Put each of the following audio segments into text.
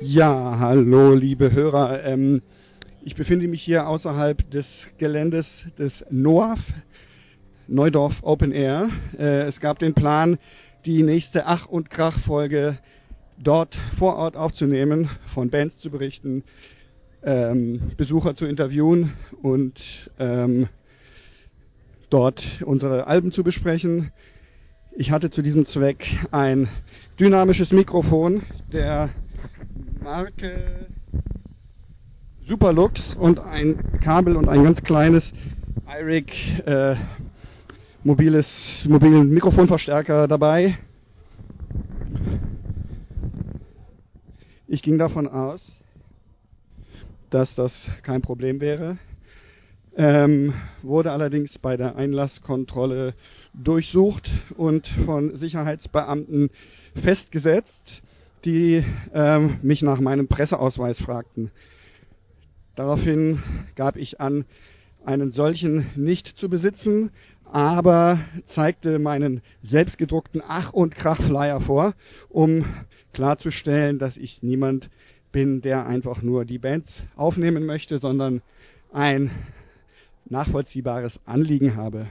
Ja, hallo liebe Hörer. Ich befinde mich hier außerhalb des Geländes des NOAF, Neudorf Open Air. Es gab den Plan, die nächste Ach-und-Krach-Folge dort vor Ort aufzunehmen, von Bands zu berichten, Besucher zu interviewen und dort unsere Alben zu besprechen. Ich hatte zu diesem Zweck ein dynamisches Mikrofon der Marke Superlux und ein Kabel und ein ganz kleines iRig mobilen Mikrofonverstärker dabei. Ich ging davon aus, dass das kein Problem wäre. Wurde allerdings bei der Einlasskontrolle durchsucht und von Sicherheitsbeamten festgesetzt, die mich nach meinem Presseausweis fragten. Daraufhin gab ich an, einen solchen nicht zu besitzen, aber zeigte meinen selbstgedruckten Ach-und-Krach-Flyer vor, um klarzustellen, dass ich niemand bin, der einfach nur die Bands aufnehmen möchte, sondern ein nachvollziehbares Anliegen habe.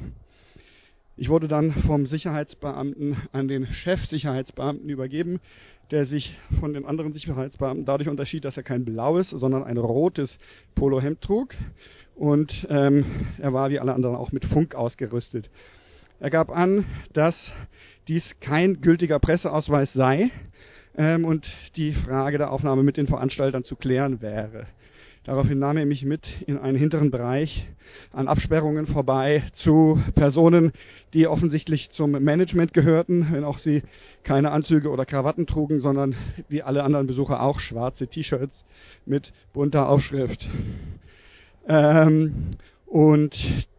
Ich wurde dann vom Sicherheitsbeamten an den Chefsicherheitsbeamten übergeben, der sich von den anderen Sicherheitsbeamten dadurch unterschied, dass er kein blaues, sondern ein rotes Polohemd trug. Und er war wie alle anderen auch mit Funk ausgerüstet. Er gab an, dass dies kein gültiger Presseausweis sei und die Frage der Aufnahme mit den Veranstaltern zu klären wäre. Daraufhin nahm er mich mit in einen hinteren Bereich an Absperrungen vorbei zu Personen, die offensichtlich zum Management gehörten, wenn auch sie keine Anzüge oder Krawatten trugen, sondern wie alle anderen Besucher auch schwarze T-Shirts mit bunter Aufschrift. Und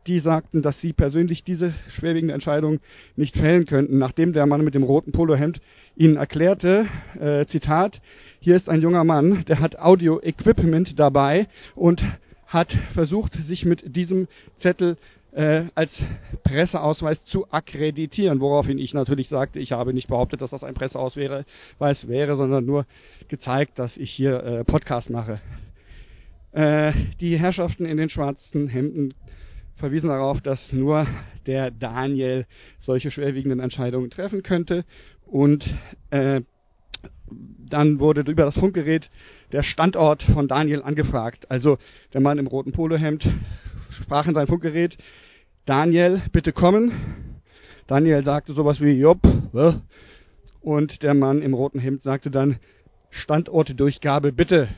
die sagten, dass sie persönlich diese schwerwiegende Entscheidung nicht fällen könnten, nachdem der Mann mit dem roten Polohemd ihnen erklärte, Zitat, hier ist ein junger Mann, der hat Audio-Equipment dabei und hat versucht, sich mit diesem Zettel als Presseausweis zu akkreditieren, woraufhin ich natürlich sagte, ich habe nicht behauptet, dass das ein Presseausweis wäre, sondern nur gezeigt, dass ich hier Podcast mache. Die Herrschaften in den schwarzen Hemden verwiesen darauf, dass nur der Daniel solche schwerwiegenden Entscheidungen treffen könnte. Und dann wurde über das Funkgerät der Standort von Daniel angefragt. Also der Mann im roten Polohemd sprach in sein Funkgerät, Daniel, bitte kommen. Daniel sagte sowas wie, Jopp. Und der Mann im roten Hemd sagte dann, Standortdurchgabe bitte.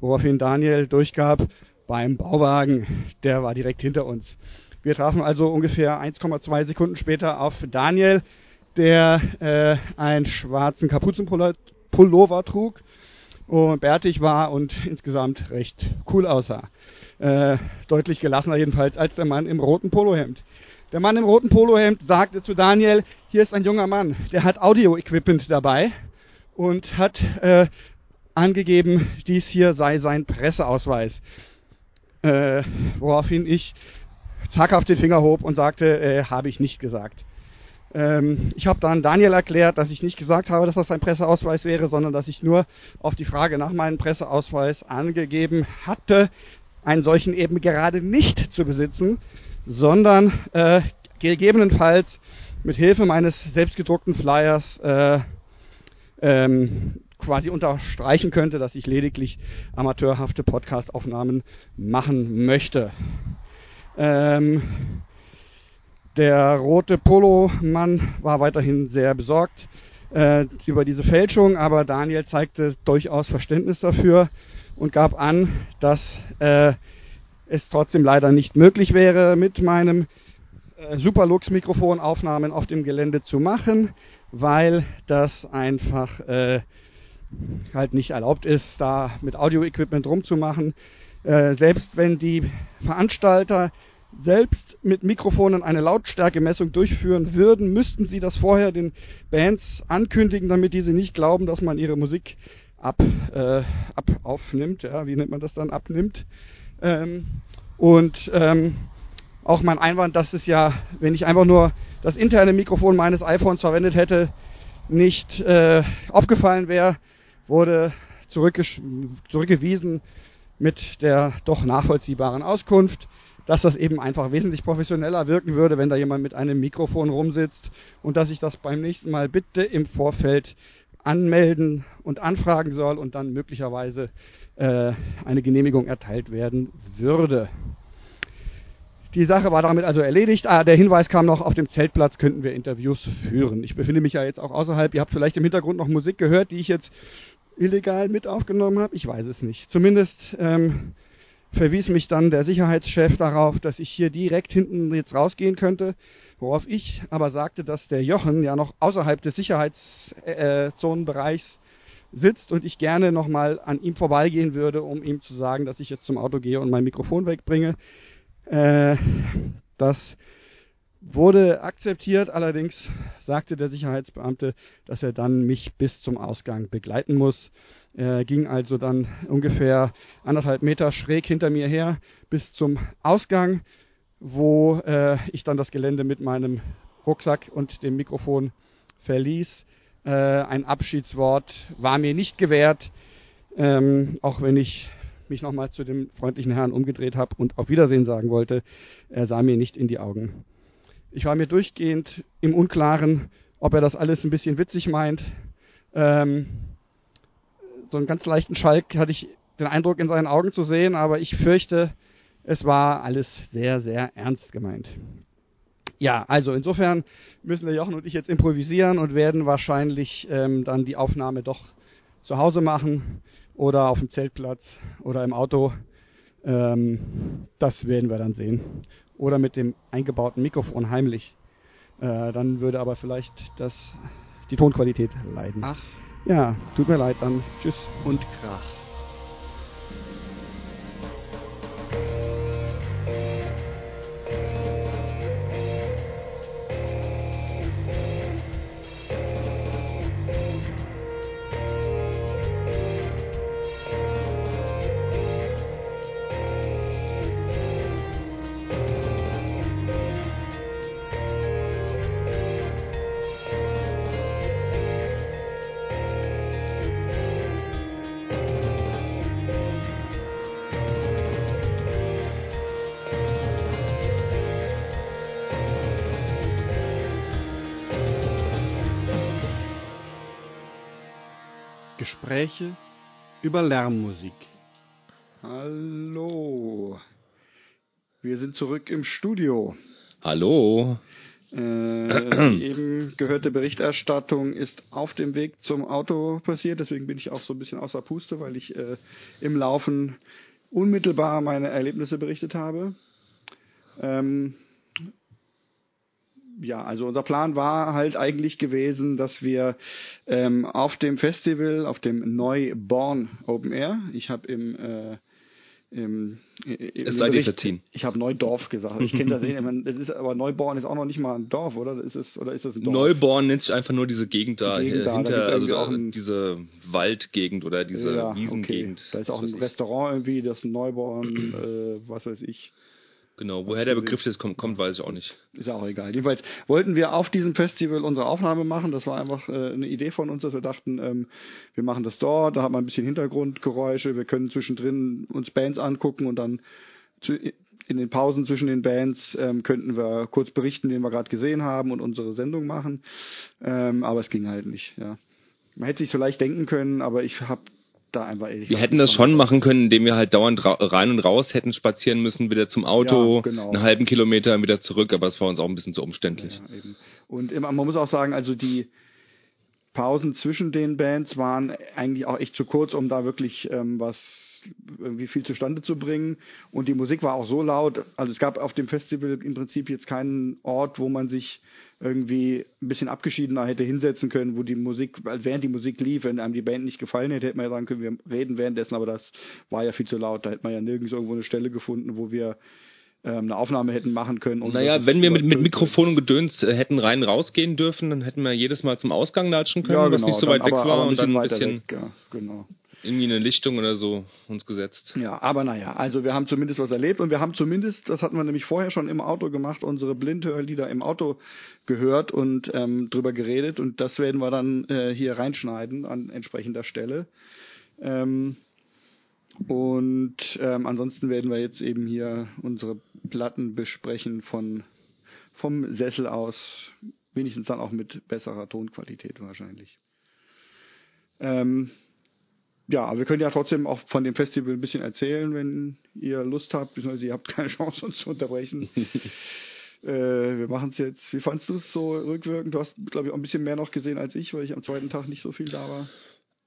Woraufhin Daniel durchgab, beim Bauwagen, der war direkt hinter uns. Wir trafen also ungefähr 1,2 Sekunden später auf Daniel, der einen schwarzen Kapuzenpullover trug und bärtig war und insgesamt recht cool aussah. Deutlich gelassener jedenfalls als der Mann im roten Polohemd. Der Mann im roten Polohemd sagte zu Daniel, hier ist ein junger Mann, der hat Audio-Equipment dabei und hat angegeben, dies hier sei sein Presseausweis. Woraufhin ich zaghaft den Finger hob und sagte, habe ich nicht gesagt. Ich habe dann Daniel erklärt, dass ich nicht gesagt habe, dass das ein Presseausweis wäre, sondern dass ich nur auf die Frage nach meinem Presseausweis angegeben hatte, einen solchen eben gerade nicht zu besitzen, sondern gegebenenfalls mit Hilfe meines selbstgedruckten Flyers quasi unterstreichen könnte, dass ich lediglich amateurhafte Podcast-Aufnahmen machen möchte. Der rote Polo-Mann war weiterhin sehr besorgt über diese Fälschung, aber Daniel zeigte durchaus Verständnis dafür und gab an, dass es trotzdem leider nicht möglich wäre, mit meinem Superlux-Mikrofon Aufnahmen auf dem Gelände zu machen, weil das einfach halt nicht erlaubt ist, da mit Audio-Equipment rumzumachen. Selbst wenn die Veranstalter selbst mit Mikrofonen eine Lautstärkemessung durchführen würden, müssten sie das vorher den Bands ankündigen, damit diese nicht glauben, dass man ihre Musik aufnimmt. Ja, wie nennt man das dann? Abnimmt. Auch mein Einwand, dass es ja, wenn ich einfach nur das interne Mikrofon meines iPhones verwendet hätte, nicht aufgefallen wäre, wurde zurückgewiesen mit der doch nachvollziehbaren Auskunft, dass das eben einfach wesentlich professioneller wirken würde, wenn da jemand mit einem Mikrofon rumsitzt und dass ich das beim nächsten Mal bitte im Vorfeld anmelden und anfragen soll und dann möglicherweise eine Genehmigung erteilt werden würde. Die Sache war damit also erledigt. Der Hinweis kam noch, auf dem Zeltplatz könnten wir Interviews führen. Ich befinde mich ja jetzt auch außerhalb. Ihr habt vielleicht im Hintergrund noch Musik gehört, die ich jetzt illegal mit aufgenommen habe. Ich weiß es nicht. Zumindest verwies mich dann der Sicherheitschef darauf, dass ich hier direkt hinten jetzt rausgehen könnte, worauf ich aber sagte, dass der Jochen ja noch außerhalb des Sicherheitszonenbereichs sitzt und ich gerne nochmal an ihm vorbeigehen würde, um ihm zu sagen, dass ich jetzt zum Auto gehe und mein Mikrofon wegbringe. Das wurde akzeptiert, allerdings sagte der Sicherheitsbeamte, dass er dann mich bis zum Ausgang begleiten muss. Ging also dann ungefähr 1,5 Meter schräg hinter mir her bis zum Ausgang, wo ich dann das Gelände mit meinem Rucksack und dem Mikrofon verließ. Ein Abschiedswort war mir nicht gewährt, auch wenn ich mich nochmal zu dem freundlichen Herrn umgedreht habe und auf Wiedersehen sagen wollte. Er sah mir nicht in die Augen. Ich war mir durchgehend im Unklaren, ob er das alles ein bisschen witzig meint. So einen ganz leichten Schalk hatte ich den Eindruck in seinen Augen zu sehen, aber ich fürchte, es war alles sehr, sehr ernst gemeint. Ja, also insofern müssen der Jochen und ich jetzt improvisieren und werden wahrscheinlich dann die Aufnahme doch zu Hause machen oder auf dem Zeltplatz oder im Auto. Das werden wir dann sehen. Oder mit dem eingebauten Mikrofon heimlich. Dann würde aber vielleicht die Tonqualität leiden. Ach. Ja, tut mir leid, dann tschüss und Krach. Gespräche über Lärmmusik. Hallo. Wir sind zurück im Studio. Hallo. Die eben gehörte Berichterstattung ist auf dem Weg zum Auto passiert. Deswegen bin ich auch so ein bisschen außer Puste, weil ich im Laufen unmittelbar meine Erlebnisse berichtet habe. Ja, also unser Plan war halt eigentlich gewesen, dass wir auf dem Festival, auf dem Neuborn Open Air, ich habe im Bericht, ich habe Neudorf gesagt, ich kenne das nicht, das ist, aber Neuborn ist auch noch nicht mal ein Dorf, oder? Ist das ein Dorf? Neuborn nennt sich einfach nur diese Gegend da, diese Waldgegend oder diese Wiesengegend. Okay. Da ist auch ein Restaurant irgendwie, das Neuborn, was weiß ich. Genau, woher der Begriff jetzt kommt, weiß ich auch nicht. Ist auch egal. Jedenfalls wollten wir auf diesem Festival unsere Aufnahme machen. Das war einfach eine Idee von uns, dass wir dachten, wir machen das dort, da hat man ein bisschen Hintergrundgeräusche, wir können zwischendrin uns Bands angucken und dann in den Pausen zwischen den Bands könnten wir kurz berichten, den wir gerade gesehen haben und unsere Sendung machen. Aber es ging halt nicht. Ja. Man hätte sich vielleicht denken können, aber ich habe da einfach ehrlich. Wir hätten das schon machen können, indem wir halt dauernd rein und raus hätten spazieren müssen, wieder zum Auto, ja, genau, einen halben Kilometer wieder zurück, aber es war uns auch ein bisschen zu umständlich. Ja, eben. Und man muss auch sagen, also die Pausen zwischen den Bands waren eigentlich auch echt zu kurz, um da wirklich was irgendwie viel zustande zu bringen, und die Musik war auch so laut, also es gab auf dem Festival im Prinzip jetzt keinen Ort, wo man sich irgendwie ein bisschen abgeschiedener hätte hinsetzen können, wo die Musik, während die Musik lief, wenn einem die Band nicht gefallen hätte, hätte man ja sagen können, wir reden währenddessen, aber das war ja viel zu laut, da hätte man ja nirgends irgendwo eine Stelle gefunden, wo wir eine Aufnahme hätten machen können. Und naja, wenn wir mit Mikrofon und Gedöns hätten rein rausgehen dürfen, dann hätten wir jedes Mal zum Ausgang latschen können, ja, genau, was nicht so weit weg war, und dann ein bisschen weg, ja, genau, irgendwie eine Lichtung oder so uns gesetzt. Ja, aber naja, also wir haben zumindest was erlebt, und wir haben zumindest, das hatten wir nämlich vorher schon im Auto gemacht, unsere Blindhörlieder im Auto gehört und drüber geredet, und das werden wir dann hier reinschneiden an entsprechender Stelle. Ansonsten werden wir jetzt eben hier unsere Platten besprechen vom Sessel aus, wenigstens dann auch mit besserer Tonqualität wahrscheinlich. Aber wir können ja trotzdem auch von dem Festival ein bisschen erzählen, wenn ihr Lust habt, beziehungsweise ihr habt keine Chance, uns zu unterbrechen. Wir machen es jetzt. Wie fandst du es so rückwirkend? Du hast, glaube ich, auch ein bisschen mehr noch gesehen als ich, weil ich am zweiten Tag nicht so viel da war.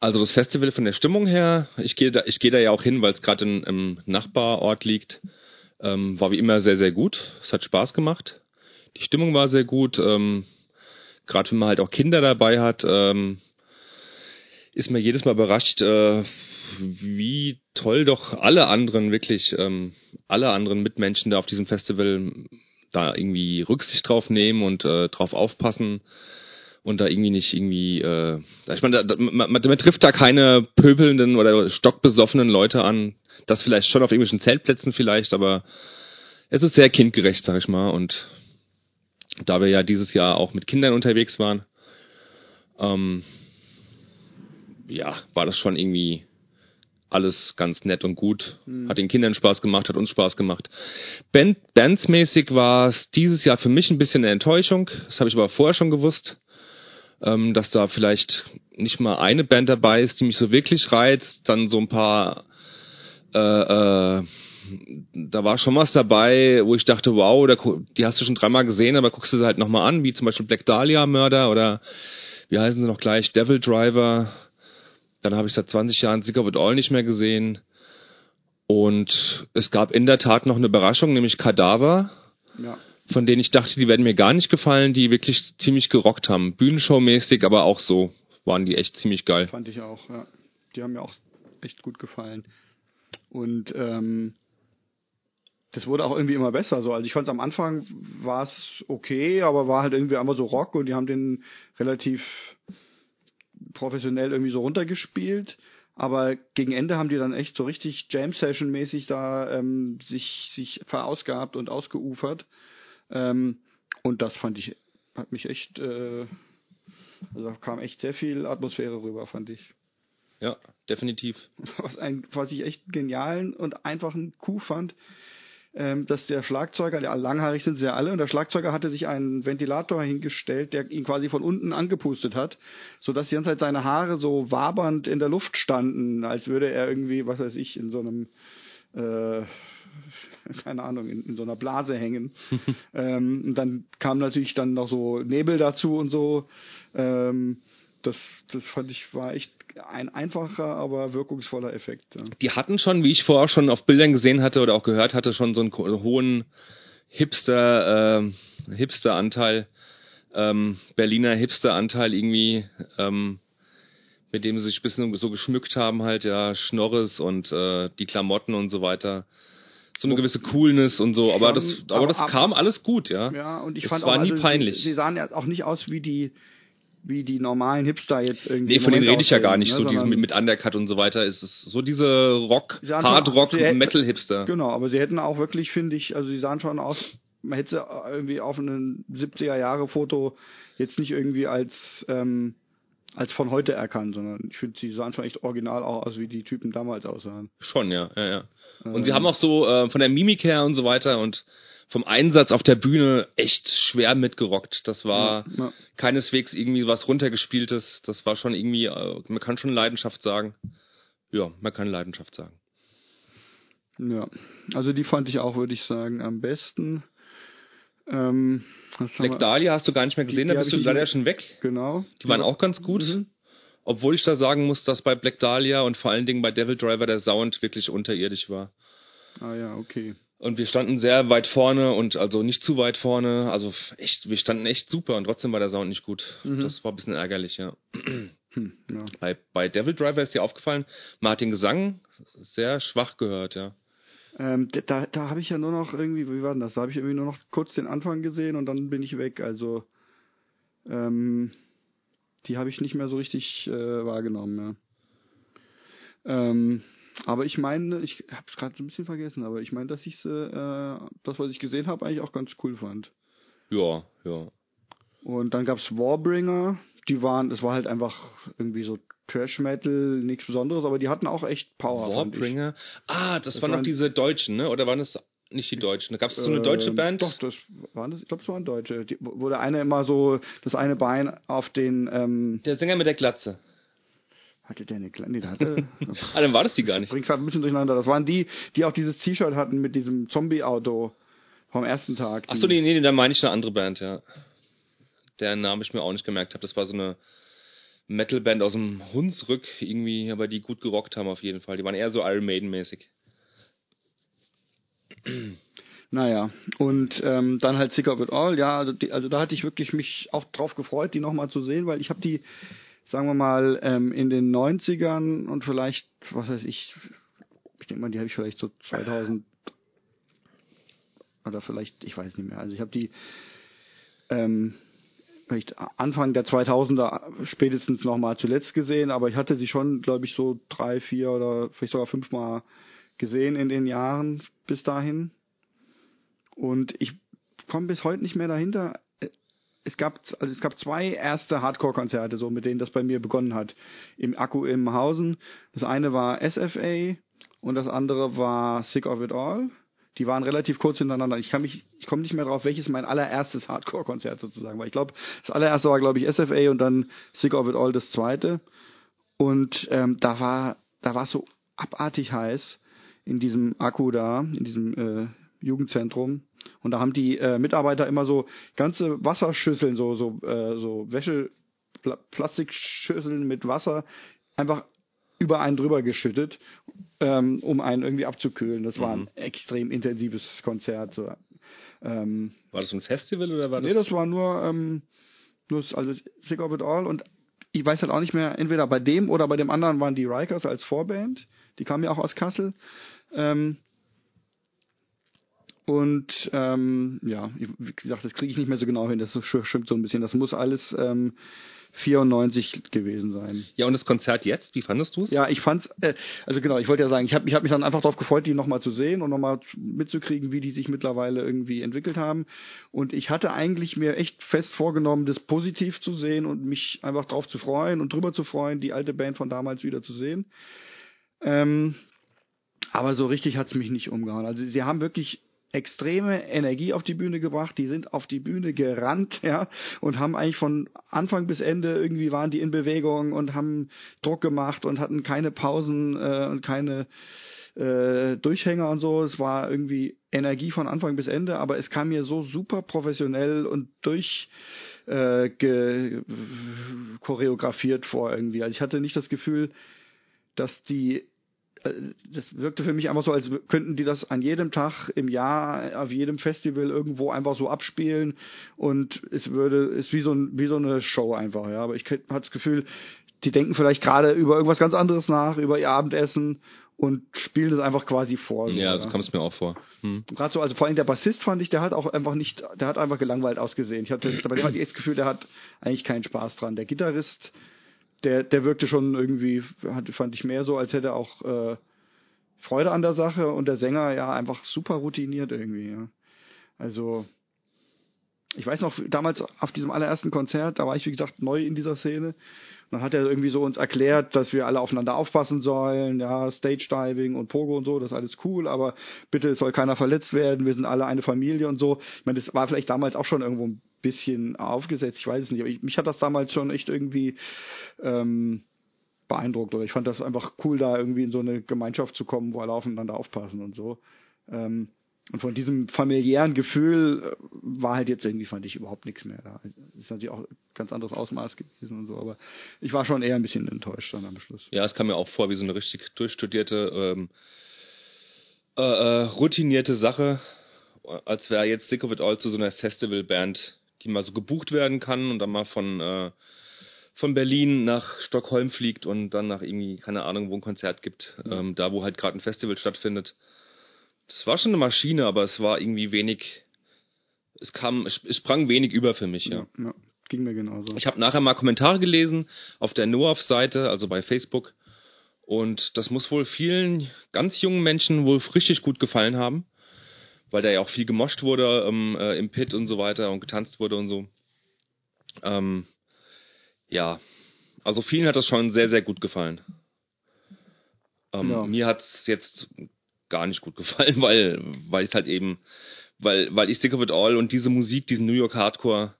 Also das Festival von der Stimmung her, ich gehe da ja auch hin, weil es gerade im Nachbarort liegt, war wie immer sehr, sehr gut. Es hat Spaß gemacht. Die Stimmung war sehr gut. Gerade wenn man halt auch Kinder dabei hat, ist man jedes Mal überrascht, wie toll doch alle anderen Mitmenschen da auf diesem Festival da irgendwie Rücksicht drauf nehmen und drauf aufpassen. Und da irgendwie nicht irgendwie, ich meine, man trifft da keine pöbelnden oder stockbesoffenen Leute an. Das vielleicht schon auf irgendwelchen Zeltplätzen vielleicht, aber es ist sehr kindgerecht, sag ich mal. Und da wir ja dieses Jahr auch mit Kindern unterwegs waren, war das schon irgendwie alles ganz nett und gut. Mhm. Hat den Kindern Spaß gemacht, hat uns Spaß gemacht. Bandsmäßig war es dieses Jahr für mich ein bisschen eine Enttäuschung. Das habe ich aber vorher schon gewusst. Dass da vielleicht nicht mal eine Band dabei ist, die mich so wirklich reizt, dann so ein paar, da war schon was dabei, wo ich dachte, wow, die hast du schon dreimal gesehen, aber guckst du sie halt nochmal an, wie zum Beispiel Black Dahlia Murder oder, wie heißen sie noch gleich, Devil Driver, dann habe ich seit 20 Jahren Sick of It All nicht mehr gesehen und es gab in der Tat noch eine Überraschung, nämlich Kadavar. Ja. Von denen ich dachte, die werden mir gar nicht gefallen, die wirklich ziemlich gerockt haben. Bühnenshow-mäßig, aber auch so waren die echt ziemlich geil. Fand ich auch, ja. Die haben mir auch echt gut gefallen. Und das wurde auch irgendwie immer besser. So. Also ich fand es am Anfang war es okay, aber war halt irgendwie einmal so Rock und die haben den relativ professionell irgendwie so runtergespielt. Aber gegen Ende haben die dann echt so richtig Jam-Session-mäßig da sich verausgabt und ausgeufert. Und das hat mich echt, also kam echt sehr viel Atmosphäre rüber, fand ich. Ja, definitiv. Was ich echt genialen und einfachen Coup fand, dass der Schlagzeuger, der langhaarig sind sie ja alle, und der Schlagzeuger hatte sich einen Ventilator hingestellt, der ihn quasi von unten angepustet hat, sodass die ganze Zeit seine Haare so wabernd in der Luft standen, als würde er irgendwie, was weiß ich, in so einem, keine Ahnung, in so einer Blase hängen. Und dann kam natürlich dann noch so Nebel dazu und so. Das fand ich, war echt ein einfacher, aber wirkungsvoller Effekt. Ja. Die hatten schon, wie ich vorher schon auf Bildern gesehen hatte oder auch gehört hatte, schon so einen hohen Hipster-Anteil, Berliner Hipster-Anteil irgendwie, mit dem sie sich ein bisschen so geschmückt haben, halt, ja, Schnorres und die Klamotten und so weiter. So eine gewisse Coolness und so, aber das kam alles gut, ja. Ja, und ich fand auch, nie peinlich. Sie sahen ja auch nicht aus wie die normalen Hipster jetzt irgendwie. Nee, von denen rede ich ja gar nicht, ne, so diese mit Undercut und so weiter, ist es so diese Rock, Hardrock, Metal-Hipster. Genau, aber sie hätten auch wirklich, finde ich, also sie sahen schon aus, man hätte sie irgendwie auf einem 70er-Jahre-Foto jetzt nicht irgendwie als von heute erkannt, sondern ich finde, sie sahen schon echt original auch aus, wie die Typen damals aussahen. Schon, ja. Und sie haben auch so von der Mimik her und so weiter und vom Einsatz auf der Bühne echt schwer mitgerockt. Das war keineswegs irgendwie was runtergespieltes. Das war schon irgendwie, man kann schon Leidenschaft sagen. Ja, man kann Leidenschaft sagen. Ja, also die fand ich auch, würde ich sagen, am besten. Black Dahlia hast du gar nicht mehr gesehen, da bist du leider schon weg. Genau. Die waren auch ganz gut. Mhm. Obwohl ich da sagen muss, dass bei Black Dahlia und vor allen Dingen bei Devil Driver der Sound wirklich unterirdisch war. Ah ja, okay. Und wir standen sehr weit vorne und also nicht zu weit vorne. Also echt, wir standen echt super und trotzdem war der Sound nicht gut. Mhm. Das war ein bisschen ärgerlich, ja. Ja. Bei Devil Driver ist dir aufgefallen, man hat den Gesang sehr schwach gehört, ja. Da habe ich ja nur noch irgendwie, wie war denn das? Da habe ich irgendwie nur noch kurz den Anfang gesehen und dann bin ich weg. Also die habe ich nicht mehr so richtig wahrgenommen. Ja. Aber ich meine, ich habe es gerade so ein bisschen vergessen, aber ich meine, dass ich das, was ich gesehen habe, eigentlich auch ganz cool fand. Ja. Und dann gab es Warbringer, das war halt einfach irgendwie so Trash Metal, nichts Besonderes, aber die hatten auch echt Power. Warbringer? Ah, das waren noch diese Deutschen, ne? Oder waren das nicht die Deutschen? Gab es so eine deutsche Band? Doch, ich glaube, das waren Deutsche. Wo der eine immer so das eine Bein auf den... der Sänger mit der Glatze. Hatte der eine Glatze? Nee, der hatte... Ah, dann war das die gar nicht. Bringst halt ein bisschen durcheinander. Das waren die, die auch dieses T-Shirt hatten mit diesem Zombie-Auto vom ersten Tag. Achso, nee, da meine ich eine andere Band, ja. Deren Namen ich mir auch nicht gemerkt habe. Das war so eine Metalband aus dem Hunsrück irgendwie, aber die gut gerockt haben auf jeden Fall. Die waren eher so Iron Maiden-mäßig. Naja, und dann halt Sick of It All. Ja, also da hatte ich wirklich mich auch drauf gefreut, die nochmal zu sehen, weil ich habe die, sagen wir mal, in den 90ern und vielleicht, was weiß ich denke mal, die habe ich vielleicht so 2000 oder vielleicht, ich weiß nicht mehr. Also ich habe die vielleicht Anfang der 2000er spätestens nochmal zuletzt gesehen, aber ich hatte sie schon, glaube ich, so 3, 4 oder vielleicht sogar 5 Mal gesehen in den Jahren bis dahin. Und ich komme bis heute nicht mehr dahinter. Es gab 2 erste Hardcore-Konzerte, so mit denen das bei mir begonnen hat. Im Akku im Hausen. Das eine war SFA und das andere war Sick of It All. Die waren relativ kurz hintereinander. Ich komme nicht mehr drauf, welches mein allererstes Hardcore-Konzert sozusagen war. Ich glaube, das allererste war, glaube ich, SFA und dann Sick of It All das zweite. Und da war so abartig heiß in diesem Akku da, in diesem Jugendzentrum. Und da haben die Mitarbeiter immer so ganze Wasserschüsseln, so Plastikschüsseln mit Wasser einfach über einen drüber geschüttet, um einen irgendwie abzukühlen. Das war ein extrem intensives Konzert. So. War das ein Festival oder war das? Nee, das war nur also Sick of It All. Und ich weiß halt auch nicht mehr, entweder bei dem oder bei dem anderen waren die Rikers als Vorband. Die kamen ja auch aus Kassel. Ja, wie gesagt, das kriege ich nicht mehr so genau hin. Das stimmt so ein bisschen. Das muss alles 94 gewesen sein. Ja, und das Konzert jetzt, wie fandest du es? Ja, ich fand's, also genau, ich wollte ja sagen, ich hab mich dann einfach darauf gefreut, die nochmal zu sehen und nochmal mitzukriegen, wie die sich mittlerweile irgendwie entwickelt haben. Und ich hatte eigentlich mir echt fest vorgenommen, das positiv zu sehen und mich einfach drauf zu freuen und drüber zu freuen, die alte Band von damals wieder zu sehen. Aber so richtig hat's mich nicht umgehauen. Also sie haben wirklich extreme Energie auf die Bühne gebracht, die sind auf die Bühne gerannt, ja, und haben eigentlich von Anfang bis Ende irgendwie waren die in Bewegung und haben Druck gemacht und hatten keine Pausen und keine Durchhänger und so. Es war irgendwie Energie von Anfang bis Ende, aber es kam mir so super professionell und choreografiert vor irgendwie. Also ich hatte nicht das Gefühl, das wirkte für mich einfach so, als könnten die das an jedem Tag im Jahr, auf jedem Festival irgendwo einfach so abspielen und es ist wie so eine Show einfach, ja. Aber ich hatte das Gefühl, die denken vielleicht gerade über irgendwas ganz anderes nach, über ihr Abendessen und spielen das einfach quasi vor. So, ja, so kam es mir auch vor. Gerade so, also vor allem der Bassist fand ich, der hat einfach gelangweilt ausgesehen. Ich hatte bei dem echt das Gefühl, der hat eigentlich keinen Spaß dran. Der Gitarrist, der wirkte schon irgendwie, fand ich mehr so, als hätte er auch Freude an der Sache und der Sänger ja einfach super routiniert irgendwie. Ja. Also ich weiß noch, damals auf diesem allerersten Konzert, da war ich wie gesagt neu in dieser Szene und dann hat er irgendwie so uns erklärt, dass wir alle aufeinander aufpassen sollen, ja, Stage-Diving und Pogo und so, das ist alles cool, aber bitte, es soll keiner verletzt werden, wir sind alle eine Familie und so. Ich meine, das war vielleicht damals auch schon irgendwo ein bisschen aufgesetzt, ich weiß es nicht, aber mich hat das damals schon echt irgendwie beeindruckt oder ich fand das einfach cool, da irgendwie in so eine Gemeinschaft zu kommen, wo alle aufeinander aufpassen und so. Und von diesem familiären Gefühl war halt jetzt irgendwie, fand ich, überhaupt nichts mehr da. Das ist natürlich auch ein ganz anderes Ausmaß gewesen und so, aber ich war schon eher ein bisschen enttäuscht dann am Schluss. Ja, es kam mir auch vor wie so eine richtig durchstudierte, routinierte Sache, als wäre jetzt Sick of It All zu so einer Festivalband, die mal so gebucht werden kann und dann mal von Berlin nach Stockholm fliegt und dann nach irgendwie, keine Ahnung, wo ein Konzert gibt, da wo halt gerade ein Festival stattfindet. Das war schon eine Maschine, aber es war irgendwie wenig, es sprang wenig über für mich, ja. Ja, ging mir genauso. Ich habe nachher mal Kommentare gelesen auf der NOAF-Seite, also bei Facebook, und das muss wohl vielen ganz jungen Menschen wohl richtig gut gefallen haben, weil da ja auch viel gemoscht wurde im Pit und so weiter und getanzt wurde und so. ja, also vielen hat das schon sehr, sehr gut gefallen. Ja. Mir hat es jetzt gar nicht gut gefallen, weil ich halt eben, weil ich Sick of It All und diese Musik, diesen New York Hardcore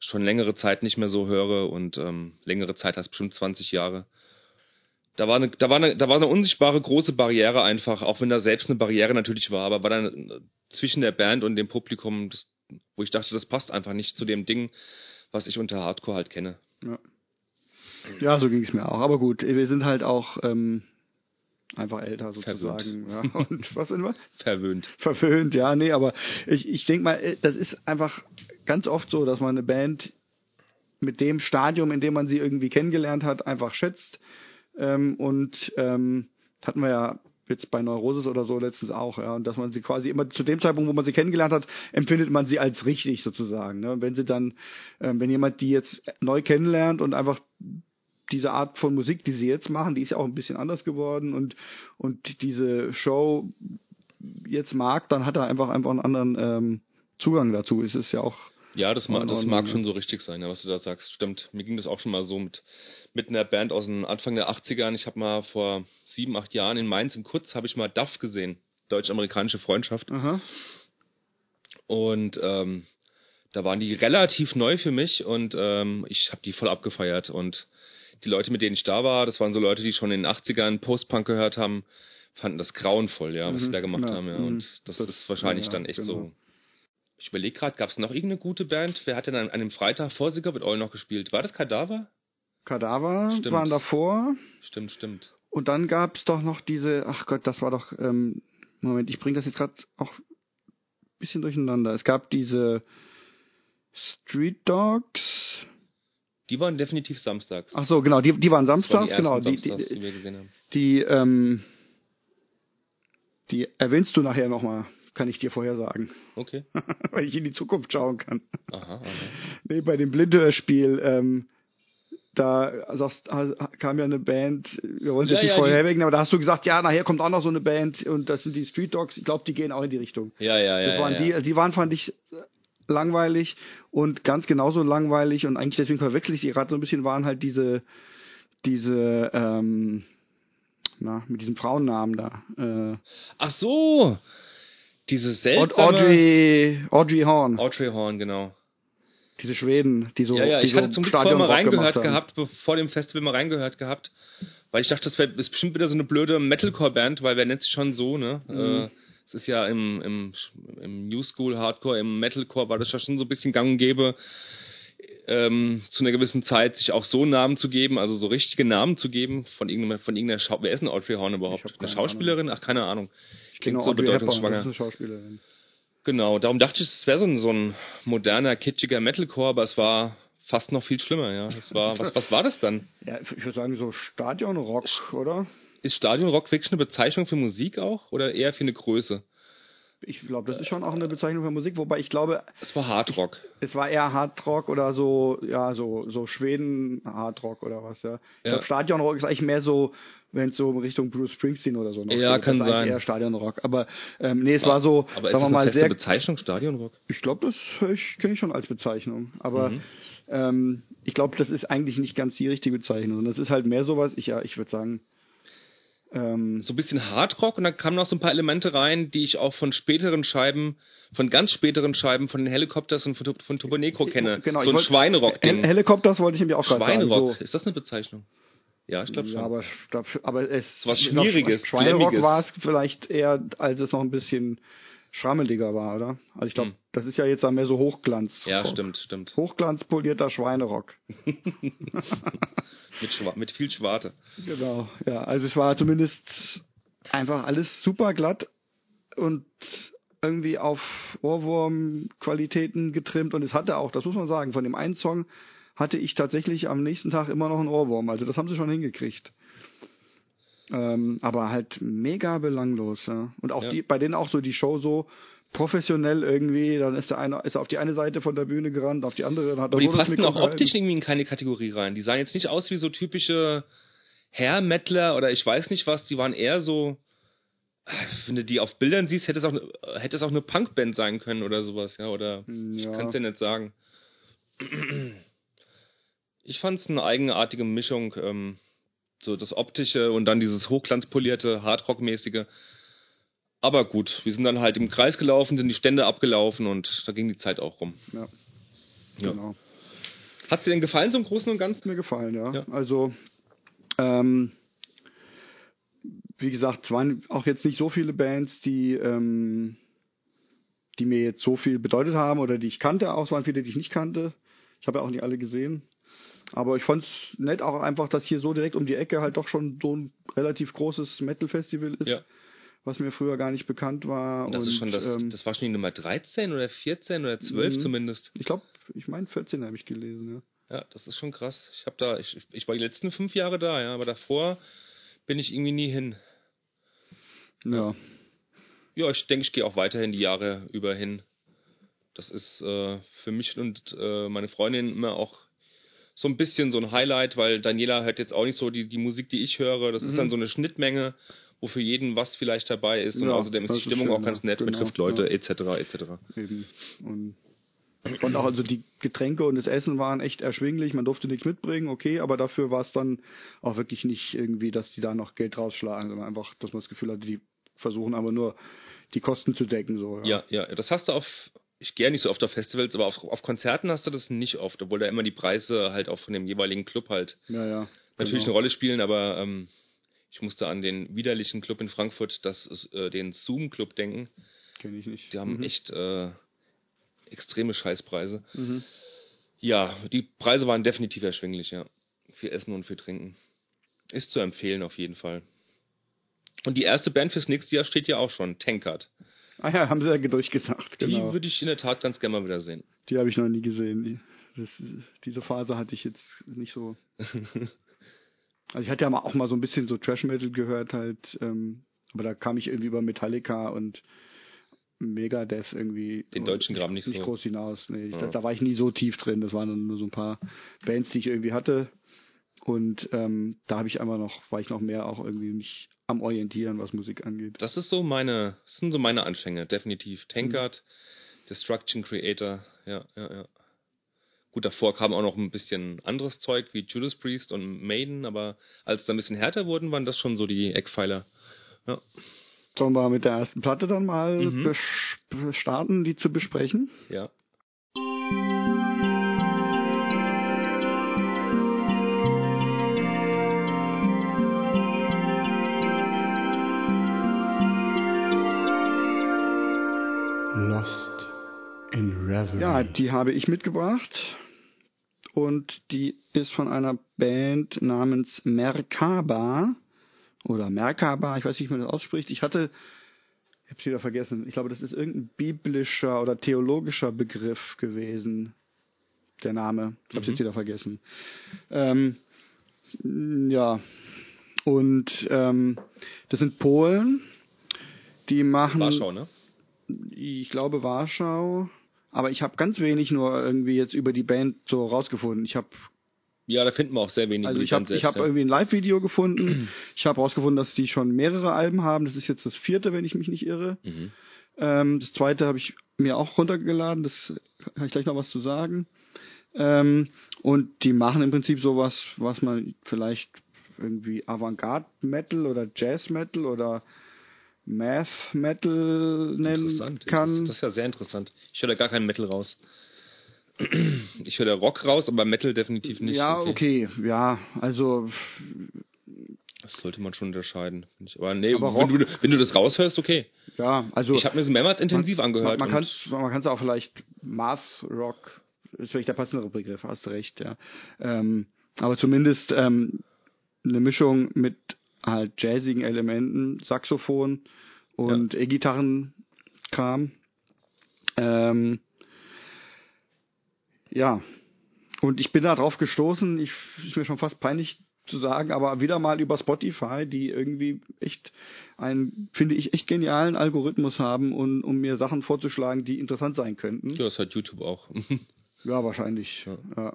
schon längere Zeit nicht mehr so höre und längere Zeit, heißt bestimmt 20 Jahre. Da war eine unsichtbare große Barriere einfach, auch wenn da selbst eine Barriere natürlich war, aber war dann zwischen der Band und dem Publikum, das, wo ich dachte, das passt einfach nicht zu dem Ding, was ich unter Hardcore halt kenne. Ja, ja, so ging es mir auch. Aber gut, wir sind halt auch einfach älter sozusagen. Ja. Und was sind wir? Verwöhnt. Verwöhnt, ja, nee, aber ich denke mal, das ist einfach ganz oft so, dass man eine Band mit dem Stadium, in dem man sie irgendwie kennengelernt hat, einfach schätzt. Hatten wir ja jetzt bei Neurosis oder so letztens auch, ja, und dass man sie quasi immer zu dem Zeitpunkt, wo man sie kennengelernt hat, empfindet man sie als richtig sozusagen, ne? Wenn sie dann, wenn jemand die jetzt neu kennenlernt und einfach diese Art von Musik, die sie jetzt machen, die ist ja auch ein bisschen anders geworden und diese Show jetzt mag, dann hat er einfach einen anderen Zugang dazu. Es ist ja auch... Ja, das mag schon so richtig sein, ja, was du da sagst. Stimmt, mir ging das auch schon mal so mit einer Band aus dem Anfang der 80ern. Ich habe mal vor 7, 8 Jahren in Mainz in Kutz, habe ich mal Death gesehen, Deutsch-Amerikanische Freundschaft. Aha. Und da waren die relativ neu für mich und ich habe die voll abgefeiert. Und die Leute, mit denen ich da war, das waren so Leute, die schon in den 80ern Post-Punk gehört haben, fanden das grauenvoll, ja, was sie da gemacht haben. Ja. Und das ist wahrscheinlich dann echt so. Ich überlege gerade, gab es noch irgendeine gute Band? Wer hat denn an einem Freitag vor Sick of It All noch gespielt? War das Kadavar? Kadavar waren davor. Stimmt. Und dann gab es doch noch diese, ach Gott, das war doch, Moment, ich bringe das jetzt gerade auch ein bisschen durcheinander. Es gab diese Street Dogs. Die waren definitiv samstags. Ach so, genau, die waren samstags, das waren die ersten genau. Die wir gesehen haben. Die erwähnst du nachher nochmal. Kann ich dir vorher sagen. Okay. Weil ich in die Zukunft schauen kann. Aha. Nee, bei dem Blindhörspiel, kam ja eine Band, wir wollen es jetzt nicht vorherwägen, aber da hast du gesagt, ja, nachher kommt auch noch so eine Band und das sind die Street Dogs. Ich glaube, die gehen auch in die Richtung. Ja. Das waren die waren, fand ich, langweilig und ganz genauso langweilig und eigentlich deswegen verwechsel ich die gerade so ein bisschen, waren halt mit diesem Frauennamen da. Ach so! Diese seltsame... Audrey Horne. Audrey Horne, genau. Diese Schweden, die so... Ja, ich hatte zum Glück vorher mal reingehört gehabt, vor dem Festival mal reingehört gehabt, weil ich dachte, das ist bestimmt wieder so eine blöde Metalcore-Band, weil wer nennt sich schon so, ne? Es ist ja im New School Hardcore, im Metalcore war das ja schon so ein bisschen gang und gäbe, zu einer gewissen Zeit sich auch so einen Namen zu geben, also so richtige Namen zu geben von irgendeiner Schauspielerin. Wer ist denn Audrey Horne überhaupt? Eine Schauspielerin? Ahnung. Ach, keine Ahnung. Klingt genau, so bedeutungsschwanger. Ist eine Schauspielerin. Genau, darum dachte ich, es wäre so ein moderner, kitschiger Metalcore, aber es war fast noch viel schlimmer, ja. Es war, was war das dann? Ja, ich würde sagen, so Stadionrock, oder? Ist Stadionrock wirklich eine Bezeichnung für Musik auch oder eher für eine Größe? Ich glaube, das ist schon auch eine Bezeichnung für Musik, wobei ich glaube... Es war Hardrock. Es war eher Hardrock oder so, ja, so Schweden-Hardrock oder was, ja. Ich glaube, Stadionrock ist eigentlich mehr so, wenn es so in Richtung Bruce Springsteen oder so noch ja, geht, kann das sein. Eigentlich eher Stadionrock. Aber es war so, aber sagen wir mal, sehr... Aber ist das eine Bezeichnung, Stadionrock? Ich glaube, das kenne ich schon als Bezeichnung, aber... ich glaube, das ist eigentlich nicht ganz die richtige Bezeichnung. Das ist halt mehr sowas, ich würde sagen... so ein bisschen Hardrock und dann kamen noch so ein paar Elemente rein, die ich auch von ganz späteren Scheiben, von den Helicopters und von Turbo Negro kenne. Genau, so ein Schweinerock-Ding. Helicopters wollte ich nämlich auch gerade sagen. Schweinerock, so. Ist das eine Bezeichnung? Ja, ich glaube schon. Ja, aber es ist was Schwieriges. Schweinerock war es vielleicht eher, als es noch ein bisschen schrammeliger war, oder? Also ich glaube, das ist ja jetzt mehr so Hochglanz. Ja, stimmt. Hochglanzpolierter Schweinerock. Mit viel Schwarte. Genau, ja. Also es war zumindest einfach alles super glatt und irgendwie auf Ohrwurm-Qualitäten getrimmt. Und es hatte auch, das muss man sagen, von dem einen Song hatte ich tatsächlich am nächsten Tag immer noch einen Ohrwurm. Also das haben sie schon hingekriegt. Aber halt mega belanglos, ja. Und auch bei denen auch so die Show so professionell irgendwie, dann ist er auf die eine Seite von der Bühne gerannt, auf die andere, dann hat er. Und die passen auch optisch irgendwie in keine Kategorie rein. Die sahen jetzt nicht aus wie so typische Hair-Mettler oder ich weiß nicht was, die waren eher so, wenn du die auf Bildern siehst, hätte es auch eine Punkband sein können oder sowas, ja, oder ich kann es ja nicht sagen. Ich fand es eine eigenartige Mischung, so das Optische und dann dieses hochglanzpolierte, Hardrock-mäßige. Aber gut, wir sind dann halt im Kreis gelaufen, sind die Stände abgelaufen und da ging die Zeit auch rum. Ja, genau. Ja. Hat es dir denn gefallen, so im Großen und Ganzen? Mir gefallen, ja. Also, wie gesagt, es waren auch jetzt nicht so viele Bands, die mir jetzt so viel bedeutet haben oder die ich kannte. Auch es waren viele, die ich nicht kannte. Ich habe ja auch nicht alle gesehen. Aber ich fand es nett auch einfach, dass hier so direkt um die Ecke halt doch schon so ein relativ großes Metal-Festival ist, ja, was mir früher gar nicht bekannt war. Das, und, ist schon das war schon die Nummer 13 oder 14 oder 12 zumindest. Ich glaube, ich meine 14 habe ich gelesen. Ja. Ja, das ist schon krass. Ich war die letzten 5 Jahre da, ja, aber davor bin ich irgendwie nie hin. Ja. Ja, ich denke, ich gehe auch weiterhin die Jahre über hin. Das ist für mich und meine Freundin immer auch so ein bisschen so ein Highlight, weil Daniela hört jetzt auch nicht so die Musik, die ich höre. Das ist dann so eine Schnittmenge, wo für jeden was vielleicht dabei ist. Und ja, außerdem ist die Stimmung schön, auch ganz nett, genau, betrifft Leute, etc., etc. Eben. Und auch also die Getränke und das Essen waren echt erschwinglich. Man durfte nichts mitbringen, okay, aber dafür war es dann auch wirklich nicht irgendwie, dass die da noch Geld rausschlagen, sondern einfach, dass man das Gefühl hatte, die versuchen aber nur, die Kosten zu decken. So, ja. Ja, das hast du auf... Ich gehe nicht so oft auf Festivals, aber auf Konzerten hast du das nicht oft, obwohl da immer die Preise halt auch von dem jeweiligen Club halt natürlich eine Rolle spielen, aber ich musste an den widerlichen Club in Frankfurt, den Zoom-Club denken. Kenne ich nicht. Die haben echt extreme Scheißpreise. Mhm. Ja, die Preise waren definitiv erschwinglich, ja. Für Essen und für Trinken. Ist zu empfehlen auf jeden Fall. Und die erste Band fürs nächste Jahr steht ja auch schon, Tankard. Ah ja, haben sie ja durchgesagt, genau. Die würde ich in der Tat ganz gerne mal wieder sehen. Die habe ich noch nie gesehen. Diese Phase hatte ich jetzt nicht so. Also ich hatte ja auch mal so ein bisschen so Trash-Metal gehört halt, aber da kam ich irgendwie über Metallica und Megadeth irgendwie. Den deutschen Gramm nicht so. Nicht groß hinaus, nee. Da war ich nie so tief drin. Das waren dann nur so ein paar Bands, die ich irgendwie hatte. Und da habe ich einfach war ich noch mehr auch irgendwie mich am Orientieren, was Musik angeht. Das sind so meine Anfänge, definitiv. Tankard, Destruction Creator, ja. Gut, davor kam auch noch ein bisschen anderes Zeug wie Judas Priest und Maiden, aber als es dann ein bisschen härter wurden, waren das schon so die Eckpfeiler. Ja. Sollen wir mit der ersten Platte dann mal starten, die zu besprechen? Ja. Ja, die habe ich mitgebracht und die ist von einer Band namens Merkaba, ich weiß nicht, wie man das ausspricht. Ich habe es wieder vergessen, ich glaube, das ist irgendein biblischer oder theologischer Begriff gewesen, der Name. Ich habe es jetzt wieder vergessen. Das sind Polen, die machen... Warschau, ne? Ich glaube Warschau... Aber ich habe ganz wenig nur irgendwie jetzt über die Band so rausgefunden. Ja, da finden wir auch sehr wenig. Also ich habe irgendwie ein Live-Video gefunden. Ich habe rausgefunden, dass die schon mehrere Alben haben. Das ist jetzt das 4., wenn ich mich nicht irre. Mhm. Das 2. habe ich mir auch runtergeladen. Das kann ich gleich noch was zu sagen. Und die machen im Prinzip sowas, was man vielleicht irgendwie Avantgarde-Metal oder Jazz-Metal oder Math Metal nennen kann. Das ist ja sehr interessant. Ich höre da gar keinen Metal raus. Ich höre da Rock raus, aber Metal definitiv nicht. Ja, okay. Ja, also... Das sollte man schon unterscheiden. Aber nee, aber wenn du das raushörst, okay. Ja, also... Ich habe mir das mehrmals intensiv angehört. Man kann es auch vielleicht Math Rock, ist vielleicht der passendere Begriff, hast du recht, ja. Aber zumindest eine Mischung mit halt jazzigen Elementen, Saxophon und E-Gitarrenkram. Und ich bin da drauf gestoßen, ist mir schon fast peinlich zu sagen, aber wieder mal über Spotify, die irgendwie echt einen, finde ich, echt genialen Algorithmus haben, um mir Sachen vorzuschlagen, die interessant sein könnten. Ja, das hat YouTube auch. Ja, wahrscheinlich. Ja. Ja.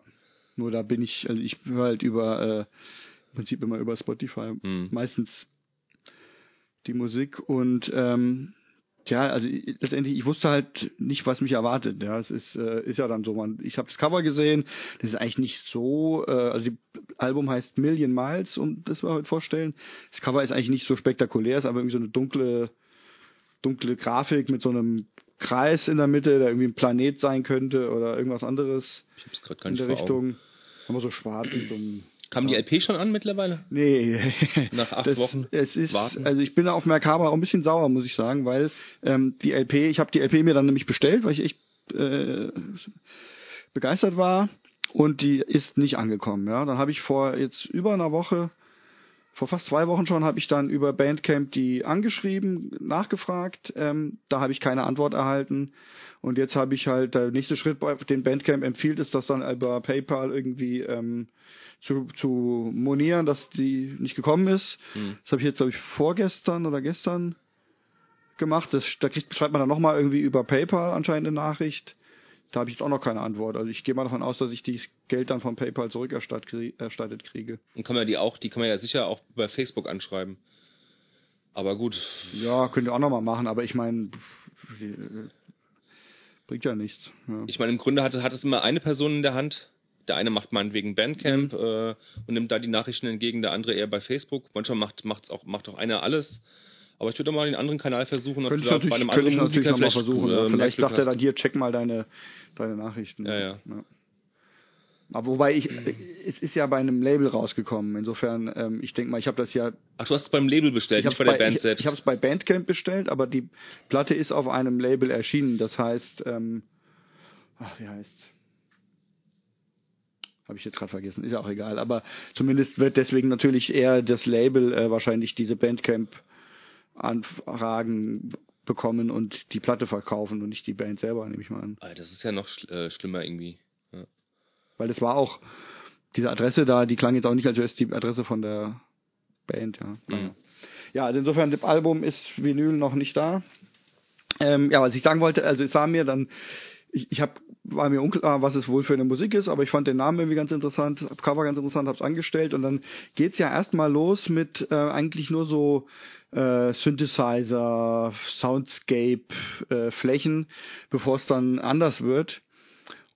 Nur da bin ich, also ich bin halt im Prinzip immer über Spotify meistens die Musik und Tja, also letztendlich, ich wusste halt nicht, was mich erwartet. Ja, es ist ja dann so, ich habe das Cover gesehen, das ist eigentlich nicht so, also das Album heißt Million Miles, um das wir heute vorstellen. Das Cover ist eigentlich nicht so spektakulär, ist aber irgendwie so eine dunkle Grafik mit so einem Kreis in der Mitte, der irgendwie ein Planet sein könnte oder irgendwas anderes. Ich hab's gerade gar nicht in der Richtung. Immer so schwarz und so. Kam die LP schon an mittlerweile? Nee. Nach 8 Wochen? Es ist, warten. Also ich bin auf Merkaba auch ein bisschen sauer, muss ich sagen, weil die LP, ich habe die LP mir dann nämlich bestellt, weil ich echt begeistert war, und die ist nicht angekommen. Ja, dann habe ich vor fast 2 Wochen schon, habe ich dann über Bandcamp die angeschrieben, nachgefragt. Da habe ich keine Antwort erhalten. Und jetzt habe ich halt, der nächste Schritt, den Bandcamp empfiehlt, ist das dann über PayPal irgendwie zu monieren, dass die nicht gekommen ist. Mhm. Das habe ich jetzt, glaube ich, vorgestern oder gestern gemacht. Da schreibt man dann nochmal irgendwie über PayPal anscheinend eine Nachricht. Da habe ich jetzt auch noch keine Antwort. Also ich gehe mal davon aus, dass ich das Geld dann von PayPal zurückerstattet kriege. Und kann man ja sicher auch bei Facebook anschreiben. Aber gut. Ja, könnt ihr auch nochmal machen, aber ich meine, bringt ja nichts. Ja. Ich meine, im Grunde hat es immer eine Person in der Hand. Der eine macht meinetwegen Bandcamp und nimmt da die Nachrichten entgegen, der andere eher bei Facebook. Manchmal macht auch einer alles. Aber ich würde mal den anderen Kanal versuchen, ob du da bei einem anderen Musiker vielleicht versuchen. Vielleicht sagt er dann, hier, check mal deine Nachrichten. Ja. Aber wobei, es ist ja bei einem Label rausgekommen. Insofern, ich denke mal, ich habe das ja... Ach, du hast es beim Label bestellt, nicht bei der Band selbst. Ich habe es bei Bandcamp bestellt, aber die Platte ist auf einem Label erschienen. Das heißt, wie heißt's? Habe ich jetzt gerade vergessen, ist ja auch egal. Aber zumindest wird deswegen natürlich eher das Label wahrscheinlich diese Bandcamp... Anfragen bekommen und die Platte verkaufen und nicht die Band selber, nehme ich mal an. Das ist ja noch schlimmer irgendwie. Ja. Weil das war auch, diese Adresse da, die klang jetzt auch nicht, als wäre es die Adresse von der Band. Ja, ja, also insofern, das Album ist Vinyl noch nicht da. Was ich sagen wollte, also es sah mir dann, war mir unklar, was es wohl für eine Musik ist, aber ich fand den Namen irgendwie ganz interessant, das Cover ganz interessant, hab's angestellt, und dann geht's ja erstmal los mit eigentlich nur so Synthesizer, Soundscape, Flächen, bevor es dann anders wird.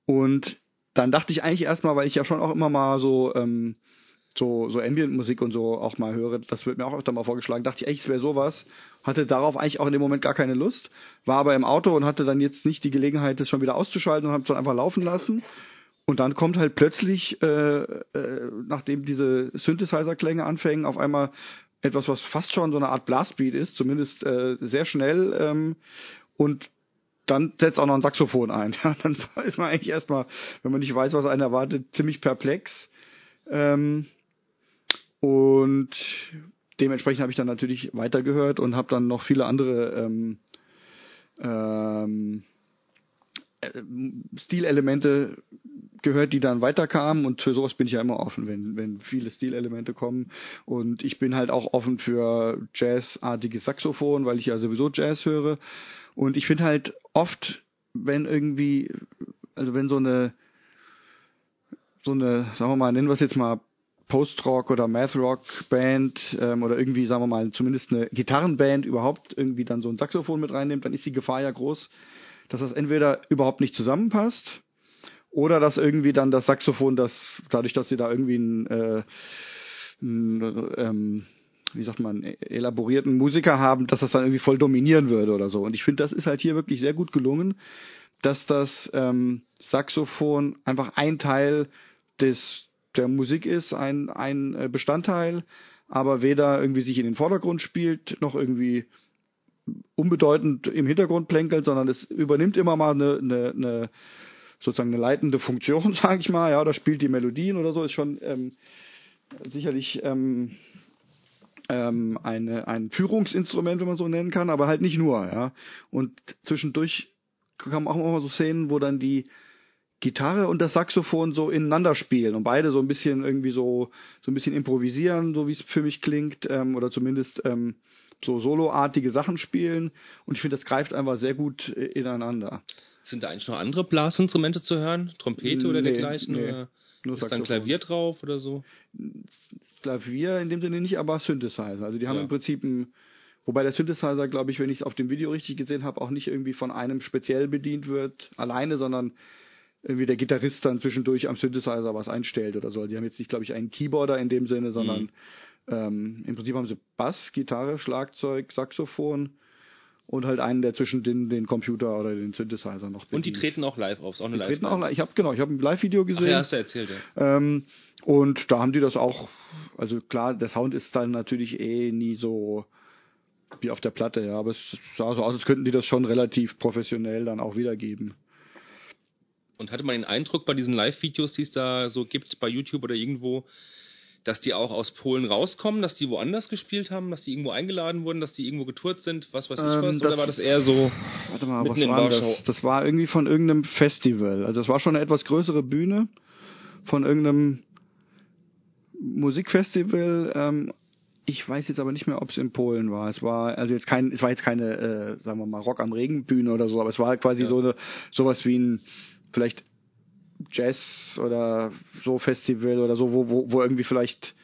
Und dann dachte ich eigentlich erstmal, weil ich ja schon auch immer mal so Ambient-Musik und so auch mal höre, das wird mir auch öfter mal vorgeschlagen, dachte ich echt, es wäre sowas, hatte darauf eigentlich auch in dem Moment gar keine Lust, war aber im Auto und hatte dann jetzt nicht die Gelegenheit, das schon wieder auszuschalten und habe es dann einfach laufen lassen. Und dann kommt halt plötzlich, nachdem diese Synthesizer-Klänge anfangen, auf einmal etwas, was fast schon so eine Art Blastbeat ist, zumindest sehr schnell, und dann setzt auch noch ein Saxophon ein. Ja, dann ist man eigentlich erstmal, wenn man nicht weiß, was einen erwartet, ziemlich perplex. Und dementsprechend habe ich dann natürlich weitergehört und habe dann noch viele andere Stilelemente gehört, die dann weiterkamen, und für sowas bin ich ja immer offen, wenn viele Stilelemente kommen, und ich bin halt auch offen für jazzartiges Saxophon, weil ich ja sowieso Jazz höre, und ich finde halt oft, wenn so eine, sagen wir mal, nennen wir es jetzt mal Post-Rock oder Math-Rock-Band oder irgendwie, sagen wir mal, zumindest eine Gitarrenband überhaupt irgendwie dann so ein Saxophon mit reinnimmt, dann ist die Gefahr ja groß, dass das entweder überhaupt nicht zusammenpasst oder dass irgendwie dann das Saxophon, dadurch, dass sie da irgendwie elaborierten Musiker haben, dass das dann irgendwie voll dominieren würde oder so. Und ich finde, das ist halt hier wirklich sehr gut gelungen, dass das Saxophon einfach ein Teil der Musik ist, ein Bestandteil, aber weder irgendwie sich in den Vordergrund spielt, noch irgendwie unbedeutend im Hintergrund plänkelt, sondern es übernimmt immer mal eine sozusagen eine leitende Funktion, sage ich mal, ja, oder spielt die Melodien oder so, ist schon sicherlich ein Führungsinstrument, wenn man so nennen kann, aber halt nicht nur, ja. Und zwischendurch kamen auch immer so Szenen, wo dann die Gitarre und das Saxophon so ineinander spielen und beide so ein bisschen irgendwie so ein bisschen improvisieren, so wie es für mich klingt, oder zumindest so soloartige Sachen spielen, und ich finde, das greift einfach sehr gut ineinander. Sind da eigentlich noch andere Blasinstrumente zu hören? Trompete oder dergleichen? Nee, oder nur ist da ein Klavier drauf oder so? Klavier in dem Sinne nicht, aber Synthesizer. Also die haben im Prinzip ein Wobei der Synthesizer, glaube ich, wenn ich es auf dem Video richtig gesehen habe, auch nicht irgendwie von einem speziell bedient wird, alleine, sondern irgendwie der Gitarrist dann zwischendurch am Synthesizer was einstellt oder so. Die haben jetzt nicht, glaube ich, einen Keyboarder in dem Sinne, sondern im Prinzip haben sie Bass, Gitarre, Schlagzeug, Saxophon und halt einen, der zwischen den Computer oder den Synthesizer noch bedient. Und die treten auch live auf, ist auch eine Live-Band. Ich habe ein Live-Video gesehen. Ach ja, hast du erzählt, ja. Und da haben die das auch, also klar, der Sound ist dann natürlich nie so wie auf der Platte, ja, aber es sah so aus, als könnten die das schon relativ professionell dann auch wiedergeben. Und hatte man den Eindruck bei diesen Live-Videos, die es da so gibt, bei YouTube oder irgendwo, dass die auch aus Polen rauskommen, dass die woanders gespielt haben, dass die irgendwo eingeladen wurden, dass die irgendwo getourt sind, was weiß ich was? Oder war das eher so? Warte mal, was war das? Das war irgendwie von irgendeinem Festival. Also das war schon eine etwas größere Bühne von irgendeinem Musikfestival. Ich weiß jetzt aber nicht mehr, ob es in Polen war. Es war jetzt keine, sagen wir mal, Rock am Regen Bühne oder so, aber es war quasi sowas wie ein vielleicht Jazz oder so Festival oder so, wo irgendwie vielleicht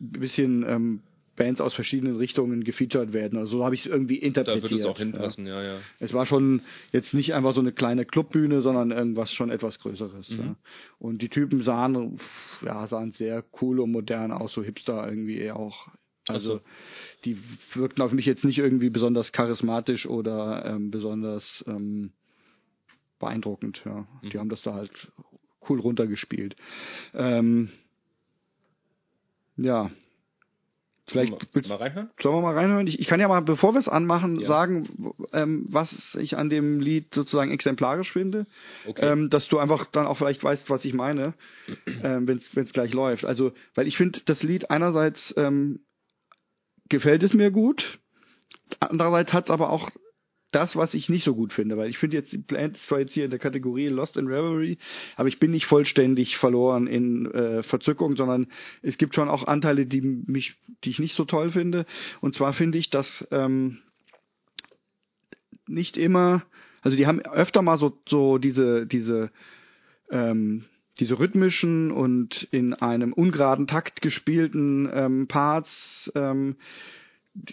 ein bisschen Bands aus verschiedenen Richtungen gefeatured werden. Also so habe ich es irgendwie interpretiert. Da würde es auch hinpassen, ja. Es war schon jetzt nicht einfach so eine kleine Clubbühne, sondern irgendwas schon etwas Größeres. Mhm. Ja. Und die Typen sahen sehr cool und modern aus, so Hipster irgendwie eher auch. Also die wirkten auf mich jetzt nicht irgendwie besonders charismatisch oder besonders beeindruckend, ja. Die haben das da halt cool runtergespielt. Sollen wir mal reinhören? Ich kann ja mal, bevor wir es anmachen, sagen, was ich an dem Lied sozusagen exemplarisch finde. Okay. Dass du einfach dann auch vielleicht weißt, was ich meine, wenn es gleich läuft. Also, weil ich finde, das Lied einerseits gefällt es mir gut, andererseits hat es aber auch das, was ich nicht so gut finde, weil ich finde jetzt, die Band ist zwar jetzt hier in der Kategorie Lost in Reverie, aber ich bin nicht vollständig verloren in Verzückung, sondern es gibt schon auch Anteile, die ich nicht so toll finde. Und zwar finde ich, dass nicht immer, also die haben öfter mal so diese rhythmischen und in einem ungeraden Takt gespielten Parts,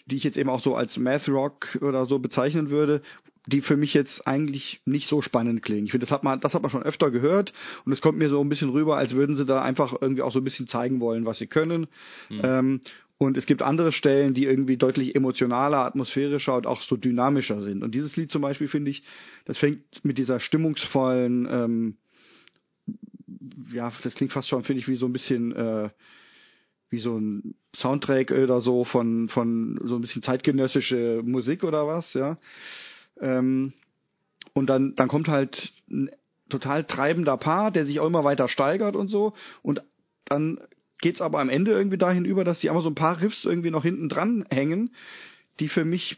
die ich jetzt eben auch so als Math-Rock oder so bezeichnen würde, die für mich jetzt eigentlich nicht so spannend klingen. Ich finde, das hat man schon öfter gehört und es kommt mir so ein bisschen rüber, als würden sie da einfach irgendwie auch so ein bisschen zeigen wollen, was sie können. Mhm. Und es gibt andere Stellen, die irgendwie deutlich emotionaler, atmosphärischer und auch so dynamischer sind. Und dieses Lied zum Beispiel, finde ich, das fängt mit dieser stimmungsvollen, das klingt fast schon, finde ich, wie so ein bisschen wie so ein Soundtrack oder so von so ein bisschen zeitgenössische Musik oder was, ja. Und dann kommt halt ein total treibender Part, der sich auch immer weiter steigert und so. Und dann geht's aber am Ende irgendwie dahin über, dass die einfach so ein paar Riffs irgendwie noch hinten dran hängen, die für mich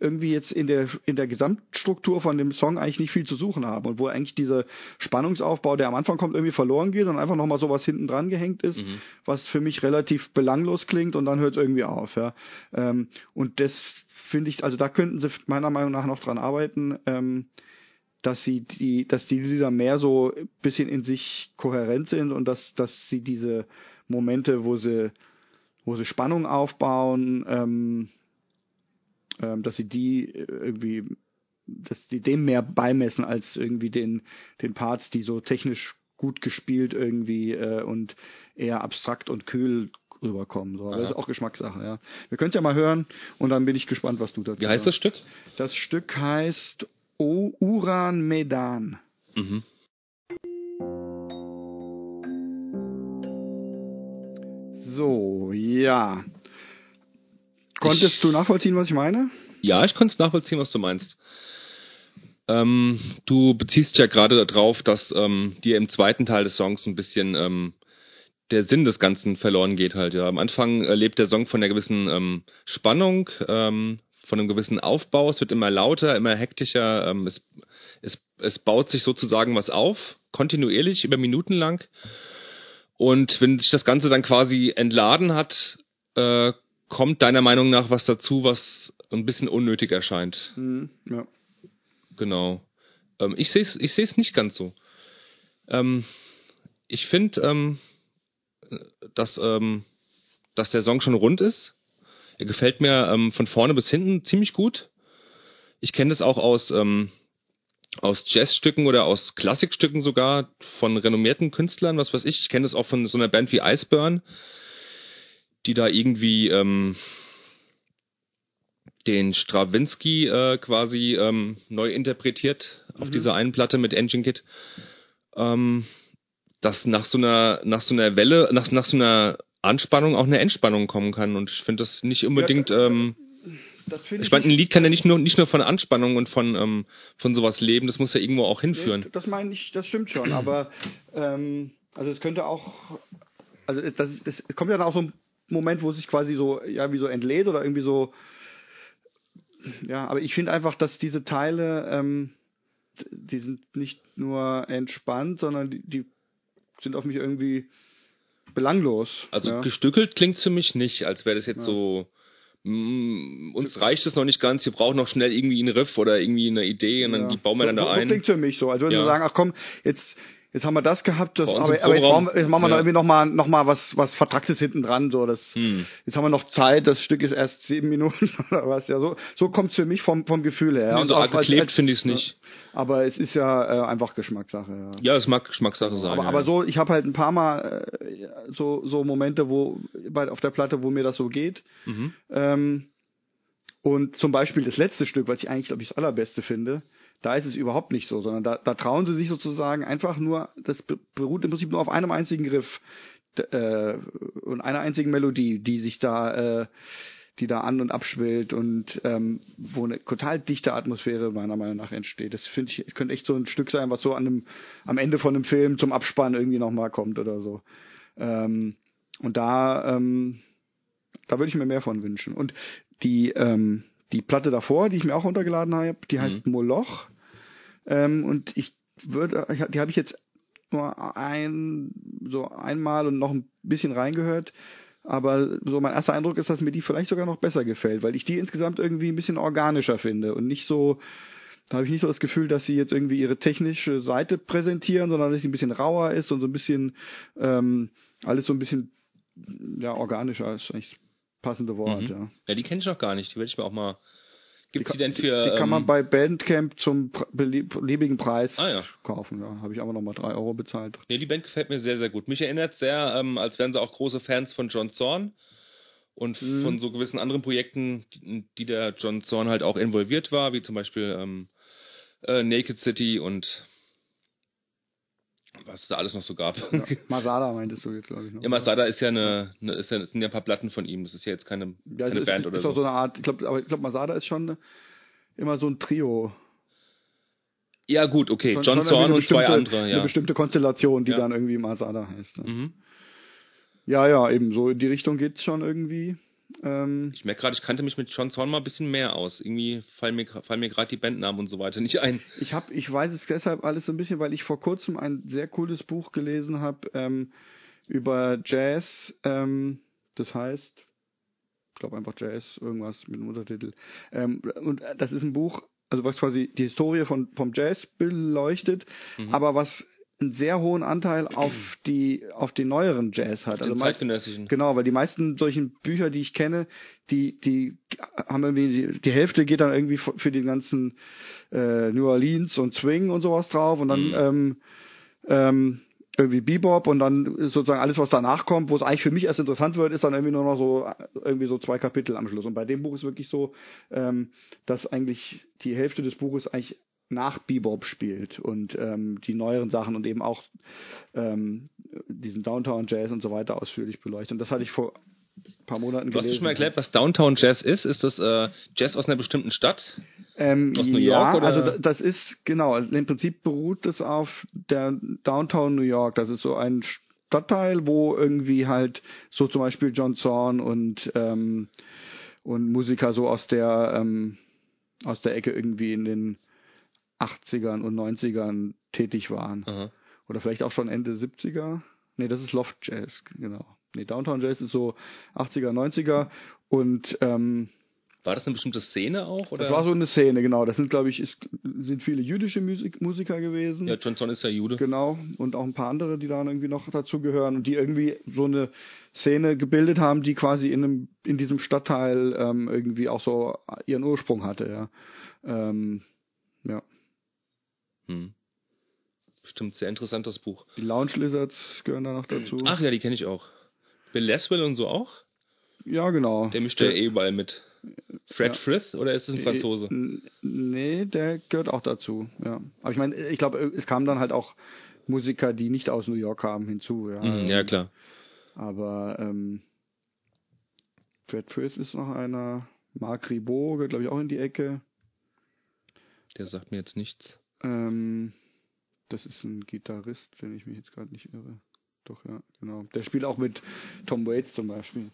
irgendwie jetzt in der Gesamtstruktur von dem Song eigentlich nicht viel zu suchen haben und wo eigentlich dieser Spannungsaufbau, der am Anfang kommt, irgendwie verloren geht und einfach nochmal sowas hinten dran gehängt ist, was für mich relativ belanglos klingt und dann hört es irgendwie auf. Ja. Und das finde ich, also da könnten sie meiner Meinung nach noch dran arbeiten, dass die Lieder mehr so ein bisschen in sich kohärent sind und dass sie diese Momente, wo sie Spannung aufbauen, dass sie die irgendwie, dass die dem mehr beimessen als irgendwie den Parts, die so technisch gut gespielt irgendwie und eher abstrakt und kühl rüberkommen. So. Das ist auch Geschmackssache, ja. Wir können es ja mal hören und dann bin ich gespannt, was du dazu sagst. Wie heißt das Stück? Das Stück heißt O Uran Medan. Mhm. So, ja. Konntest du nachvollziehen, was ich meine? Ja, ich konnte es nachvollziehen, was du meinst. Du beziehst ja gerade darauf, dass dir im zweiten Teil des Songs ein bisschen der Sinn des Ganzen verloren geht halt. Ja. Am Anfang lebt der Song von einer gewissen Spannung, von einem gewissen Aufbau. Es wird immer lauter, immer hektischer. Es baut sich sozusagen was auf, kontinuierlich, über Minuten lang. Und wenn sich das Ganze dann quasi entladen hat, kommt deiner Meinung nach was dazu, was ein bisschen unnötig erscheint. Mhm, ja. Genau. Ich sehe es nicht ganz so. Ich finde, dass der Song schon rund ist. gefällt mir von vorne bis hinten ziemlich gut. Ich kenne das auch aus Jazzstücken oder aus Klassikstücken sogar von renommierten Künstlern, was weiß ich. Ich kenne das auch von so einer Band wie Iceburn, die da irgendwie den Stravinsky quasi neu interpretiert auf dieser einen Platte mit Engine Kit. Dass nach so einer Welle, nach so einer Anspannung auch eine Entspannung kommen kann. Und ich finde das nicht unbedingt... ich meine, ein Lied kann ja nicht nur von Anspannung und von sowas leben, das muss ja irgendwo auch hinführen. Das meine ich, das stimmt schon, aber also es könnte auch, also es kommt ja dann auch so ein Moment, wo es sich quasi so, ja, wie so entlädt oder irgendwie so, ja, aber ich finde einfach, dass diese Teile, die sind nicht nur entspannt, sondern die sind auf mich irgendwie belanglos. Also ja. Gestückelt klingt es für mich nicht, als wäre das jetzt so... uns reicht es noch nicht ganz, wir brauchen noch schnell irgendwie einen Riff oder irgendwie eine Idee und dann die bauen wir dann so, da ein. Das klingt für mich so, als würden wir sagen, ach komm, jetzt haben wir das gehabt, jetzt machen wir irgendwie noch mal was Vertracktes hinten dran, so das. Jetzt haben wir noch Zeit, das Stück ist erst 7 Minuten oder was, ja, so kommt's für mich vom Gefühl her. Ja, und so arg geklebt finde ich es nicht. Ja, aber es ist ja einfach Geschmackssache. Ja, es mag Geschmackssache sein. Aber so, ich habe halt ein paar Mal so Momente, wo auf der Platte, wo mir das so geht. Und zum Beispiel das letzte Stück, was ich eigentlich, glaube ich, das allerbeste finde. Da ist es überhaupt nicht so, sondern da trauen sie sich sozusagen einfach nur, das beruht im Prinzip nur auf einem einzigen Riff und einer einzigen Melodie, die sich da, die da an- und abschwillt und wo eine total dichte Atmosphäre meiner Meinung nach entsteht. Das finde ich, könnte echt so ein Stück sein, was so am Ende von einem Film zum Abspann irgendwie nochmal kommt oder so. Und da würde ich mir mehr von wünschen. Und die Platte davor, die ich mir auch runtergeladen habe, die heißt Moloch. Und die habe ich jetzt nur einmal und noch ein bisschen reingehört. Aber so mein erster Eindruck ist, dass mir die vielleicht sogar noch besser gefällt, weil ich die insgesamt irgendwie ein bisschen organischer finde und nicht so, da habe ich nicht so das Gefühl, dass sie jetzt irgendwie ihre technische Seite präsentieren, sondern dass sie ein bisschen rauer ist und so ein bisschen, alles so ein bisschen, ja, organischer ist eigentlich. Passende Wort, ja, die kenne ich noch gar nicht. Die werde ich mir auch mal... Gibt es die denn für... Die kann man bei Bandcamp zum beliebigen Preis kaufen. Da habe ich aber nochmal 3 Euro bezahlt. Nee, die Band gefällt mir sehr, sehr gut. Mich erinnert es sehr, als wären sie auch große Fans von John Zorn und von so gewissen anderen Projekten, die der John Zorn halt auch involviert war, wie zum Beispiel Naked City und... was es da alles noch so gab. Ja, Masada meintest du jetzt, glaube ich, noch. Ja, Masada ist ja sind ja ein paar Platten von ihm. Das ist ja jetzt keine Band oder so. Das ist auch so eine Art, ich glaube, Masada ist schon immer so ein Trio. Ja, gut, okay. John Zorn und zwei andere, ja. Eine bestimmte Konstellation, die dann irgendwie Masada heißt. Ne? Ja, eben so in die Richtung geht's schon irgendwie. Ich merke gerade, ich kannte mich mit John Zorn mal ein bisschen mehr aus. Irgendwie fallen mir gerade die Bandnamen und so weiter nicht ein. Ich weiß es deshalb alles so ein bisschen, weil ich vor kurzem ein sehr cooles Buch gelesen habe über Jazz. Das heißt, ich glaube einfach Jazz, irgendwas mit einem Untertitel. Und das ist ein Buch, also was quasi die Historie vom Jazz beleuchtet, aber was einen sehr hohen Anteil auf den neueren Jazz hat. Also zeitgenössischen. Genau, weil die meisten solchen Bücher, die ich kenne, die haben irgendwie, die Hälfte geht dann irgendwie für den ganzen New Orleans und Swing und sowas drauf und dann irgendwie Bebop und dann ist sozusagen alles, was danach kommt, wo es eigentlich für mich erst interessant wird, ist dann irgendwie nur noch so irgendwie so 2 Kapitel am Schluss. Und bei dem Buch ist wirklich so, dass eigentlich die Hälfte des Buches eigentlich nach Bebop spielt und die neueren Sachen und eben auch diesen Downtown Jazz und so weiter ausführlich beleuchtet. Und das hatte ich vor ein paar Monaten gelesen. Du hast mir schon mal erklärt, was Downtown Jazz ist. Ist das Jazz aus einer bestimmten Stadt? Aus New York? Ja, oder? Also das ist, genau, im Prinzip beruht es auf der Downtown New York. Das ist so ein Stadtteil, wo irgendwie halt so zum Beispiel John Zorn und Musiker so aus der Ecke irgendwie in den 80ern und 90ern tätig waren. Aha. Oder vielleicht auch schon Ende 70er. Nee, das ist Loft Jazz, genau. Nee, Downtown Jazz ist so 80er, 90er und War das eine bestimmte Szene auch? Oder? Das war so eine Szene, genau. Das sind, glaube ich, sind viele jüdische Musiker gewesen. Ja, John Zorn ist ja Jude. Genau, und auch ein paar andere, die da irgendwie noch dazu gehören und die irgendwie so eine Szene gebildet haben, die quasi in diesem Stadtteil irgendwie auch so ihren Ursprung hatte, ja. Ja. Hm. Bestimmt sehr interessant, das Buch. Die Lounge Lizards gehören da noch dazu. Ach ja, die kenne ich auch. Bill Laswell und so auch? Ja, genau. Der mischt ja eh überall mit. Fred ja. Frith, oder ist das ein Franzose? Nee, der gehört auch dazu, ja. Aber ich meine, ich glaube, es kamen dann halt auch Musiker, die nicht aus New York kamen, hinzu. Ja, ja klar. Aber Fred Frith ist noch einer. Marc Ribot gehört, glaube ich, auch in die Ecke. Der sagt mir jetzt nichts. Das ist ein Gitarrist, wenn ich mich jetzt gerade nicht irre. Doch, ja, genau. Der spielt auch mit Tom Waits zum Beispiel.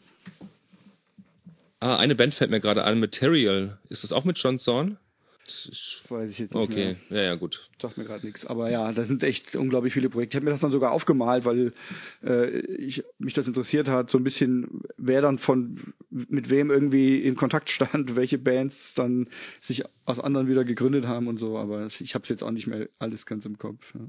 Ah, eine Band fällt mir gerade an, Material. Ist das auch mit John Zorn? Weiß ich jetzt nicht mehr. Okay, ja, gut. Sagt mir gerade nichts. Aber ja, das sind echt unglaublich viele Projekte. Ich habe mir das dann sogar aufgemalt, weil mich das interessiert hat, so ein bisschen, wer dann mit wem irgendwie in Kontakt stand, welche Bands dann sich aus anderen wieder gegründet haben und so. Aber ich habe es jetzt auch nicht mehr alles ganz im Kopf. Ja.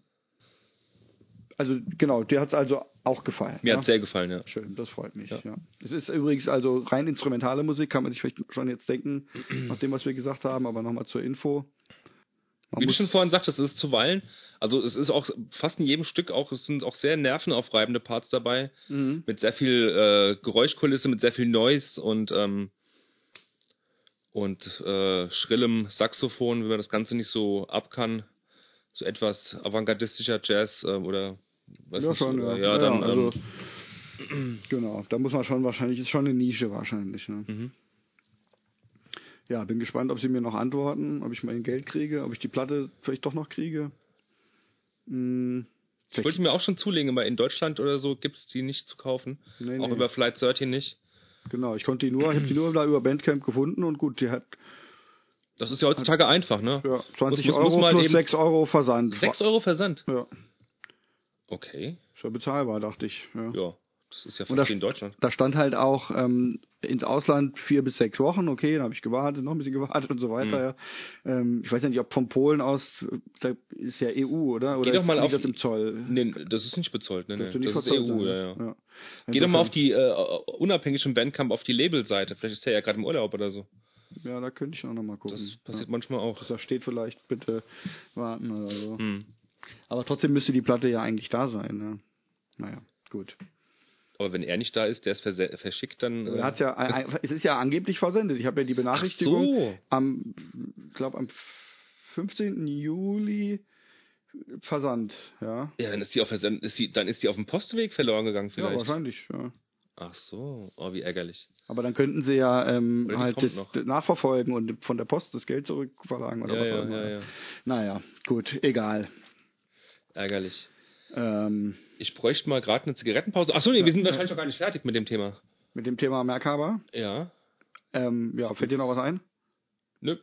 Also genau, dir hat es also auch gefallen. Mir hat es sehr gefallen, ja. Schön, das freut mich. Ja. Ja. Es ist übrigens also rein instrumentale Musik, kann man sich vielleicht schon jetzt denken, nach dem, was wir gesagt haben, aber nochmal zur Info. Wie du schon vorhin sagtest, es ist zuweilen, also es ist auch fast in jedem Stück, auch es sind auch sehr nervenaufreibende Parts dabei, mit sehr viel Geräuschkulisse, mit sehr viel Noise und schrillem Saxophon, wenn man das Ganze nicht so ab kann. So etwas avantgardistischer Jazz oder weiß ja, nicht, schon, oder, ja. Ja, dann, ja, also, genau, da muss man schon wahrscheinlich, ist schon eine Nische wahrscheinlich. Ne? Mhm. Ja, bin gespannt, ob sie mir noch antworten, ob ich mein Geld kriege, ob ich die Platte vielleicht doch noch kriege. Ich wollte mir auch schon zulegen, aber in Deutschland oder so gibt es die nicht zu kaufen. Nee, auch über Flight 13 nicht. Genau, ich habe die nur da über Bandcamp gefunden und gut, die hat... Das ist ja heutzutage einfach, ne? Ja, 20 Euro plus eben 6 Euro Versand. 6 Euro Versand? Ja. Okay. Ist ja bezahlbar, dachte ich. Ja, ja, das ist ja fast wie in Deutschland. Da stand halt auch ins Ausland 4 bis 6 Wochen. Okay, dann habe ich gewartet, noch ein bisschen gewartet und so weiter. Mhm. Ja. Ich weiß ja nicht, ob von Polen aus, da ist ja EU, oder? Oder ist das im Zoll? Nee, das ist nicht bezollt. Nee, nee. Das ist EU, ja. Geh doch mal auf die unabhängigen Bandcamp, auf die Labelseite. Vielleicht ist der ja gerade im Urlaub oder so. Ja, da könnte ich auch noch mal gucken. Das passiert manchmal auch. Da steht vielleicht, bitte warten oder so. Hm. Aber trotzdem müsste die Platte ja eigentlich da sein. Ne? Naja, gut. Aber wenn er nicht da ist, der ist verschickt, dann... Es ist ja angeblich versendet. Ich habe ja die Benachrichtigung am 15. Juli versandt. Ja, dann ist die auf dem Postweg verloren gegangen vielleicht. Ja, wahrscheinlich, ja. Ach so, oh, wie ärgerlich. Aber dann könnten sie ja halt das nachverfolgen und von der Post das Geld zurückverlangen oder was auch immer. Ja, ja. Naja, gut, egal. Ärgerlich. Ich bräuchte mal gerade eine Zigarettenpause. Achso, nee, wir sind wahrscheinlich noch gar nicht fertig mit dem Thema. Mit dem Thema Merkaba? Ja. Ja, fällt dir noch was ein? Nö.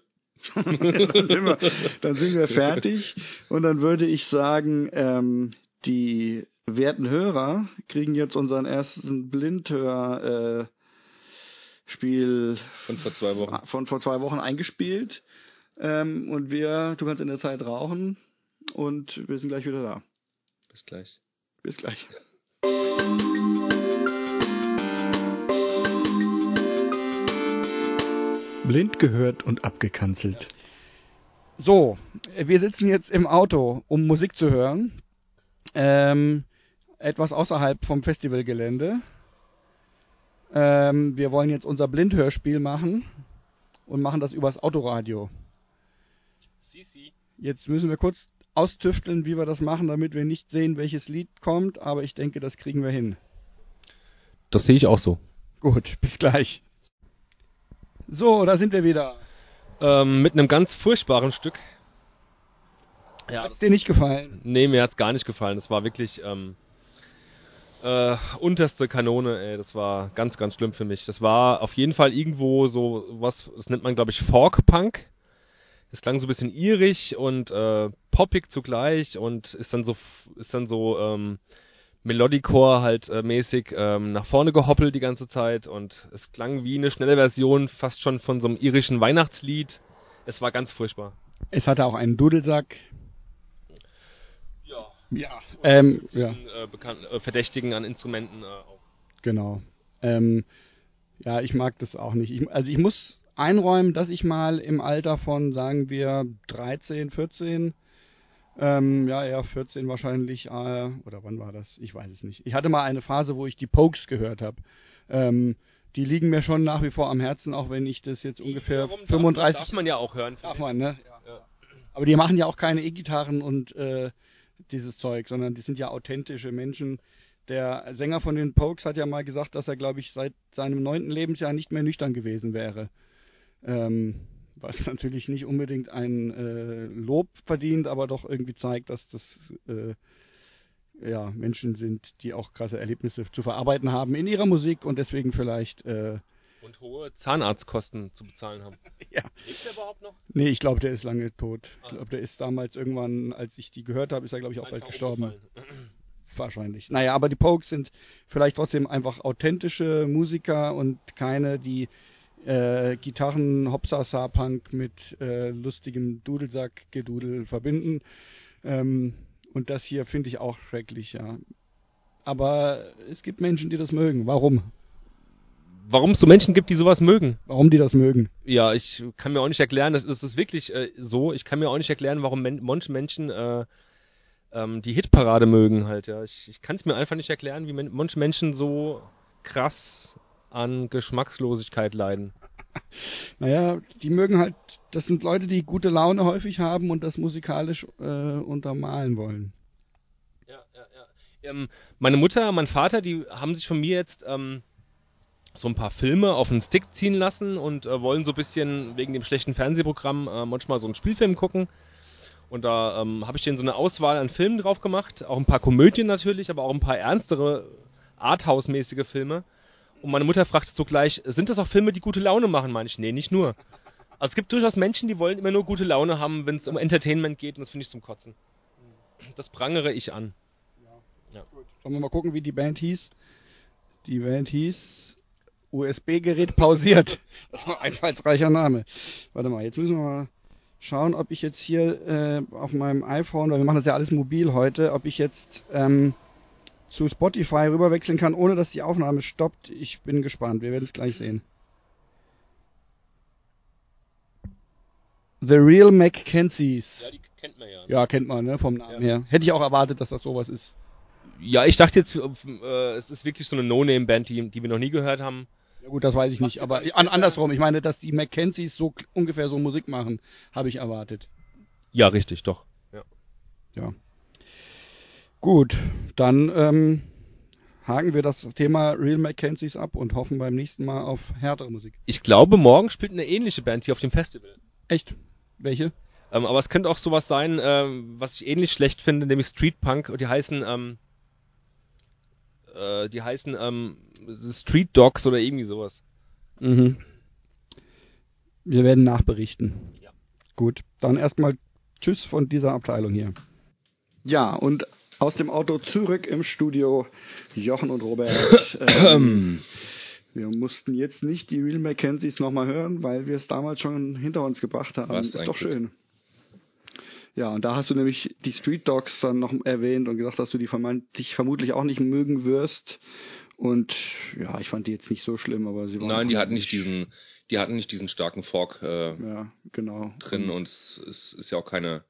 Dann sind wir fertig. Und dann würde ich sagen, die werten Hörer kriegen jetzt unseren ersten Blindhörspiel von vor zwei Wochen eingespielt. Und du kannst in der Zeit rauchen und wir sind gleich wieder da. Bis gleich. Blind gehört und abgekanzelt. Ja. So, wir sitzen jetzt im Auto, um Musik zu hören. Etwas außerhalb vom Festivalgelände. Wir wollen jetzt unser Blindhörspiel machen und machen das übers Autoradio. Jetzt müssen wir kurz austüfteln, wie wir das machen, damit wir nicht sehen, welches Lied kommt, aber ich denke, das kriegen wir hin. Das sehe ich auch so. Gut, bis gleich. So, da sind wir wieder. Mit einem ganz furchtbaren Stück. Ja, hat dir nicht gefallen? Nee, mir hat's gar nicht gefallen. Das war wirklich unterste Kanone, ey. Das war ganz, ganz schlimm für mich. Das war auf jeden Fall irgendwo so was, das nennt man, glaube ich, Folk-Punk. Das klang so ein bisschen irisch und poppig zugleich und ist dann so Melodicore halt mäßig nach vorne gehoppelt die ganze Zeit und es klang wie eine schnelle Version fast schon von so einem irischen Weihnachtslied. Es war ganz furchtbar. Es hatte auch einen Dudelsack. Ja. Ja. Verdächtigen an Instrumenten auch. Genau. Ja, ich mag das auch nicht. Ich muss einräumen, dass ich mal im Alter von, sagen wir, 13, 14... eher 14 wahrscheinlich, oder wann war das? Ich weiß es nicht. Ich hatte mal eine Phase, wo ich die Pogues gehört habe. Die liegen mir schon nach wie vor am Herzen, auch wenn ich das jetzt ungefähr 35... Darf man ja auch hören. Darf man, ne? Ja. Aber die machen ja auch keine E-Gitarren und dieses Zeug, sondern die sind ja authentische Menschen. Der Sänger von den Pogues hat ja mal gesagt, dass er, glaube ich, seit seinem 9. Lebensjahr nicht mehr nüchtern gewesen wäre. Was natürlich nicht unbedingt ein Lob verdient, aber doch irgendwie zeigt, dass das Menschen sind, die auch krasse Erlebnisse zu verarbeiten haben in ihrer Musik und deswegen vielleicht... und hohe Zahnarztkosten zu bezahlen haben. Ja. Lebt der überhaupt noch? Nee, ich glaube, der ist lange tot. Ich glaube, der ist damals irgendwann, als ich die gehört habe, ist er, glaube ich, auch bald gestorben. Wahrscheinlich. Naja, aber die Pogues sind vielleicht trotzdem einfach authentische Musiker und keine, die... Gitarren Hopsa-Sa-Punk mit lustigem Dudelsack-Gedudel verbinden. Und das hier finde ich auch schrecklich, ja. Aber es gibt Menschen, die das mögen. Warum? Warum es so Menschen gibt, die sowas mögen? Warum die das mögen? Ja, ich kann mir auch nicht erklären, das ist wirklich so, ich kann mir auch nicht erklären, warum manche Menschen die Hitparade mögen halt, ja. Ich kann es mir einfach nicht erklären, wie manche Menschen so krass an Geschmackslosigkeit leiden. Naja, die mögen halt, das sind Leute, die gute Laune häufig haben und das musikalisch untermalen wollen. Ja. Meine Mutter, mein Vater, die haben sich von mir jetzt so ein paar Filme auf den Stick ziehen lassen und wollen so ein bisschen wegen dem schlechten Fernsehprogramm manchmal so einen Spielfilm gucken. Und da habe ich denen so eine Auswahl an Filmen drauf gemacht, auch ein paar Komödien natürlich, aber auch ein paar ernstere, Arthouse-mäßige Filme. Und meine Mutter fragte sogleich, sind das auch Filme, die gute Laune machen? Meine ich, nee, nicht nur. Also es gibt durchaus Menschen, die wollen immer nur gute Laune haben, wenn es um Entertainment geht. Und das finde ich zum Kotzen. Das prangere ich an. Ja. Gut. Sollen wir mal gucken, wie die Band hieß? Die Band hieß USB-Gerät pausiert. Das war ein einfallsreicher Name. Warte mal, jetzt müssen wir mal schauen, ob ich jetzt hier auf meinem iPhone, weil wir machen das ja alles mobil heute, ob ich jetzt... zu Spotify rüberwechseln kann, ohne dass die Aufnahme stoppt. Ich bin gespannt. Wir werden es gleich sehen. The Real Mackenzies. Ja, die kennt man ja. Ne? Ja, kennt man, ne? Vom Namen her. Hätte ich auch erwartet, dass das sowas ist. Ja, ich dachte jetzt, es ist wirklich so eine No-Name-Band, die wir noch nie gehört haben. Ja gut, das weiß ich nicht. Aber andersrum, ich meine, dass die Mackenzies so ungefähr so Musik machen, habe ich erwartet. Ja, richtig, doch. Ja. Gut, dann haken wir das Thema Real Mackenzies ab und hoffen beim nächsten Mal auf härtere Musik. Ich glaube, morgen spielt eine ähnliche Band hier auf dem Festival. Echt? Welche? Aber es könnte auch sowas sein, was ich ähnlich schlecht finde, nämlich Street Punk. Und die heißen Street Dogs oder irgendwie sowas. Mhm. Wir werden nachberichten. Ja. Gut, dann erstmal Tschüss von dieser Abteilung hier. Ja, und aus dem Auto zurück im Studio, Jochen und Robert. Wir mussten jetzt nicht die Real Mackenzies nochmal hören, weil wir es damals schon hinter uns gebracht haben. Was ist eigentlich? Doch schön. Ja, und da hast du nämlich die Street Dogs dann noch erwähnt und gesagt, dass du die dich vermutlich auch nicht mögen wirst. Und ja, ich fand die jetzt nicht so schlimm, aber sie waren... Nein, die hatten nicht diesen starken Fork drin und es ist ja auch keine...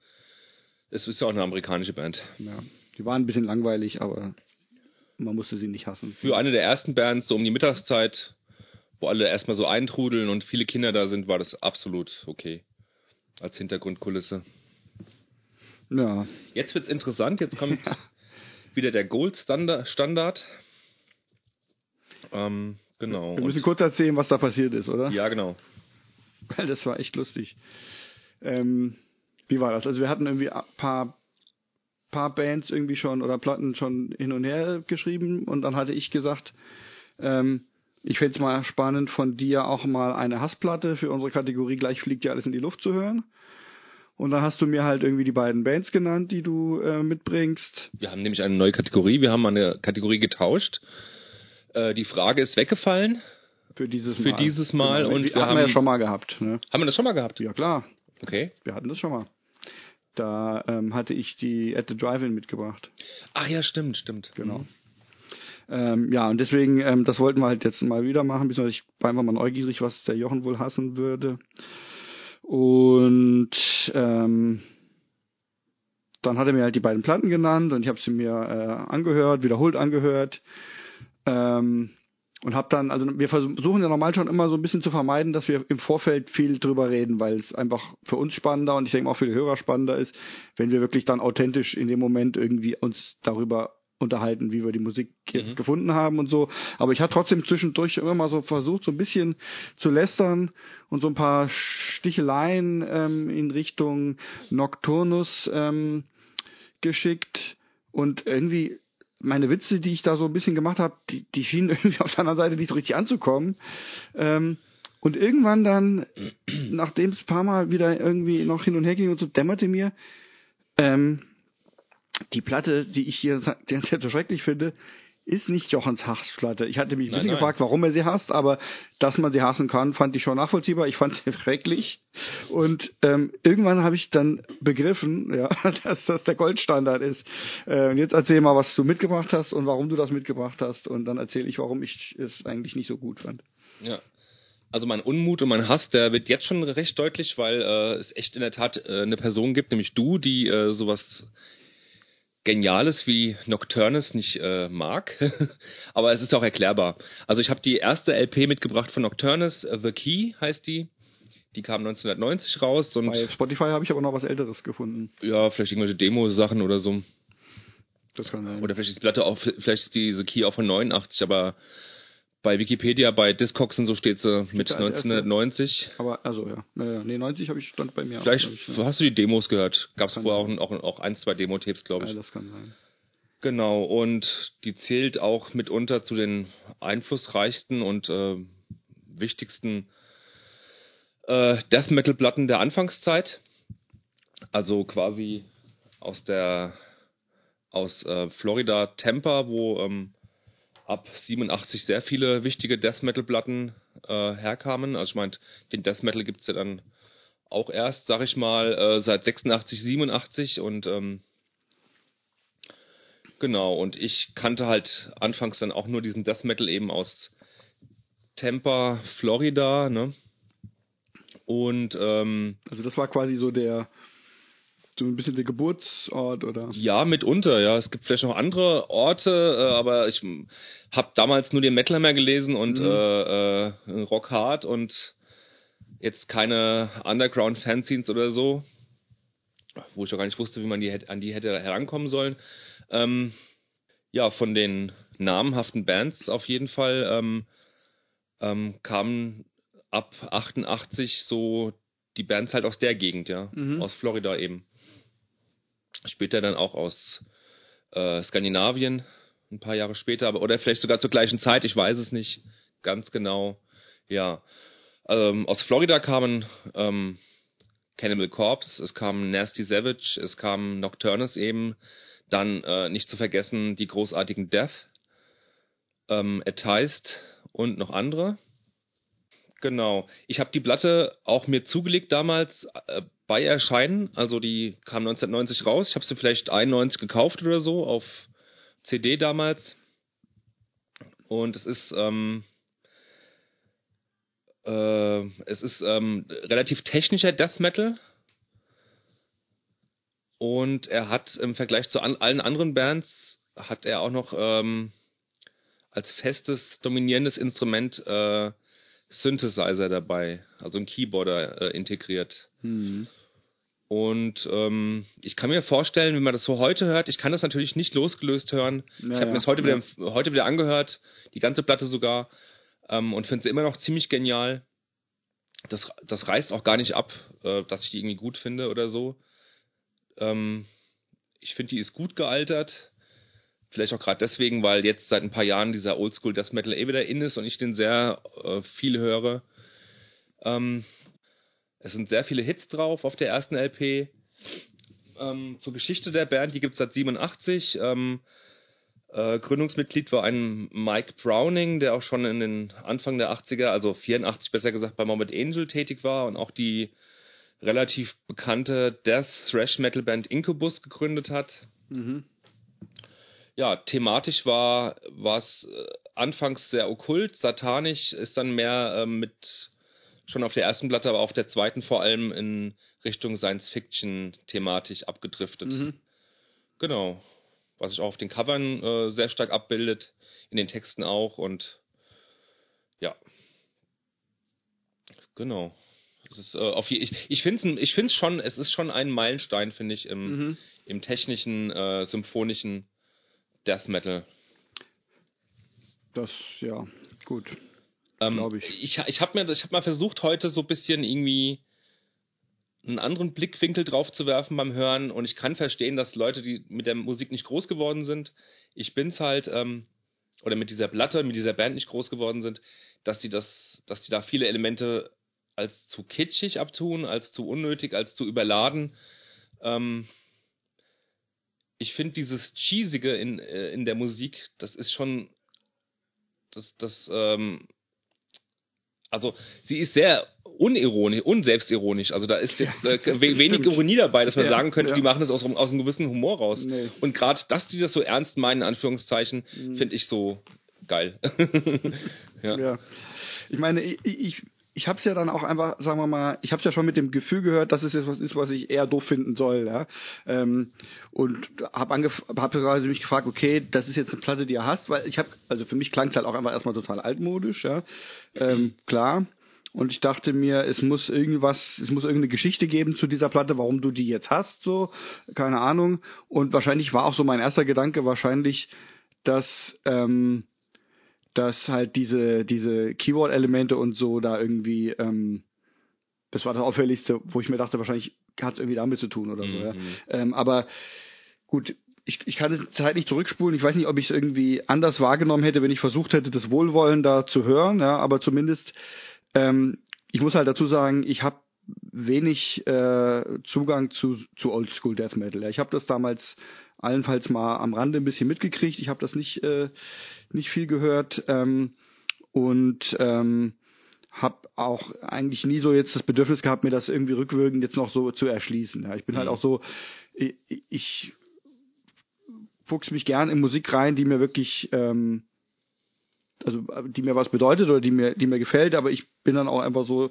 Es ist ja auch eine amerikanische Band. Ja, die waren ein bisschen langweilig, aber man musste sie nicht hassen. Für eine der ersten Bands, so um die Mittagszeit, wo alle erstmal so eintrudeln und viele Kinder da sind, war das absolut okay. Als Hintergrundkulisse. Ja. Jetzt wird's interessant, jetzt kommt wieder der Gold-Standard. Genau. Wir müssen kurz erzählen, was da passiert ist, oder? Ja, genau. Weil das war echt lustig. Wie war das? Also wir hatten irgendwie ein paar Bands irgendwie schon oder Platten schon hin und her geschrieben und dann hatte ich gesagt, ich fände es mal spannend von dir auch mal eine Hassplatte für unsere Kategorie, gleich fliegt ja alles in die Luft zu hören. Und dann hast du mir halt irgendwie die beiden Bands genannt, die du mitbringst. Wir haben nämlich eine neue Kategorie. Wir haben eine Kategorie getauscht. Die Frage ist weggefallen. Für dieses Mal. Genau. Und wir haben das schon mal gehabt. Ne? Haben wir das schon mal gehabt? Ja, klar. Okay. Wir hatten das schon mal. Da hatte ich die At the Drive-In mitgebracht. Ach ja, stimmt. Genau. Mhm. Ja, und deswegen, das wollten wir halt jetzt mal wieder machen. Ich war einfach mal neugierig, was der Jochen wohl hassen würde. Und dann hat er mir halt die beiden Platten genannt und ich habe sie mir wiederholt angehört. Und habe dann, also wir versuchen ja normal schon immer so ein bisschen zu vermeiden, dass wir im Vorfeld viel drüber reden, weil es einfach für uns spannender und ich denke auch für die Hörer spannender ist, wenn wir wirklich dann authentisch in dem Moment irgendwie uns darüber unterhalten, wie wir die Musik jetzt gefunden haben und so. Aber ich habe trotzdem zwischendurch immer mal so versucht, so ein bisschen zu lästern und so ein paar Sticheleien in Richtung Nocturnus geschickt und irgendwie meine Witze, die ich da so ein bisschen gemacht habe, die schienen irgendwie auf der anderen Seite nicht so richtig anzukommen. Und irgendwann dann, nachdem es ein paar Mal wieder irgendwie noch hin und her ging und so, dämmerte mir, die Platte, die ich hier so schrecklich finde, ist nicht Jochens Hassplatte. Ich hatte mich ein bisschen gefragt, warum er sie hasst, aber dass man sie hassen kann, fand ich schon nachvollziehbar. Ich fand sie schrecklich. Und irgendwann habe ich dann begriffen, ja, dass das der Goldstandard ist. Und jetzt erzähl mal, was du mitgebracht hast und warum du das mitgebracht hast. Und dann erzähle ich, warum ich es eigentlich nicht so gut fand. Ja, also mein Unmut und mein Hass, der wird jetzt schon recht deutlich, weil es echt in der Tat eine Person gibt, nämlich du, die sowas Geniales wie Nocturnus nicht mag, aber es ist auch erklärbar. Also ich habe die erste LP mitgebracht von Nocturnus, The Key heißt die. Die kam 1990 raus. Und bei Spotify habe ich aber noch was Älteres gefunden. Ja, vielleicht irgendwelche Demo-Sachen oder so. Das kann sein. Oder vielleicht ist die Platte auch, vielleicht ist diese Key auch von 89, aber bei Wikipedia, bei Discogs und so steht sie mit 1990. Aber, also ja. Nee, 90 habe ich stand bei mir. Vielleicht auch, hast du die Demos gehört. Gab es vorher auch ein, zwei Demo-Tapes, glaube ich. Ja, das kann sein. Genau, und die zählt auch mitunter zu den einflussreichsten und wichtigsten Death-Metal-Platten der Anfangszeit. Also quasi aus Florida Tampa, wo ab 87 sehr viele wichtige Death-Metal-Platten herkamen. Also ich meine, den Death-Metal gibt es ja dann auch erst, sag ich mal, seit 86, 87. Und genau, und ich kannte halt anfangs dann auch nur diesen Death-Metal eben aus Tampa, Florida, ne? Und also das war quasi so ein bisschen der Geburtsort, oder? Ja, mitunter, ja. Es gibt vielleicht noch andere Orte, aber ich habe damals nur den Metalhammer gelesen und Rock Hard und jetzt keine Underground-Fanzines oder so, wo ich auch gar nicht wusste, wie man an die hätte herankommen sollen. Ja, von den namhaften Bands auf jeden Fall kamen ab 88 so die Bands halt aus der Gegend, ja, aus Florida eben. Später dann auch aus Skandinavien, ein paar Jahre später, aber oder vielleicht sogar zur gleichen Zeit, ich weiß es nicht ganz genau. Ja, aus Florida kamen Cannibal Corpse, es kamen Nasty Savage, es kamen Nocturnus eben, dann nicht zu vergessen die großartigen Death, Atized und noch andere. Genau. Ich habe die Platte auch mir zugelegt damals bei Erscheinen. Also die kam 1990 raus. Ich habe sie vielleicht 91 gekauft oder so auf CD damals. Und es ist relativ technischer Death Metal. Und er hat im Vergleich zu allen anderen Bands hat er auch noch als festes dominierendes Instrument Synthesizer dabei, also ein Keyboarder integriert. Und ich kann mir vorstellen, wenn man das so heute hört, ich kann das natürlich nicht losgelöst hören. Naja, ich habe mir das heute wieder angehört, die ganze Platte sogar, und finde sie immer noch ziemlich genial. Das reißt auch gar nicht ab, dass ich die irgendwie gut finde oder so. Ich finde, die ist gut gealtert. Vielleicht auch gerade deswegen, weil jetzt seit ein paar Jahren dieser Oldschool Death Metal wieder in ist und ich den sehr viel höre. Es sind sehr viele Hits drauf auf der ersten LP. Zur Geschichte der Band, die gibt es seit 87. Gründungsmitglied war ein Mike Browning, der auch schon in den Anfang der 80er, also 84 besser gesagt, bei Morbid Angel tätig war und auch die relativ bekannte Death-Thrash-Metal-Band Incubus gegründet hat. Mhm. Ja, thematisch war es anfangs sehr okkult, satanisch, ist dann mehr mit, schon auf der ersten Platte, aber auf der zweiten vor allem in Richtung Science-Fiction thematisch abgedriftet. Mhm. Genau, was sich auch auf den Covern sehr stark abbildet, in den Texten auch und ja, genau. Das ist, es ist schon ein Meilenstein, finde ich, im technischen, symphonischen Death Metal. Das, ja, gut, glaube ich. Ich habe mal versucht, heute so ein bisschen irgendwie einen anderen Blickwinkel drauf zu werfen beim Hören und ich kann verstehen, dass Leute, die mit der Musik nicht groß geworden sind, ich bin's halt, oder mit dieser Platte, mit dieser Band nicht groß geworden sind, dass die da viele Elemente als zu kitschig abtun, als zu unnötig, als zu überladen. Ich finde dieses Cheesige in der Musik, das ist schon, also sie ist sehr unironisch, unselbstironisch. Also da ist jetzt wenig Ironie dabei, dass man sagen könnte, die machen das aus einem gewissen Humor raus. Nee. Und gerade, dass die das so ernst meinen, in Anführungszeichen, finde ich so geil. Ja. Ich meine, ich habe es ja dann auch einfach, sagen wir mal, ich habe es ja schon mit dem Gefühl gehört, dass es jetzt was ist, was ich eher doof finden soll. Ja? Und habe mich gefragt, okay, das ist jetzt eine Platte, die ihr hasst, weil also für mich klang es halt auch einfach erstmal total altmodisch, ja? Klar. Und ich dachte mir, es muss irgendeine Geschichte geben zu dieser Platte, warum du die jetzt hast, so, keine Ahnung. Und wahrscheinlich war auch so mein erster Gedanke, dass dass halt diese Keyword-Elemente und so da irgendwie, das war das Auffälligste, wo ich mir dachte, wahrscheinlich hat es irgendwie damit zu tun oder so. Ja. Aber gut, ich kann es halt nicht zurückspulen. Ich weiß nicht, ob ich es irgendwie anders wahrgenommen hätte, wenn ich versucht hätte, das Wohlwollen da zu hören. Ja, aber zumindest, ich muss halt dazu sagen, ich habe wenig Zugang zu Oldschool Death Metal. Ja. Ich habe das damals allenfalls mal am Rande ein bisschen mitgekriegt. Ich habe das nicht viel gehört und habe auch eigentlich nie so jetzt das Bedürfnis gehabt, mir das irgendwie rückwirkend jetzt noch so zu erschließen. Ja. Ich bin halt auch so, ich fuchse mich gern in Musik rein, die mir wirklich die mir was bedeutet oder die mir gefällt, aber ich bin dann auch einfach so,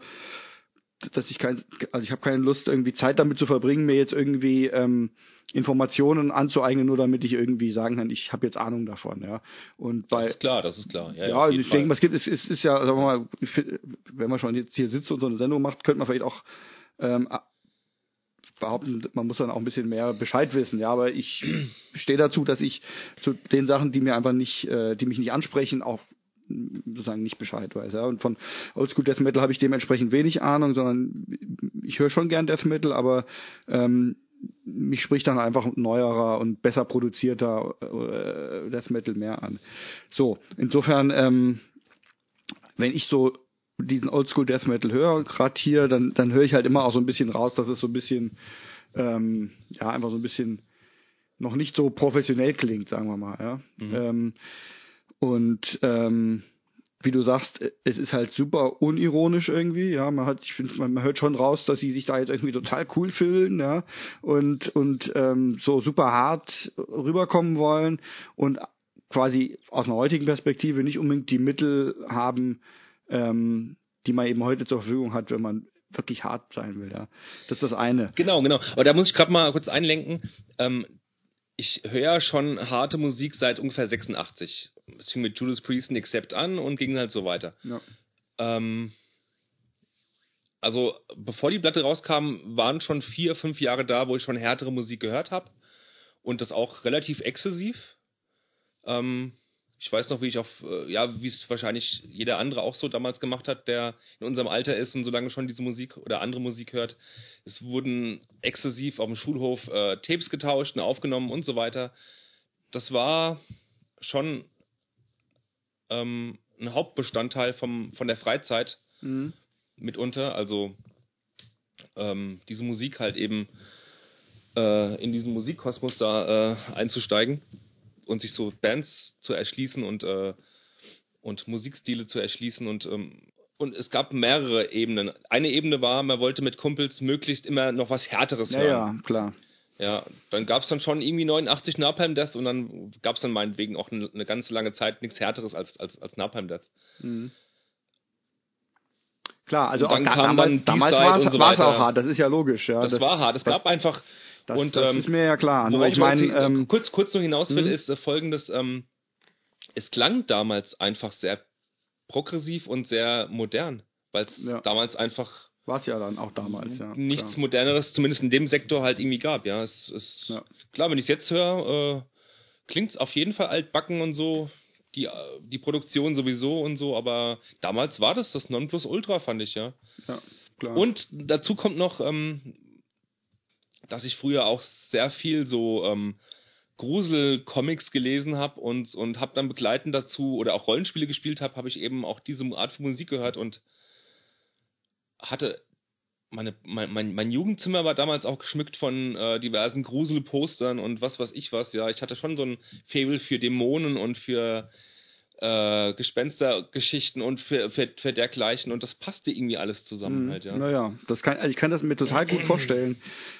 dass ich habe keine Lust, irgendwie Zeit damit zu verbringen, mir jetzt irgendwie Informationen anzueignen, nur damit ich irgendwie sagen kann, ich habe jetzt Ahnung davon, ja. Und das ist klar. Ja, ich denke, was gibt, ist ja, sagen wir mal, wenn man schon jetzt hier sitzt und so eine Sendung macht, könnte man vielleicht auch behaupten, man muss dann auch ein bisschen mehr Bescheid wissen, ja, aber ich stehe dazu, dass ich zu den Sachen, die mir einfach nicht, die mich nicht ansprechen, auch sozusagen nicht Bescheid weiß. Ja. Und von Oldschool Death Metal habe ich dementsprechend wenig Ahnung, sondern ich höre schon gern Death Metal, aber mich spricht dann einfach neuerer und besser produzierter Death Metal mehr an. So, insofern, wenn ich so diesen Oldschool Death Metal höre, gerade hier, dann höre ich halt immer auch so ein bisschen raus, dass es so ein bisschen, einfach so ein bisschen noch nicht so professionell klingt, sagen wir mal. Ja. Wie du sagst, es ist halt super unironisch irgendwie, ja, man hört schon raus, dass sie sich da jetzt irgendwie total cool fühlen, ja, und so super hart rüberkommen wollen und quasi aus einer heutigen Perspektive nicht unbedingt die Mittel haben, die man eben heute zur Verfügung hat, wenn man wirklich hart sein will, ja. Das ist das eine. Genau. Aber da muss ich gerade mal kurz einlenken, ich höre schon harte Musik seit ungefähr 86. Es fing mit Judas Priest und Accept an und ging halt so weiter. Ja. Also bevor die Platte rauskam, waren schon 4-5 Jahre da, wo ich schon härtere Musik gehört habe. Und das auch relativ exzessiv. Ich weiß noch, wie ich wie es wahrscheinlich jeder andere auch so damals gemacht hat, der in unserem Alter ist und so lange schon diese Musik oder andere Musik hört. Es wurden exzessiv auf dem Schulhof Tapes getauscht und aufgenommen und so weiter. Das war schon ein Hauptbestandteil von der Freizeit mitunter. Also diese Musik halt eben in diesen Musikkosmos da einzusteigen und sich so Bands zu erschließen und Musikstile zu erschließen und es gab mehrere Ebenen. Eine Ebene war, man wollte mit Kumpels möglichst immer noch was Härteres hören. Ja, klar. Ja, dann gab es dann schon irgendwie 89 Napalm Death und dann gab es dann meinetwegen auch eine ganz lange Zeit nichts Härteres als Napalm Death. Mhm. Klar, also dann auch damals war es auch hart, das ist ja logisch. Ja. Das war hart, es gab einfach... Das ist mir ja klar. Nur ich meine, kurz noch hinaus will, ist Folgendes, es klang damals einfach sehr progressiv und sehr modern, weil es damals einfach... War es ja dann auch damals, ja. Nichts klar. Moderneres, zumindest in dem Sektor halt irgendwie gab, ja. Es Klar, wenn ich es jetzt höre, klingt es auf jeden Fall altbacken und so, die Produktion sowieso und so, aber damals war das Nonplusultra, fand ich, ja. Ja, klar. Und dazu kommt noch, dass ich früher auch sehr viel so Grusel-Comics gelesen habe und habe dann begleitend dazu oder auch Rollenspiele gespielt habe ich eben auch diese Art von Musik gehört und hatte mein Jugendzimmer war damals auch geschmückt von diversen Gruselpostern und was weiß ich was, ja. Ich hatte schon so ein Faible für Dämonen und für Gespenstergeschichten und für dergleichen und das passte irgendwie alles zusammen halt, ja. Naja, ich kann das mir total gut vorstellen,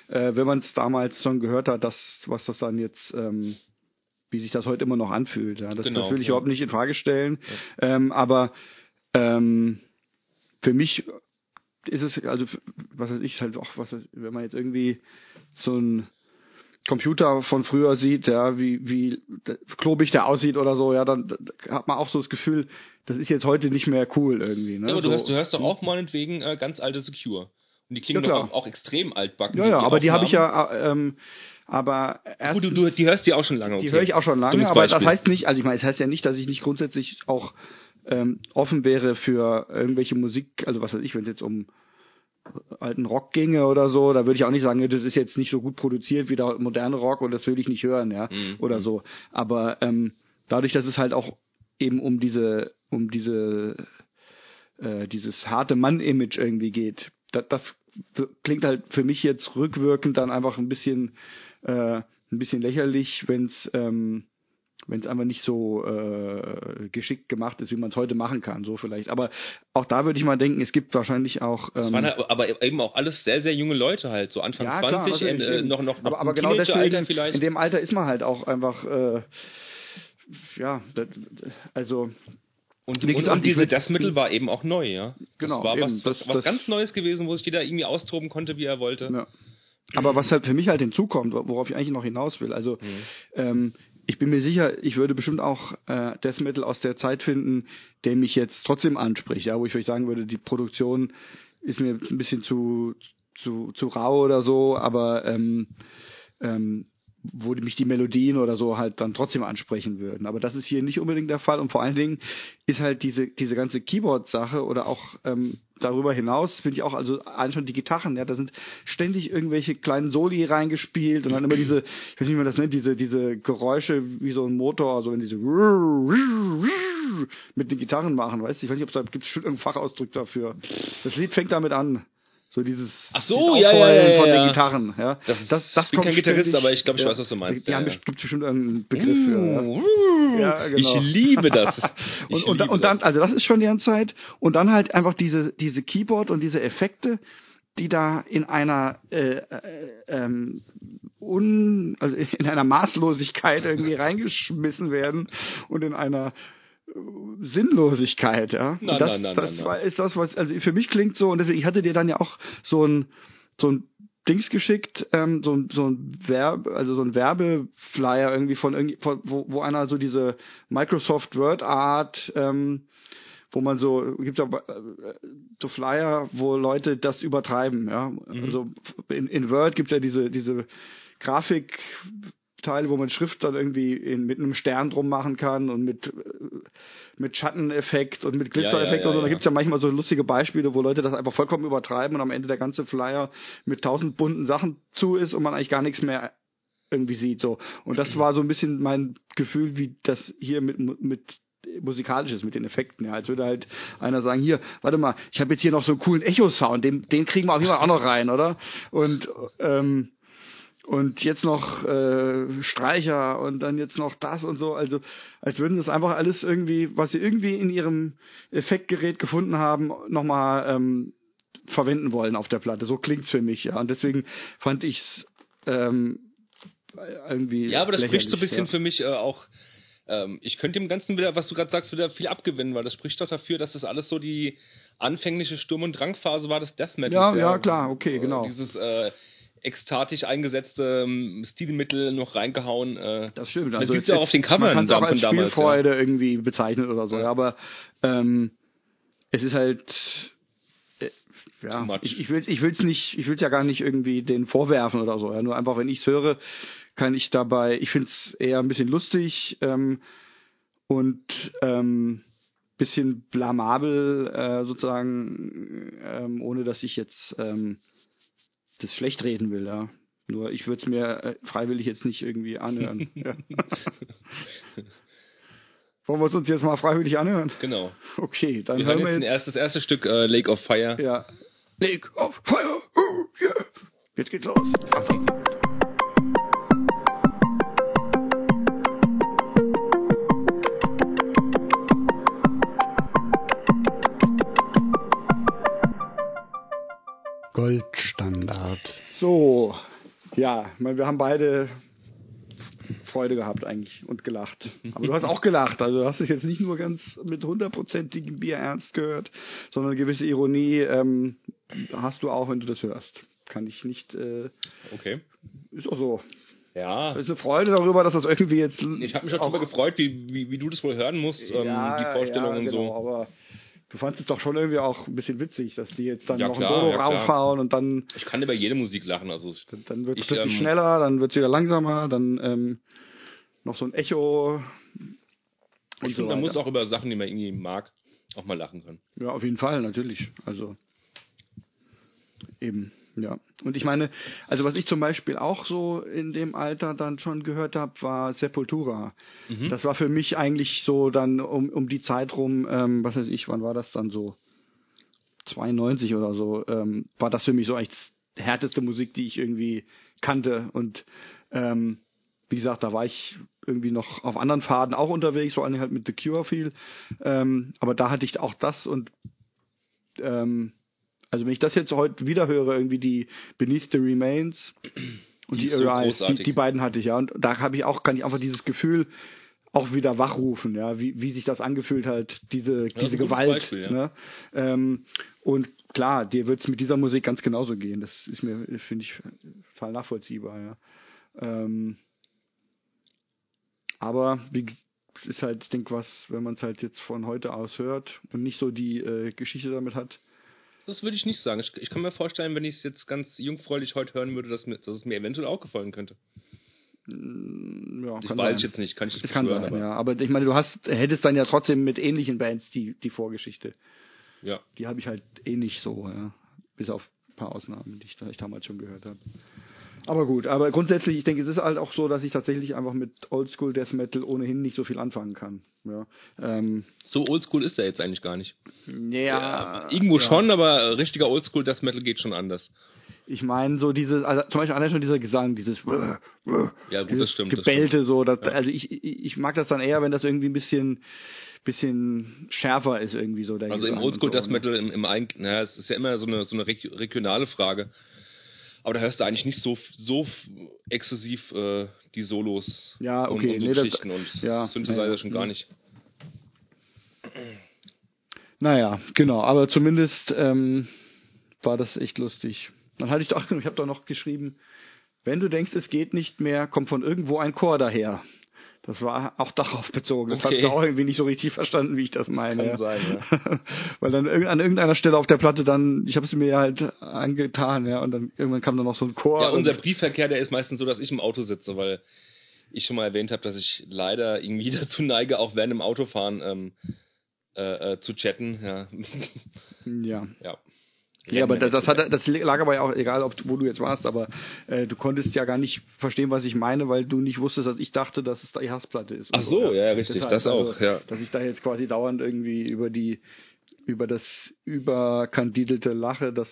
wenn man es damals schon gehört hat, was das dann jetzt... wie sich das heute immer noch anfühlt. Ja. Das will ich überhaupt nicht in Frage stellen. Ja. Aber für mich... ist es, also, was weiß ich, halt auch, wenn man jetzt irgendwie so einen Computer von früher sieht, ja, wie klobig der aussieht oder so, ja, dann hat man auch so das Gefühl, das ist jetzt heute nicht mehr cool irgendwie, ne? Ja, aber so, du hörst doch auch meinetwegen ganz alte Secure. Und die klingen doch auch extrem altbacken. Ja, aber die habe ich ja, aber erst. Die hörst du ja auch schon lange, okay. Die höre ich auch schon lange, aber das heißt nicht, also ich meine, es heißt ja nicht, dass ich nicht grundsätzlich auch offen wäre für irgendwelche Musik, also was weiß ich, wenn es jetzt um alten Rock ginge oder so, da würde ich auch nicht sagen, das ist jetzt nicht so gut produziert wie der moderne Rock und das will ich nicht hören, ja, oder so. Aber dadurch, dass es halt auch eben um dieses harte Mann-Image irgendwie geht, das klingt halt für mich jetzt rückwirkend dann einfach ein bisschen lächerlich, wenn es einfach nicht so geschickt gemacht ist, wie man es heute machen kann, so vielleicht. Aber auch da würde ich mal denken, es gibt wahrscheinlich auch... das waren halt, aber eben auch alles sehr, sehr junge Leute halt, so Anfang 20, klar, noch aber genau deswegen, vielleicht. In dem Alter ist man halt auch einfach, also... Und diese Deathmittel war eben auch neu, ja? Genau. Das war eben, was ganz Neues gewesen, wo sich jeder irgendwie austoben konnte, wie er wollte. Ja. Aber was halt für mich halt hinzukommt, worauf ich eigentlich noch hinaus will, also... ich bin mir sicher, ich würde bestimmt auch Death Metal aus der Zeit finden, der mich jetzt trotzdem anspricht, ja, wo ich vielleicht sagen würde, die Produktion ist mir ein bisschen zu rau oder so, aber wo mich die Melodien oder so halt dann trotzdem ansprechen würden. Aber das ist hier nicht unbedingt der Fall und vor allen Dingen ist halt diese ganze Keyboard-Sache oder auch darüber hinaus finde ich auch, also allein schon die Gitarren, ja, da sind ständig irgendwelche kleinen Soli reingespielt und dann immer diese, ich weiß nicht, wie man das nennt, diese Geräusche wie so ein Motor, also wenn diese mit den Gitarren machen, weißt du, ich weiß nicht, ob es da gibt irgendeinen Fachausdruck dafür. Das Lied fängt damit an. So dieses Aufheulen von den Gitarren. Ja. Das ich bin kein Gitarrist, aber ich glaube, ich weiß, was du meinst. Ja, gibt es bestimmt irgendeinen Begriff für. Ja, genau. Ich liebe das. Und dann, also das ist schon die ganze Zeit. Und dann halt einfach diese Keyboard und diese Effekte, die da in einer in einer Maßlosigkeit irgendwie reingeschmissen werden und in einer Sinnlosigkeit, ja. Ist das, was, also für mich klingt so, und deswegen, ich hatte dir dann ja auch so ein Dings geschickt, so ein Werbeflyer irgendwie von wo einer so diese Microsoft Word Art, wo man so, gibt ja so Flyer, wo Leute das übertreiben, ja. Mhm. Also in Word gibt's ja diese Grafik, Teile, wo man Schrift dann irgendwie mit einem Stern drum machen kann und mit Schatteneffekt und mit Glitzereffekt und so. Da gibt es ja manchmal so lustige Beispiele, wo Leute das einfach vollkommen übertreiben und am Ende der ganze Flyer mit 1000 bunten Sachen zu ist und man eigentlich gar nichts mehr irgendwie sieht. So. Und das war so ein bisschen mein Gefühl, wie das hier mit Musikalisches mit den Effekten. Ja, als würde halt einer sagen, hier, warte mal, ich habe jetzt hier noch so einen coolen Echo-Sound, den kriegen wir auf jeden Fall auch noch rein, oder? Und jetzt noch Streicher und dann jetzt noch das und so. Also als würden das einfach alles irgendwie, was sie irgendwie in ihrem Effektgerät gefunden haben, nochmal verwenden wollen auf der Platte. So klingt's für mich, ja. Und deswegen fand ich's irgendwie. Ja, aber das spricht so ein bisschen für mich auch. Ich könnte dem Ganzen wieder, was du gerade sagst, wieder viel abgewinnen, weil das spricht doch dafür, dass das alles so die anfängliche Sturm- und Drangphase war des Death Metal. Ja, ja, klar, okay, genau. Dieses ekstatisch eingesetzte Stilmittel noch reingehauen. Das stimmt. Also man sieht es ja auch auf den Covern. Man kann es auch als Spielfreude irgendwie bezeichnen oder so. Ja. Aber es ist halt... ja, ich will's ja gar nicht irgendwie denen vorwerfen oder so. Ja, nur einfach, wenn ich's höre, kann ich dabei... Ich find's eher ein bisschen lustig und bisschen blamabel sozusagen, ohne dass ich jetzt... das schlecht reden will, ja. Nur ich würde es mir freiwillig jetzt nicht irgendwie anhören. Wollen wir es uns jetzt mal freiwillig anhören? Genau. Okay, dann hören wir jetzt das erste Stück Lake of Fire. Ja. Lake of Fire! Oh, yeah. Jetzt geht's los. Achtung. Goldstandard. So, ja, wir haben beide Freude gehabt eigentlich und gelacht. Aber du hast auch gelacht, also du hast es jetzt nicht nur ganz mit 100%igem Bierernst gehört, sondern eine gewisse Ironie hast du auch, wenn du das hörst. Kann ich nicht... okay. Ist auch so. Ja. Es ist eine Freude darüber, dass das irgendwie jetzt... Ich habe mich auch darüber gefreut, wie du das wohl hören musst, ja, die Vorstellungen, ja, genau, so. Aber du fandest es doch schon irgendwie auch ein bisschen witzig, dass die jetzt dann noch ein Solo raufhauen und dann... Ich kann über jede Musik lachen. Also dann wird es plötzlich schneller, dann wird es wieder langsamer, dann noch so ein Echo. Ich finde, man muss auch über Sachen, die man irgendwie mag, auch mal lachen können. Ja, auf jeden Fall, natürlich. Also eben, ja. Und ich meine, also was ich zum Beispiel auch so in dem Alter dann schon gehört habe, war Sepultura. Mhm. Das war für mich eigentlich so dann um die Zeit rum, was weiß ich, wann war das dann so? 92 oder so, war das für mich so eigentlich härteste Musik, die ich irgendwie kannte. Und wie gesagt, da war ich irgendwie noch auf anderen Pfaden auch unterwegs, vor allem halt mit The Cure viel. Aber da hatte ich auch das und also wenn ich das jetzt heute wieder höre, irgendwie die Beneath the Remains und die Arise, so die beiden hatte ich, ja. Und da kann ich einfach dieses Gefühl auch wieder wachrufen, ja, wie sich das angefühlt hat, diese Gewalt. Beispiel, ja. Ne? Und klar, dir wird es mit dieser Musik ganz genauso gehen. Das ist mir, finde ich, total nachvollziehbar, ja. Aber ist halt, ich denke, was, wenn man es halt jetzt von heute aus hört und nicht so die Geschichte damit hat. Das würde ich nicht sagen. Ich kann mir vorstellen, wenn ich es jetzt ganz jungfräulich heute hören würde, dass es mir eventuell auch gefallen könnte. Ja, das weiß ich jetzt nicht. Kann ich nicht hören. Sein, aber. Ja. Aber ich meine, du hättest dann ja trotzdem mit ähnlichen Bands die Vorgeschichte. Ja. Die habe ich halt nicht so, ja. Bis auf ein paar Ausnahmen, die ich damals schon gehört habe. Aber gut, aber grundsätzlich, ich denke, es ist halt auch so, dass ich tatsächlich einfach mit Oldschool Death Metal ohnehin nicht so viel anfangen kann. Ja, so Oldschool ist er jetzt eigentlich gar nicht. Ja. Irgendwo schon, aber richtiger Oldschool Death Metal geht schon anders. Ich meine, so also zum Beispiel allein schon dieser Gesang, dieses, ja, gut, dieses Gebellte, so. Das, ja. Also ich mag das dann eher, wenn das irgendwie ein bisschen schärfer ist irgendwie so. Der also Gesang im Oldschool Death Metal, naja, es ist ja immer so eine regionale Frage. Aber da hörst du eigentlich nicht so exzessiv die Solos, ja, okay, und so Geschichten und ja, Synthesizer schon gar nicht. Naja, genau, aber zumindest war das echt lustig. Dann hatte ich doch, ich habe da noch geschrieben, wenn du denkst, es geht nicht mehr, kommt von irgendwo ein Chor daher. Das war auch darauf bezogen. Das okay. Hast du auch irgendwie nicht so richtig verstanden, wie ich das meine. Kann sein, ja. Weil dann an irgendeiner Stelle auf der Platte dann, ich habe es mir ja halt angetan, ja, und dann irgendwann kam dann noch so ein Chor. Ja, unser Briefverkehr, der ist meistens so, dass ich im Auto sitze, weil ich schon mal erwähnt habe, dass ich leider irgendwie dazu neige, auch während dem Autofahren zu chatten. Ja. Ja. Ja. Ja, aber das lag aber ja auch, egal wo du jetzt warst, aber du konntest ja gar nicht verstehen, was ich meine, weil du nicht wusstest, dass ich dachte, dass es die Hassplatte ist. Ach so, ja, richtig, deshalb, das auch, also, ja. Dass ich da jetzt quasi dauernd irgendwie über das überkandidelte Lache, das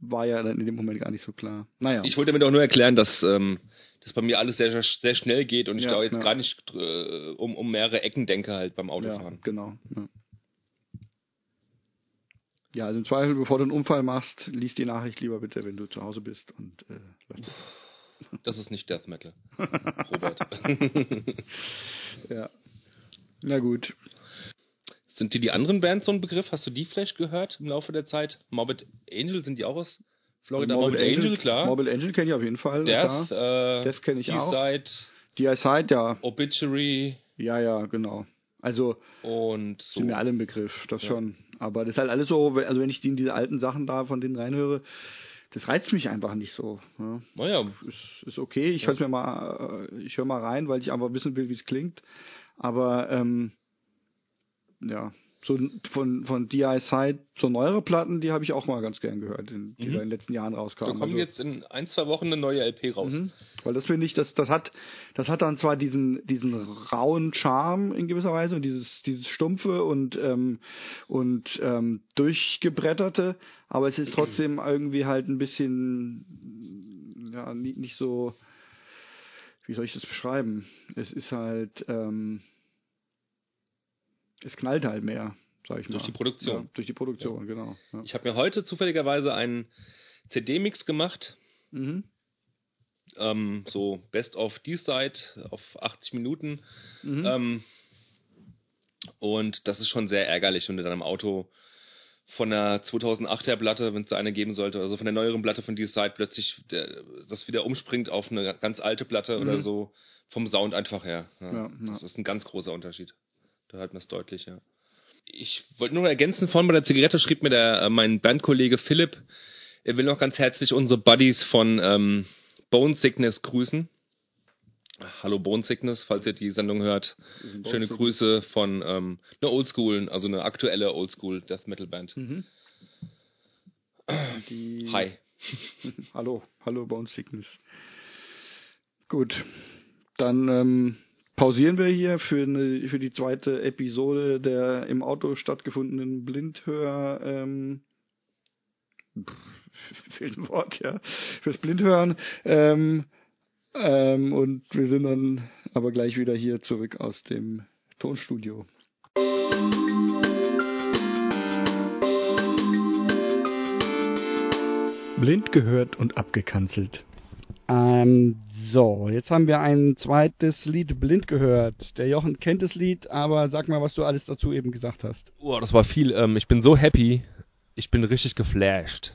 war ja dann in dem Moment gar nicht so klar. Naja. Ich wollte damit auch nur erklären, dass das bei mir alles sehr, sehr schnell geht und ich da jetzt gar nicht um mehrere Ecken denke halt beim Autofahren. Ja, genau, ja. Ja, also im Zweifel, bevor du einen Unfall machst, lies die Nachricht lieber bitte, wenn du zu Hause bist. Und lass das. Das ist nicht Death Metal, Robert. Ja, na gut. Sind dir die anderen Bands so ein Begriff? Hast du die vielleicht gehört im Laufe der Zeit? Morbid Angel, sind die auch aus Florida? Morbid Angel, klar. Morbid Angel kenne ich auf jeden Fall. Death, das kenne ich D-Side, auch. D-Side, ja. Obituary. Ja, ja, genau. Also, und so. Sind mir alle im Begriff, das schon. Aber das ist halt alles so, also wenn ich die in diese alten Sachen da von denen reinhöre, das reizt mich einfach nicht so. Ne? Naja. Ist okay, ich höre mir mal, ich höre mal rein, weil ich einfach wissen will, wie es klingt. Aber, ja, so von DI-Side so neuere Platten, die habe ich auch mal ganz gern gehört, die da in den letzten Jahren rauskamen. Da kommt jetzt in 1-2 Wochen eine neue LP raus. Mhm. Weil das finde ich, das hat dann zwar diesen rauen Charme in gewisser Weise und dieses Stumpfe und durchgebretterte, aber es ist trotzdem irgendwie halt ein bisschen, ja, nicht so, wie soll ich das beschreiben? Es ist halt, es knallt halt mehr, sag ich mal. Durch die Produktion. Ja, durch die Produktion, ja. Genau. Ja. Ich habe mir heute zufälligerweise einen CD-Mix gemacht. Mhm. So Best of D-Side auf 80 Minuten. Mhm. Und das ist schon sehr ärgerlich, wenn du dann im Auto von der 2008er Platte, wenn es da eine geben sollte, also von der neueren Platte von D-Side plötzlich das wieder umspringt auf eine ganz alte Platte oder so. Vom Sound einfach her. Ja. Ja, das ist ein ganz großer Unterschied. Da hört man es deutlich, ja. Ich wollte nur ergänzen, vorhin bei der Zigarette schrieb mir mein Bandkollege Philipp, er will noch ganz herzlich unsere Buddies von Bone Sickness grüßen. Hallo Bone Sickness, falls ihr die Sendung hört. Schöne Grüße von einer Oldschool, also eine aktuelle Oldschool Death Metal Band. Mhm. Hi. Hallo Bone Sickness. Gut, dann pausieren wir hier für die zweite Episode der im Auto stattgefundenen Blindhör, fehlt ein Wort, ja, fürs Blindhören, und wir sind dann aber gleich wieder hier zurück aus dem Tonstudio. Blind gehört und abgekanzelt. So, jetzt haben wir ein zweites Lied blind gehört. Der Jochen kennt das Lied, aber sag mal, was du alles dazu eben gesagt hast. Oh, das war viel. Ich bin so happy. Ich bin richtig geflasht.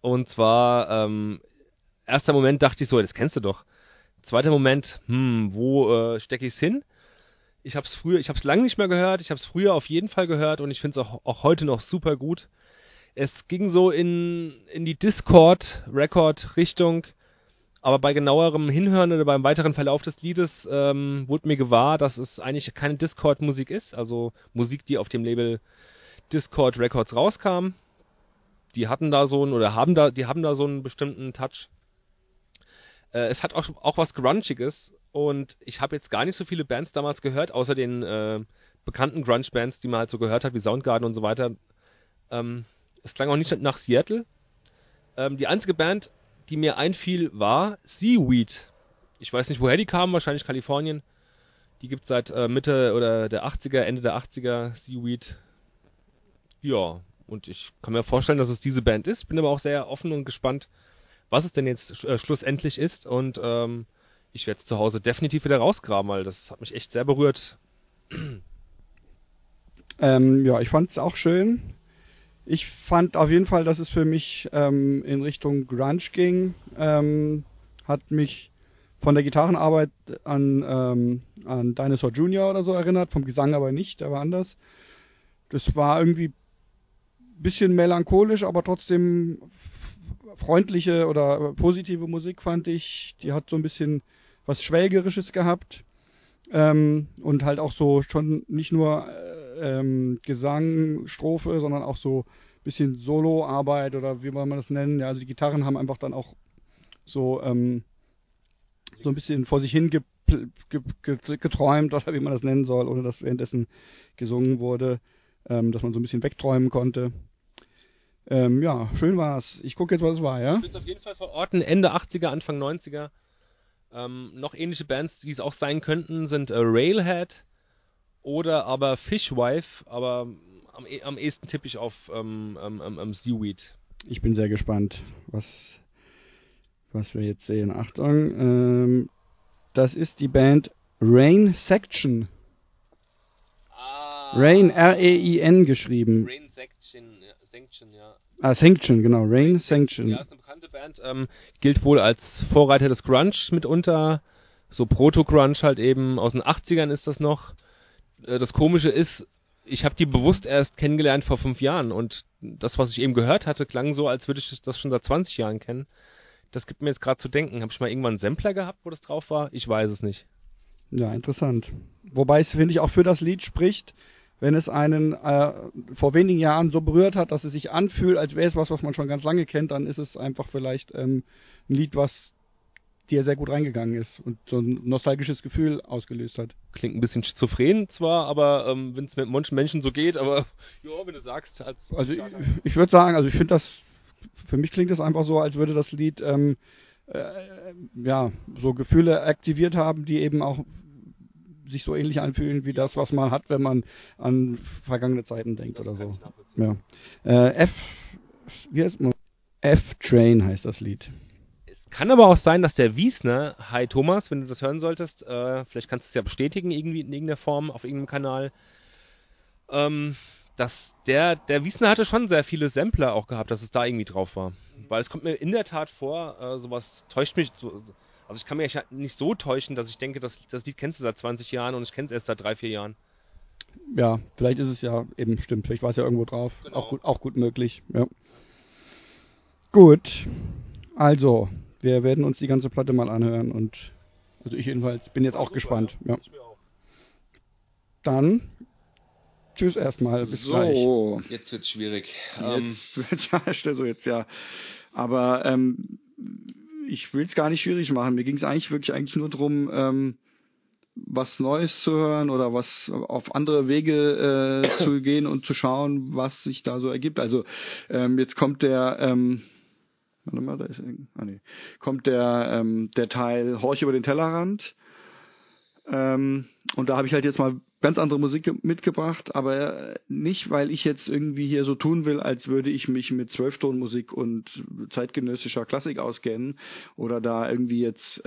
Und zwar, erster Moment dachte ich so, das kennst du doch. Zweiter Moment, wo stecke ich es hin? Ich habe es lange nicht mehr gehört. Ich habe es früher auf jeden Fall gehört und ich finde es auch heute noch super gut. Es ging so in die Discord-Record-Richtung, aber bei genauerem Hinhören oder beim weiteren Verlauf des Liedes wurde mir gewahr, dass es eigentlich keine Discord-Musik ist, also Musik, die auf dem Label Discord Records rauskam. Die hatten da so einen, so einen bestimmten Touch. Es hat auch was Grungiges und ich habe jetzt gar nicht so viele Bands damals gehört, außer den bekannten Grunge-Bands, die man halt so gehört hat, wie Soundgarden und so weiter. Es klang auch nicht nach Seattle. Die einzige Band, die mir einfiel, war Seaweed. Ich weiß nicht, woher die kamen, wahrscheinlich Kalifornien. Die gibt es seit Ende der 80er, Seaweed. Ja, und ich kann mir vorstellen, dass es diese Band ist. Bin aber auch sehr offen und gespannt, was es denn jetzt schlussendlich ist. Und ich werde es zu Hause definitiv wieder rausgraben, weil das hat mich echt sehr berührt. Ja, ich fand es auch schön. Ich fand auf jeden Fall, dass es für mich in Richtung Grunge ging. Hat mich von der Gitarrenarbeit an Dinosaur Jr. oder so erinnert, vom Gesang aber nicht, der war anders. Das war irgendwie ein bisschen melancholisch, aber trotzdem freundliche oder positive Musik, fand ich. Die hat so ein bisschen was Schwelgerisches gehabt. Und halt auch so schon nicht nur Gesang, Strophe, sondern auch so ein bisschen Soloarbeit oder wie man das nennen. Ja, also die Gitarren haben einfach dann auch so, so ein bisschen vor sich hin geträumt oder wie man das nennen soll, ohne dass währenddessen gesungen wurde, dass man so ein bisschen wegträumen konnte. Ja, schön war's. Ich gucke jetzt, was es war, ja? Ich würde es auf jeden Fall verorten, Ende 80er, Anfang 90er. Noch ähnliche Bands, die es auch sein könnten, sind Railhead oder aber Fishwife, aber am ehesten tippe ich auf Seaweed. Ich bin sehr gespannt, was wir jetzt sehen. Achtung, das ist die Band Rain Section. Rain, R-E-I-N geschrieben. Rain Section, ja. Sanction, ja. Ah, Sanction, genau. Rain Sanction. Ja, ist eine bekannte Band. Gilt wohl als Vorreiter des Grunge mitunter. So Proto-Grunge halt eben. Aus den 80ern ist das noch. Das Komische ist, ich habe die bewusst erst kennengelernt vor 5 Jahren. Und das, was ich eben gehört hatte, klang so, als würde ich das schon seit 20 Jahren kennen. Das gibt mir jetzt gerade zu denken. Habe ich mal irgendwann einen Sampler gehabt, wo das drauf war? Ich weiß es nicht. Ja, interessant. Wobei es, finde ich, auch für das Lied spricht, wenn es einen vor wenigen Jahren so berührt hat, dass es sich anfühlt, als wäre es was man schon ganz lange kennt, dann ist es einfach vielleicht ein Lied, was dir sehr gut reingegangen ist und so ein nostalgisches Gefühl ausgelöst hat. Klingt ein bisschen schizophren zwar, aber wenn es mit manchen Menschen so geht, aber ja, wenn du sagst... Also ich würde sagen, also ich finde das, für mich klingt das einfach so, als würde das Lied ja, so Gefühle aktiviert haben, die eben auch sich so ähnlich anfühlen wie das, was man hat, wenn man an vergangene Zeiten denkt das oder so. Ja. F-Train heißt das Lied. Es kann aber auch sein, dass der Wiesner, hi Thomas, wenn du das hören solltest, vielleicht kannst du es ja bestätigen irgendwie in irgendeiner Form auf irgendeinem Kanal, dass der Wiesner hatte schon sehr viele Sampler auch gehabt, dass es da irgendwie drauf war. Mhm. Weil es kommt mir in der Tat vor, sowas täuscht mich so. Also ich kann mich nicht so täuschen, dass ich denke, das Lied kennst du seit 20 Jahren und ich kenne es erst seit 3-4 Jahren. Ja, vielleicht ist es ja eben, stimmt. Vielleicht war es ja irgendwo drauf. Genau. Auch gut möglich. Ja. Gut. Also, wir werden uns die ganze Platte mal anhören und also ich jedenfalls bin jetzt auch super gespannt. Ja. Ich bin auch. Dann tschüss erstmal. Bis gleich. So, jetzt wird's schwierig. Aber ich will es gar nicht schwierig machen. Mir ging es eigentlich nur darum, was Neues zu hören oder was auf andere Wege zu gehen und zu schauen, was sich da so ergibt. Also jetzt kommt der Teil Horch über den Tellerrand. Und da habe ich halt jetzt mal ganz andere Musik mitgebracht, aber nicht, weil ich jetzt irgendwie hier so tun will, als würde ich mich mit 12-Ton-Musik und zeitgenössischer Klassik auskennen oder da irgendwie jetzt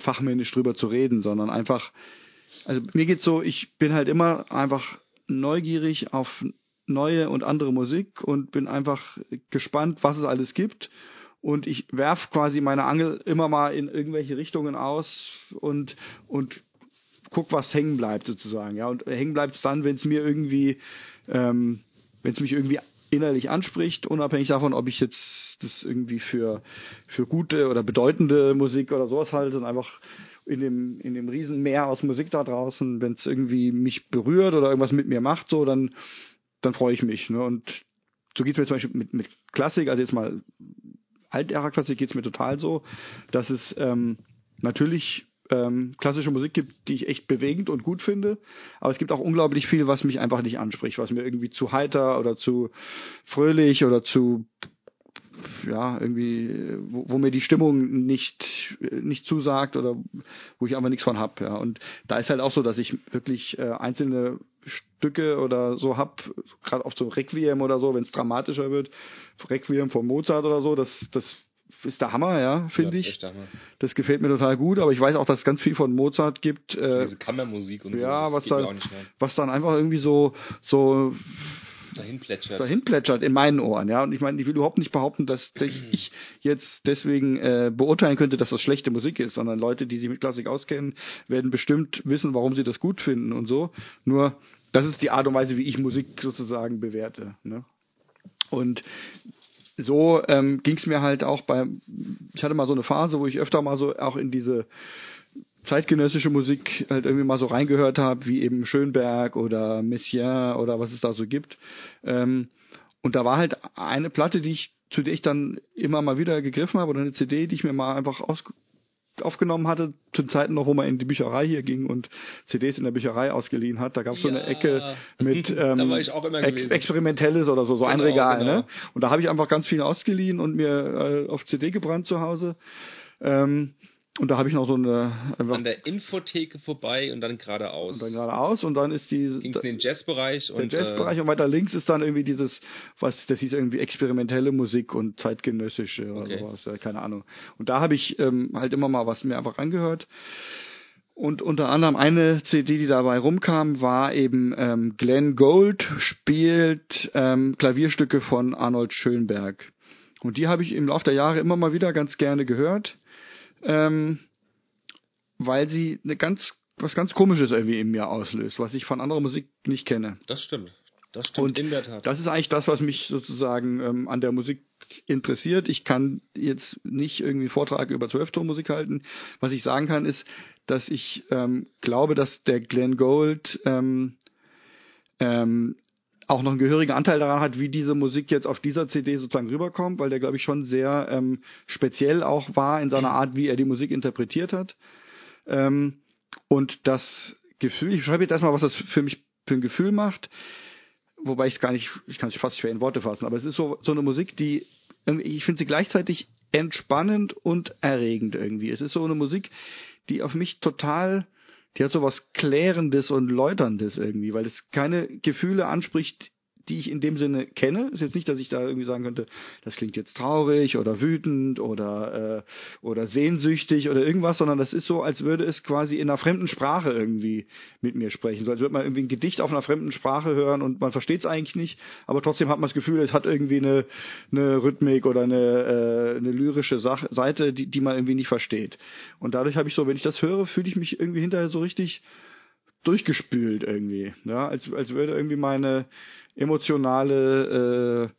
fachmännisch drüber zu reden, sondern einfach, also mir geht's so, ich bin halt immer einfach neugierig auf neue und andere Musik und bin einfach gespannt, was es alles gibt. Und ich werf quasi meine Angel immer mal in irgendwelche Richtungen aus und guck, was hängen bleibt sozusagen. Ja, und hängen bleibt es dann, wenn es mir irgendwie, wenn es mich irgendwie innerlich anspricht, unabhängig davon, ob ich jetzt das irgendwie für gute oder bedeutende Musik oder sowas halte, und einfach in dem Riesenmeer aus Musik da draußen, wenn es irgendwie mich berührt oder irgendwas mit mir macht, so dann freue ich mich. Ne? Und so geht's mir zum Beispiel mit Klassik, also jetzt mal Alt-Ära-Klassik geht's mir total so, dass es natürlich klassische Musik gibt, die ich echt bewegend und gut finde, aber es gibt auch unglaublich viel, was mich einfach nicht anspricht, was mir irgendwie zu heiter oder zu fröhlich oder zu, ja, irgendwie, wo mir die Stimmung nicht zusagt oder wo ich einfach nichts von hab, ja, und da ist halt auch so, dass ich wirklich einzelne Stücke oder so hab, gerade auf so Requiem oder so, wenn es dramatischer wird, Requiem von Mozart oder so, das ist der Hammer, ja, finde ich. Echt der Hammer. Das gefällt mir total gut, aber ich weiß auch, dass es ganz viel von Mozart gibt. Diese Kammermusik und ja, so, das geht mir auch nicht mehr. Was dann einfach irgendwie so dahin plätschert in meinen Ohren, ja. Und ich meine, ich will überhaupt nicht behaupten, dass ich jetzt deswegen beurteilen könnte, dass das schlechte Musik ist, sondern Leute, die sich mit Klassik auskennen, werden bestimmt wissen, warum sie das gut finden und so. Nur, das ist die Art und Weise, wie ich Musik sozusagen bewerte, ne? Und so ging es mir halt auch ich hatte mal so eine Phase, wo ich öfter mal so auch in diese zeitgenössische Musik halt irgendwie mal so reingehört habe, wie eben Schönberg oder Messiaen oder was es da so gibt. Und da war halt eine Platte, zu der ich dann immer mal wieder gegriffen habe, oder eine CD, die ich mir mal einfach aufgenommen hatte, zu Zeiten noch, wo man in die Bücherei hier ging und CDs in der Bücherei ausgeliehen hat. Da gab es so eine Ecke mit Experimentelles oder so ein Regal. Genau. Ne? Und da habe ich einfach ganz viel ausgeliehen und mir auf CD gebrannt zu Hause. Und da habe ich noch so eine... An der Infotheke vorbei und dann geradeaus. Und dann geradeaus und dann ist die... Ging es in den Jazzbereich. Und der Jazzbereich und weiter links ist dann irgendwie dieses, das hieß irgendwie experimentelle Musik und zeitgenössische oder sowas, keine Ahnung. Und da habe ich halt immer mal was mir einfach angehört. Und unter anderem eine CD, die dabei rumkam, war eben Glenn Gould spielt Klavierstücke von Arnold Schönberg. Und die habe ich im Laufe der Jahre immer mal wieder ganz gerne gehört. Weil sie was ganz Komisches irgendwie in mir auslöst, was ich von anderer Musik nicht kenne. Das stimmt und in der Tat. Das ist eigentlich das, was mich sozusagen an der Musik interessiert. Ich kann jetzt nicht irgendwie einen Vortrag über Zwölftonmusik halten. Was ich sagen kann, ist, dass ich glaube, dass der Glenn Gould auch noch einen gehörigen Anteil daran hat, wie diese Musik jetzt auf dieser CD sozusagen rüberkommt, weil der, glaube ich, schon sehr speziell auch war in seiner Art, wie er die Musik interpretiert hat. Und das Gefühl, ich schreibe jetzt erstmal, was das für mich für ein Gefühl macht, wobei ich kann es fast schwer in Worte fassen, aber es ist so eine Musik, die, ich finde sie gleichzeitig entspannend und erregend irgendwie. Es ist so eine Musik, die auf mich total... Die hat so was Klärendes und Läuterndes irgendwie, weil es keine Gefühle anspricht, die ich in dem Sinne kenne. Ist jetzt nicht, dass ich da irgendwie sagen könnte, das klingt jetzt traurig oder wütend oder sehnsüchtig oder irgendwas, sondern das ist so, als würde es quasi in einer fremden Sprache irgendwie mit mir sprechen. So als würde man irgendwie ein Gedicht auf einer fremden Sprache hören und man versteht es eigentlich nicht, aber trotzdem hat man das Gefühl, es hat irgendwie eine Rhythmik oder eine lyrische Seite, die man irgendwie nicht versteht. Und dadurch habe ich so, wenn ich das höre, fühle ich mich irgendwie hinterher so richtig durchgespült irgendwie, ja, als würde irgendwie meine emotionale,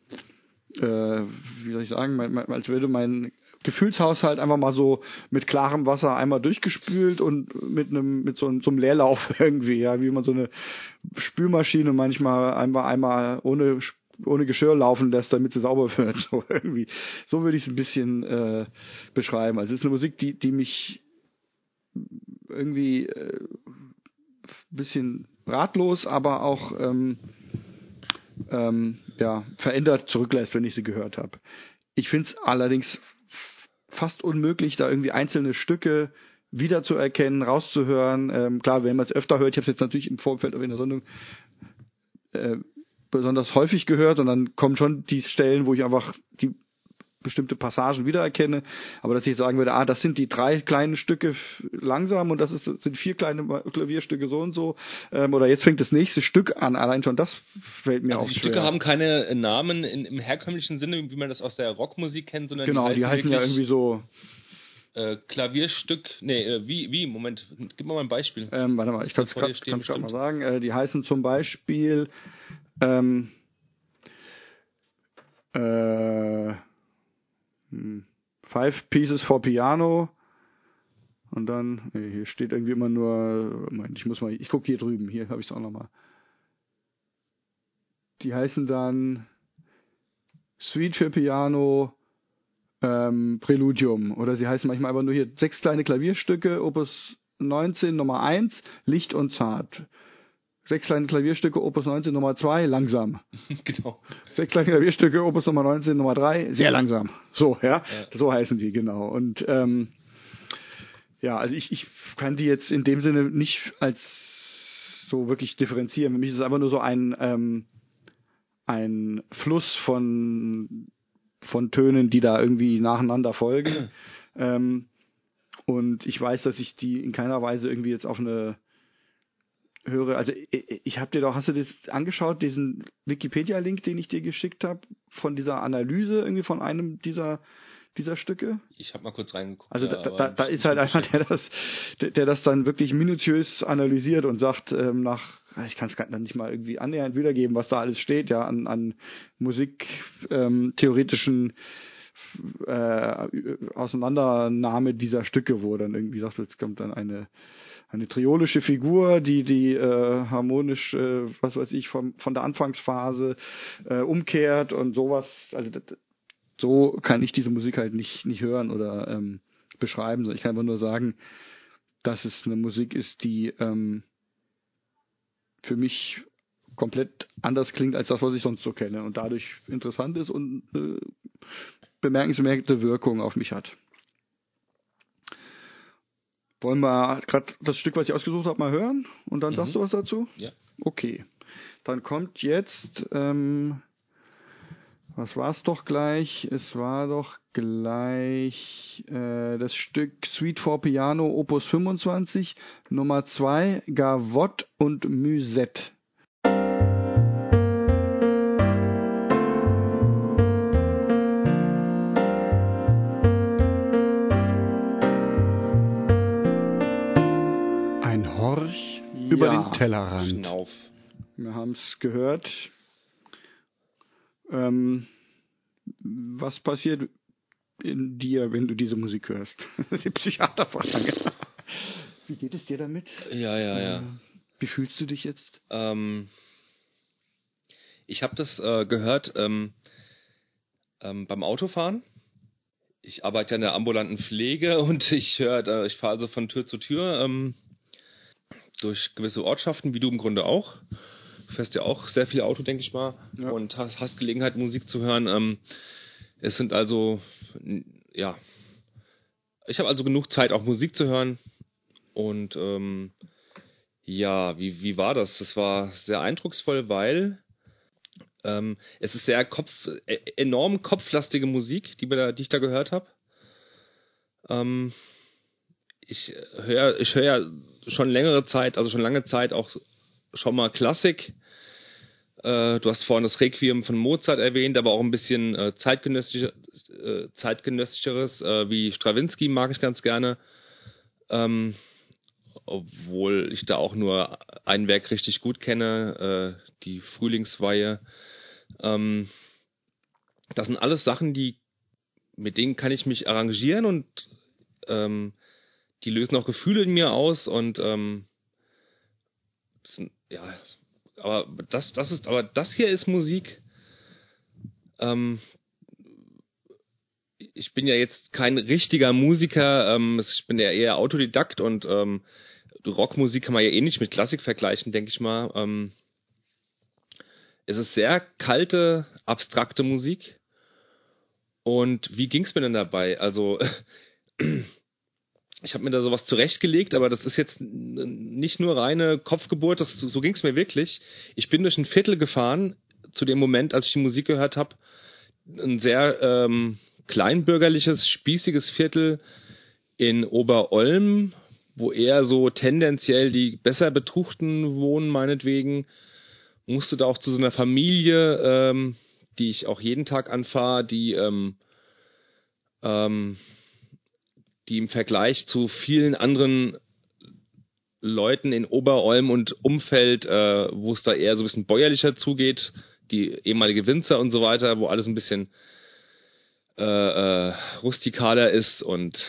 wie soll ich sagen, als würde mein Gefühlshaushalt einfach mal so mit klarem Wasser einmal durchgespült und mit so einem Leerlauf irgendwie, ja, wie man so eine Spülmaschine manchmal einmal ohne Geschirr laufen lässt, damit sie sauber wird, so irgendwie. So würde ich es ein bisschen beschreiben. Also es ist eine Musik, die mich irgendwie bisschen ratlos, aber auch verändert zurücklässt, wenn ich sie gehört habe. Ich finde es allerdings fast unmöglich, da irgendwie einzelne Stücke wiederzuerkennen, rauszuhören. Klar, wenn man es öfter hört, ich habe es jetzt natürlich im Vorfeld in der Sendung besonders häufig gehört und dann kommen schon die Stellen, wo ich einfach die bestimmte Passagen wiedererkenne, aber dass ich sagen würde, das sind die 3 kleinen Stücke langsam und das sind 4 kleine Klavierstücke so und so, oder jetzt fängt das nächste Stück an, allein schon das fällt mir auf schwer. Die Stücke haben keine Namen im herkömmlichen Sinne, wie man das aus der Rockmusik kennt, sondern genau, die heißen ja irgendwie so Klavierstück, Moment, gib mal ein Beispiel. Warte mal, ich kann es gerade mal sagen, die heißen zum Beispiel Five Pieces for Piano und dann, hier steht irgendwie immer nur, ich gucke hier drüben, hier habe ich es auch nochmal. Die heißen dann Suite für Piano, Präludium, oder sie heißen manchmal aber nur hier 6 kleine Klavierstücke, Opus 19 Nummer 1, Licht und Zart. 6 kleine Klavierstücke, Opus 19, Nummer 2, langsam. Genau. 6 kleine Klavierstücke, Opus Nummer 19, Nummer 3, sehr langsam. So, ja. So heißen die, genau. Und also ich kann die jetzt in dem Sinne nicht als so wirklich differenzieren. Für mich ist es einfach nur so ein Fluss von Tönen, die da irgendwie nacheinander folgen. Und ich weiß, dass ich die in keiner Weise irgendwie jetzt auf eine höre, also ich habe dir doch, hast du das angeschaut, diesen Wikipedia-Link, den ich dir geschickt habe, von dieser Analyse irgendwie von einem dieser Stücke? Ich habe mal kurz reingeguckt. Also da ist halt einer, der das dann wirklich minutiös analysiert und sagt, ich kann es gar nicht mal irgendwie annähernd wiedergeben, was da alles steht, ja, an musiktheoretischen Auseinandernahme dieser Stücke, wo dann irgendwie sagt, jetzt kommt dann eine triolische Figur, die harmonisch, was weiß ich, von der Anfangsphase umkehrt und sowas. Also so kann ich diese Musik halt nicht hören oder beschreiben. Ich kann aber nur sagen, dass es eine Musik ist, die für mich komplett anders klingt als das, was ich sonst so kenne und dadurch interessant ist und bemerkenswerte Wirkung auf mich hat. Wollen wir gerade das Stück, was ich ausgesucht habe, mal hören und dann sagst du was dazu? Ja. Okay. Dann kommt jetzt, was war es doch gleich? Es war doch gleich das Stück Suite for Piano, Opus 25, Nummer 2, Gavotte und Musette. Ein Horch über den Tellerrand. Schnauf. Wir haben es gehört. Was passiert in dir, wenn du diese Musik hörst? Das ist die Psychiaterfrage. Wie geht es dir damit? Ja. Wie fühlst du dich jetzt? Ich habe das gehört beim Autofahren. Ich arbeite ja in der ambulanten Pflege und ich fahre also von Tür zu Tür durch gewisse Ortschaften, wie du im Grunde auch. Du fährst ja auch sehr viel Auto, denke ich mal, ja. Und hast Gelegenheit, Musik zu hören. Es sind also, ja, ich habe also genug Zeit, auch Musik zu hören. Und ja, wie war das? Das war sehr eindrucksvoll, weil es ist sehr enorm kopflastige Musik, die ich da gehört habe. Ich höre ja schon längere Zeit, also schon lange Zeit auch schon mal Klassik. Du hast vorhin das Requiem von Mozart erwähnt, aber auch ein bisschen zeitgenössischeres, wie Stravinsky mag ich ganz gerne. Obwohl ich da auch nur ein Werk richtig gut kenne, die Frühlingsweihe. Das sind alles Sachen, mit denen kann ich mich arrangieren und die lösen auch Gefühle in mir aus und ja, aber das hier ist Musik. Ich bin ja jetzt kein richtiger Musiker, ich bin ja eher Autodidakt und Rockmusik kann man ja eh nicht mit Klassik vergleichen, denke ich mal. Es ist sehr kalte, abstrakte Musik. Und wie ging es mir denn dabei? Also ich habe mir da sowas zurechtgelegt, aber das ist jetzt nicht nur reine Kopfgeburt, so ging es mir wirklich. Ich bin durch ein Viertel gefahren, zu dem Moment, als ich die Musik gehört habe, ein sehr kleinbürgerliches, spießiges Viertel in Oberolm, wo eher so tendenziell die besser Betuchten wohnen, meinetwegen. Musste da auch zu so einer Familie, die ich auch jeden Tag anfahre, die im Vergleich zu vielen anderen Leuten in Oberolm und Umfeld, wo es da eher so ein bisschen bäuerlicher zugeht, die ehemalige Winzer und so weiter, wo alles ein bisschen rustikaler ist und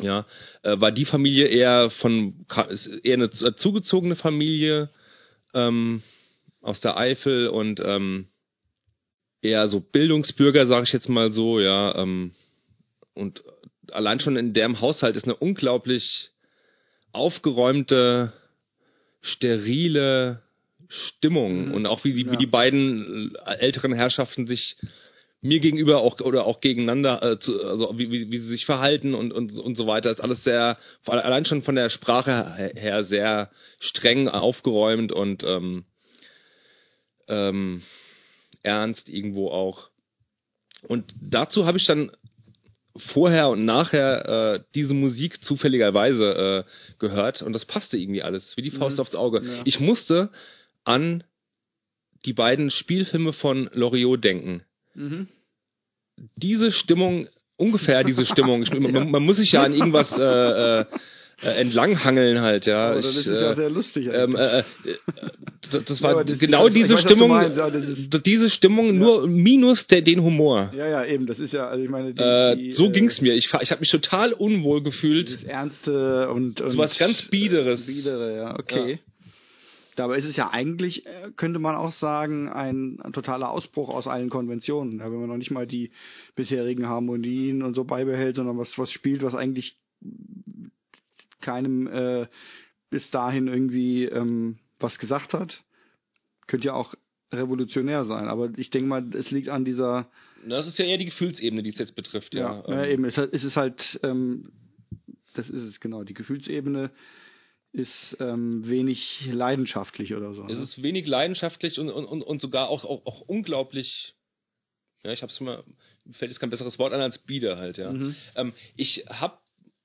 ja, war die Familie eher eine zugezogene Familie aus der Eifel und eher so Bildungsbürger, sage ich jetzt mal so, ja, und allein schon in deren Haushalt ist eine unglaublich aufgeräumte, sterile Stimmung. Mhm. Und auch wie die beiden älteren Herrschaften sich mir gegenüber auch gegeneinander, also wie sie sich verhalten und so weiter, ist alles sehr, allein schon von der Sprache her sehr streng aufgeräumt und ernst irgendwo auch. Und dazu habe ich dann vorher und nachher diese Musik zufälligerweise gehört und das passte irgendwie alles, wie die Faust aufs Auge. Ja. Ich musste an die beiden Spielfilme von Loriot denken. Mhm. Diese Stimmung, ungefähr diese Stimmung, man muss sich ja an irgendwas Entlanghangeln halt, ja. Das ist ja sehr lustig. Das war genau diese Stimmung, diese Stimmung, nur minus den Humor. Ja, ja, eben, das ist ja, also ich meine... So ging's mir, ich habe mich total unwohl gefühlt. Das Ernste und so was ganz Biederes. Biedere, ja, okay. Ja. Dabei ist es ja eigentlich, könnte man auch sagen, ein totaler Ausbruch aus allen Konventionen. Ja, wenn man noch nicht mal die bisherigen Harmonien und so beibehält, sondern was spielt, was eigentlich keinem bis dahin irgendwie was gesagt hat. Könnte ja auch revolutionär sein, aber ich denke mal, es liegt an dieser... Das ist ja eher die Gefühlsebene, die es jetzt betrifft. Ja, ja eben, es ist halt, das ist es genau, die Gefühlsebene ist wenig leidenschaftlich oder so. Es ist wenig leidenschaftlich und sogar auch unglaublich, ja, ich hab's mal, fällt jetzt kein besseres Wort an als bieder halt, ja. Mhm.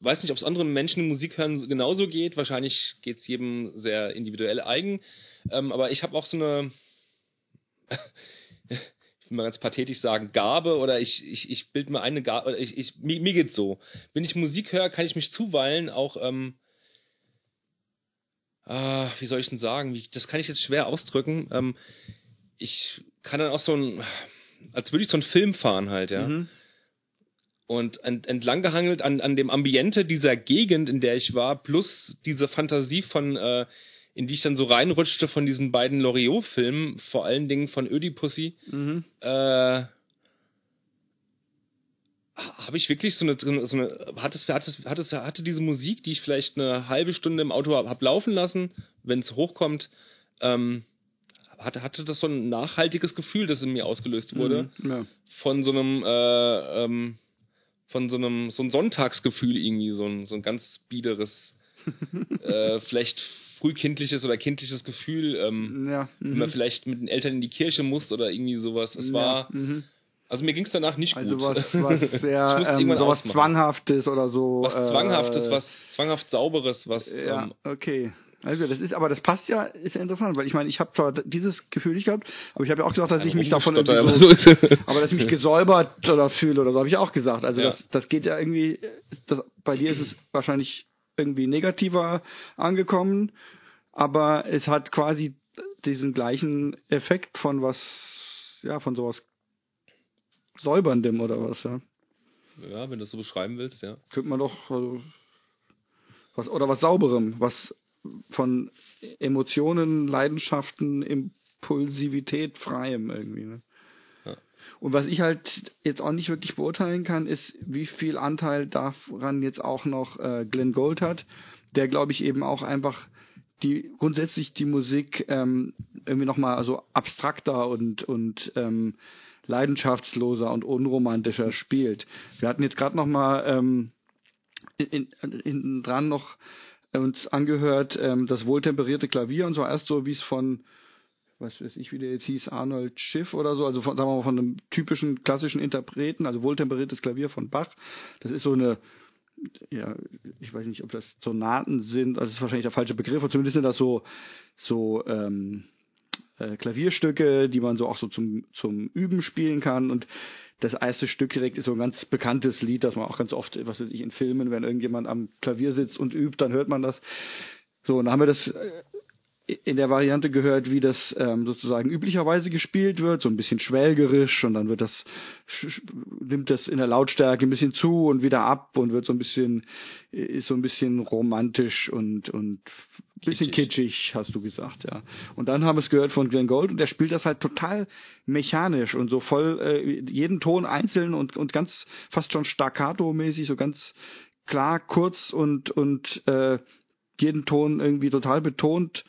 Weiß nicht, ob es anderen Menschen, die Musik hören, genauso geht, wahrscheinlich geht es jedem sehr individuell eigen, aber ich habe auch so eine, ich will mal ganz pathetisch sagen, Gabe, oder ich bilde mir eine Gabe, oder mir geht's so. Wenn ich Musik höre, kann ich mich zuweilen auch, wie soll ich denn sagen? Das kann ich jetzt schwer ausdrücken. Ich kann dann auch so ein, als würde ich so einen Film fahren halt, ja. Mhm. Und entlanggehangelt an dem Ambiente dieser Gegend, in der ich war, plus diese Fantasie von, in die ich dann so reinrutschte von diesen beiden Loriot-Filmen, vor allen Dingen von Ödipussy, habe ich wirklich hatte diese Musik, die ich vielleicht eine halbe Stunde im Auto habe laufen lassen, wenn es hochkommt, hatte das so ein nachhaltiges Gefühl, das in mir ausgelöst wurde, von so einem so ein Sonntagsgefühl irgendwie, so ein ganz biederes, vielleicht frühkindliches oder kindliches Gefühl, wenn man vielleicht mit den Eltern in die Kirche muss oder irgendwie sowas. Es war, also mir ging es danach nicht gut. Also was sehr, sowas ausmachen. Zwanghaftes oder so. Was Zwanghaftes, was zwanghaft Sauberes, was... Ja, okay. Also das ist, aber das passt ja, ist ja interessant, weil ich meine, ich habe zwar dieses Gefühl nicht gehabt, aber ich habe ja auch gesagt, dass ich mich davon irgendwie so, aber dass ich mich gesäubert oder fühle oder so, habe ich auch gesagt. Also ja. Das geht ja irgendwie, bei dir ist es wahrscheinlich irgendwie negativer angekommen, aber es hat quasi diesen gleichen Effekt von was, ja, von sowas Säuberndem oder was, ja. Ja, wenn du das so beschreiben willst, ja. Könnte man doch, also, was Sauberem, was von Emotionen, Leidenschaften, Impulsivität, Freiem irgendwie. Ne? Ja. Und was ich halt jetzt auch nicht wirklich beurteilen kann, ist, wie viel Anteil daran jetzt auch noch Glenn Gould hat, der, glaube ich, eben auch einfach grundsätzlich die Musik irgendwie nochmal so abstrakter und leidenschaftsloser und unromantischer spielt. Wir hatten jetzt gerade nochmal hinten dran noch uns angehört, das wohltemperierte Klavier und so, erst so, wie es von, was weiß ich, wie der jetzt hieß, Arnold Schiff oder so, also von, sagen wir mal, von einem typischen klassischen Interpreten, also wohltemperiertes Klavier von Bach, das ist so eine, ja, ich weiß nicht, ob das Sonaten sind, also das ist wahrscheinlich der falsche Begriff, aber zumindest sind das so Klavierstücke, die man so auch so zum Üben spielen kann, und das erste Stück direkt ist so ein ganz bekanntes Lied, das man auch ganz oft, was weiß ich, in Filmen, wenn irgendjemand am Klavier sitzt und übt, dann hört man das. So, und dann haben wir das in der Variante gehört, wie das sozusagen üblicherweise gespielt wird, so ein bisschen schwelgerisch, und dann wird das, nimmt das in der Lautstärke ein bisschen zu und wieder ab und wird so ein bisschen, ist so ein bisschen romantisch und ein bisschen kitschig, hast du gesagt, ja. Und dann haben wir es gehört von Glenn Gould, und der spielt das halt total mechanisch und so voll, jeden Ton einzeln und ganz, fast schon staccato-mäßig, so ganz klar, kurz und jeden Ton irgendwie total betont,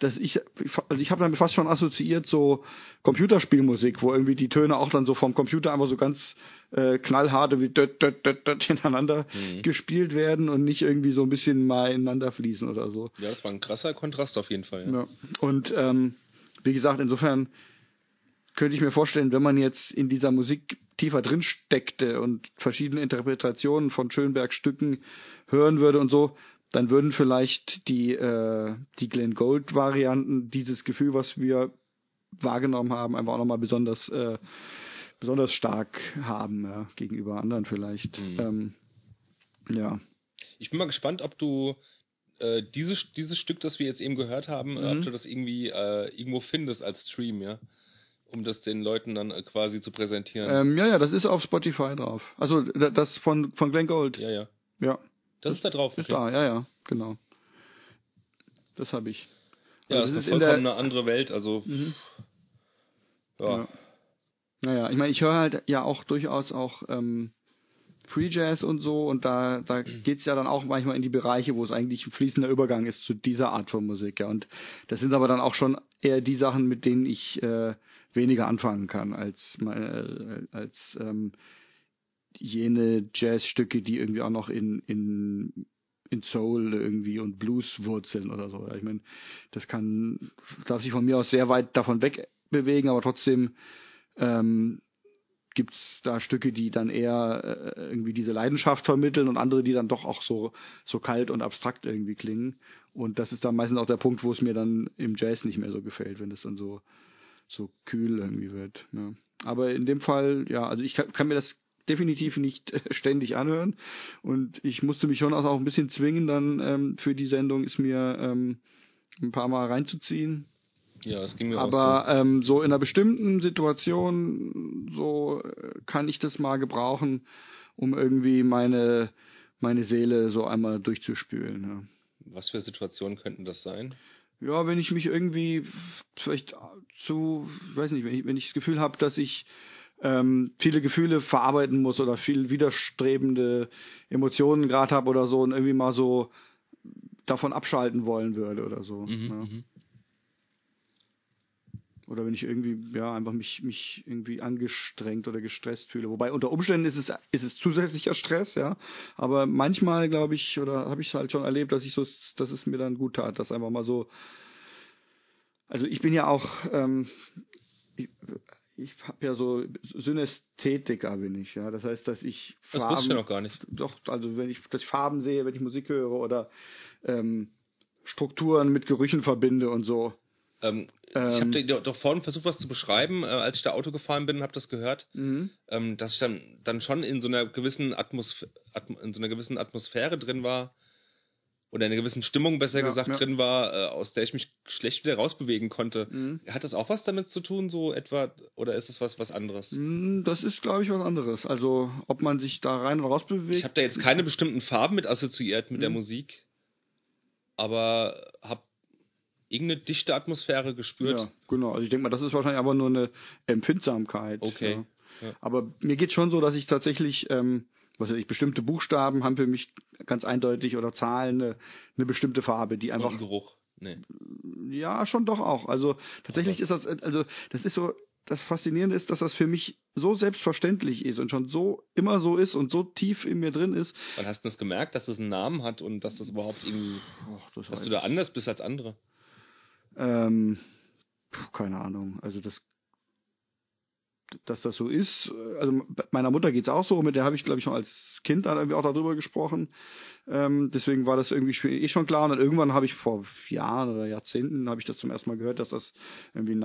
dass ich habe dann fast schon assoziiert so Computerspielmusik, wo irgendwie die Töne auch dann so vom Computer einfach so ganz knallharte wie döt hintereinander gespielt werden und nicht irgendwie so ein bisschen mal ineinander fließen oder so. Ja, das war ein krasser Kontrast auf jeden Fall. Ja. Ja. Und wie gesagt, insofern könnte ich mir vorstellen, wenn man jetzt in dieser Musik tiefer drin steckte und verschiedene Interpretationen von Schönberg-Stücken hören würde und so, dann würden vielleicht die Glenn Gould-Varianten dieses Gefühl, was wir wahrgenommen haben, einfach auch nochmal besonders stark haben, ja, gegenüber anderen vielleicht. Ja, Ich bin mal gespannt, ob du dieses Stück, das wir jetzt eben gehört haben, ob du das irgendwie irgendwo findest als Stream, ja? Um das den Leuten dann quasi zu präsentieren. Ja, das ist auf Spotify drauf. Also das von Glenn Gould. Ja. Das ist da drauf. Ist okay. Da, ja, genau. Das habe ich. Ja, also das ist vollkommen eine andere Welt, also... Mhm. Ja. Naja, ich meine, ich höre halt ja auch durchaus auch Free Jazz und so, und da geht es ja dann auch manchmal in die Bereiche, wo es eigentlich ein fließender Übergang ist zu dieser Art von Musik, ja, und das sind aber dann auch schon eher die Sachen, mit denen ich weniger anfangen kann, als jene Jazzstücke, die irgendwie auch noch in Soul irgendwie und Blues wurzeln oder so. Ich meine, das darf sich von mir aus sehr weit davon weg bewegen, aber trotzdem gibt es da Stücke, die dann eher irgendwie diese Leidenschaft vermitteln, und andere, die dann doch auch so kalt und abstrakt irgendwie klingen. Und das ist dann meistens auch der Punkt, wo es mir dann im Jazz nicht mehr so gefällt, wenn es dann so kühl irgendwie wird. Ja. Aber in dem Fall, ja, also ich kann mir das definitiv nicht ständig anhören, und ich musste mich schon auch ein bisschen zwingen, dann für die Sendung ist mir ein paar Mal reinzuziehen. Ja, das ging mir auch so. Aber so in einer bestimmten Situation, so kann ich das mal gebrauchen, um irgendwie meine Seele so einmal durchzuspülen. Ja. Was für Situationen könnten das sein? Ja, wenn ich mich irgendwie vielleicht wenn ich das Gefühl habe, dass ich viele Gefühle verarbeiten muss oder viel widerstrebende Emotionen gerade habe oder so, und irgendwie mal so davon abschalten wollen würde oder so. Mhm, ja. Oder wenn ich irgendwie, ja, einfach mich irgendwie angestrengt oder gestresst fühle. Wobei unter Umständen ist es zusätzlicher Stress, ja. Aber manchmal, glaube ich, oder habe ich halt schon erlebt, dass es mir dann gut tat, dass einfach mal so. Also ich bin ja auch, ich habe ja so Synästhetiker bin ich, ja. Das heißt, dass ich Farben. Das wusste ich noch gar nicht. Doch, also dass ich Farben sehe, wenn ich Musik höre, oder Strukturen mit Gerüchen verbinde und so. Ich habe doch vorhin versucht, was zu beschreiben, als ich da Auto gefahren bin, habe das gehört, dass ich dann schon in so einer gewissen Atmosphäre drin war, oder in einer gewissen Stimmung besser gesagt drin war, aus der ich mich schlecht wieder rausbewegen konnte. Hat das auch was damit zu tun, so etwa, oder ist das was anderes? Das ist, glaube ich, was anderes. Also, ob man sich da rein oder raus bewegt. Ich habe da jetzt keine bestimmten Farben mit assoziiert mit der Musik, aber habe irgendeine dichte Atmosphäre gespürt. Ja, genau. Also ich denke mal, das ist wahrscheinlich aber nur eine Empfindsamkeit. Okay. Ja. Aber mir geht es schon so, dass ich tatsächlich, was weiß ich, bestimmte Buchstaben haben für mich ganz eindeutig, oder Zahlen eine bestimmte Farbe, die einfach... Und Geruch. Nee. Ja, schon doch auch. Also tatsächlich ist das, also das ist so, das Faszinierende ist, dass das für mich so selbstverständlich ist und schon so immer so ist und so tief in mir drin ist. Wann hast du das gemerkt, dass das einen Namen hat und dass das überhaupt irgendwie... dass du da anders bist als andere? Keine Ahnung, also dass das so ist, also meiner Mutter geht's auch so, mit der habe ich, glaube ich, schon als Kind dann irgendwie auch darüber gesprochen, deswegen war das irgendwie schon klar, und dann irgendwann habe ich vor Jahren oder Jahrzehnten habe ich das zum ersten Mal gehört, dass das irgendwie einen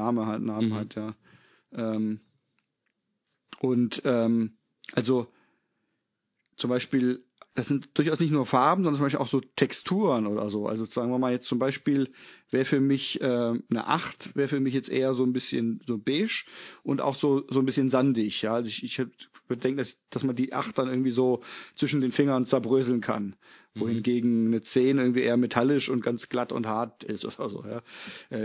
Namen hat, ja. Also zum Beispiel, das sind durchaus nicht nur Farben, sondern zum Beispiel auch so Texturen oder so. Also sagen wir mal jetzt zum Beispiel, wäre für mich eine 8, wäre für mich jetzt eher so ein bisschen so beige und auch so ein bisschen sandig. Ja? Also ich würde denken, dass man die 8 dann irgendwie so zwischen den Fingern zerbröseln kann. Wohingegen eine 10 irgendwie eher metallisch und ganz glatt und hart ist oder so. Ja?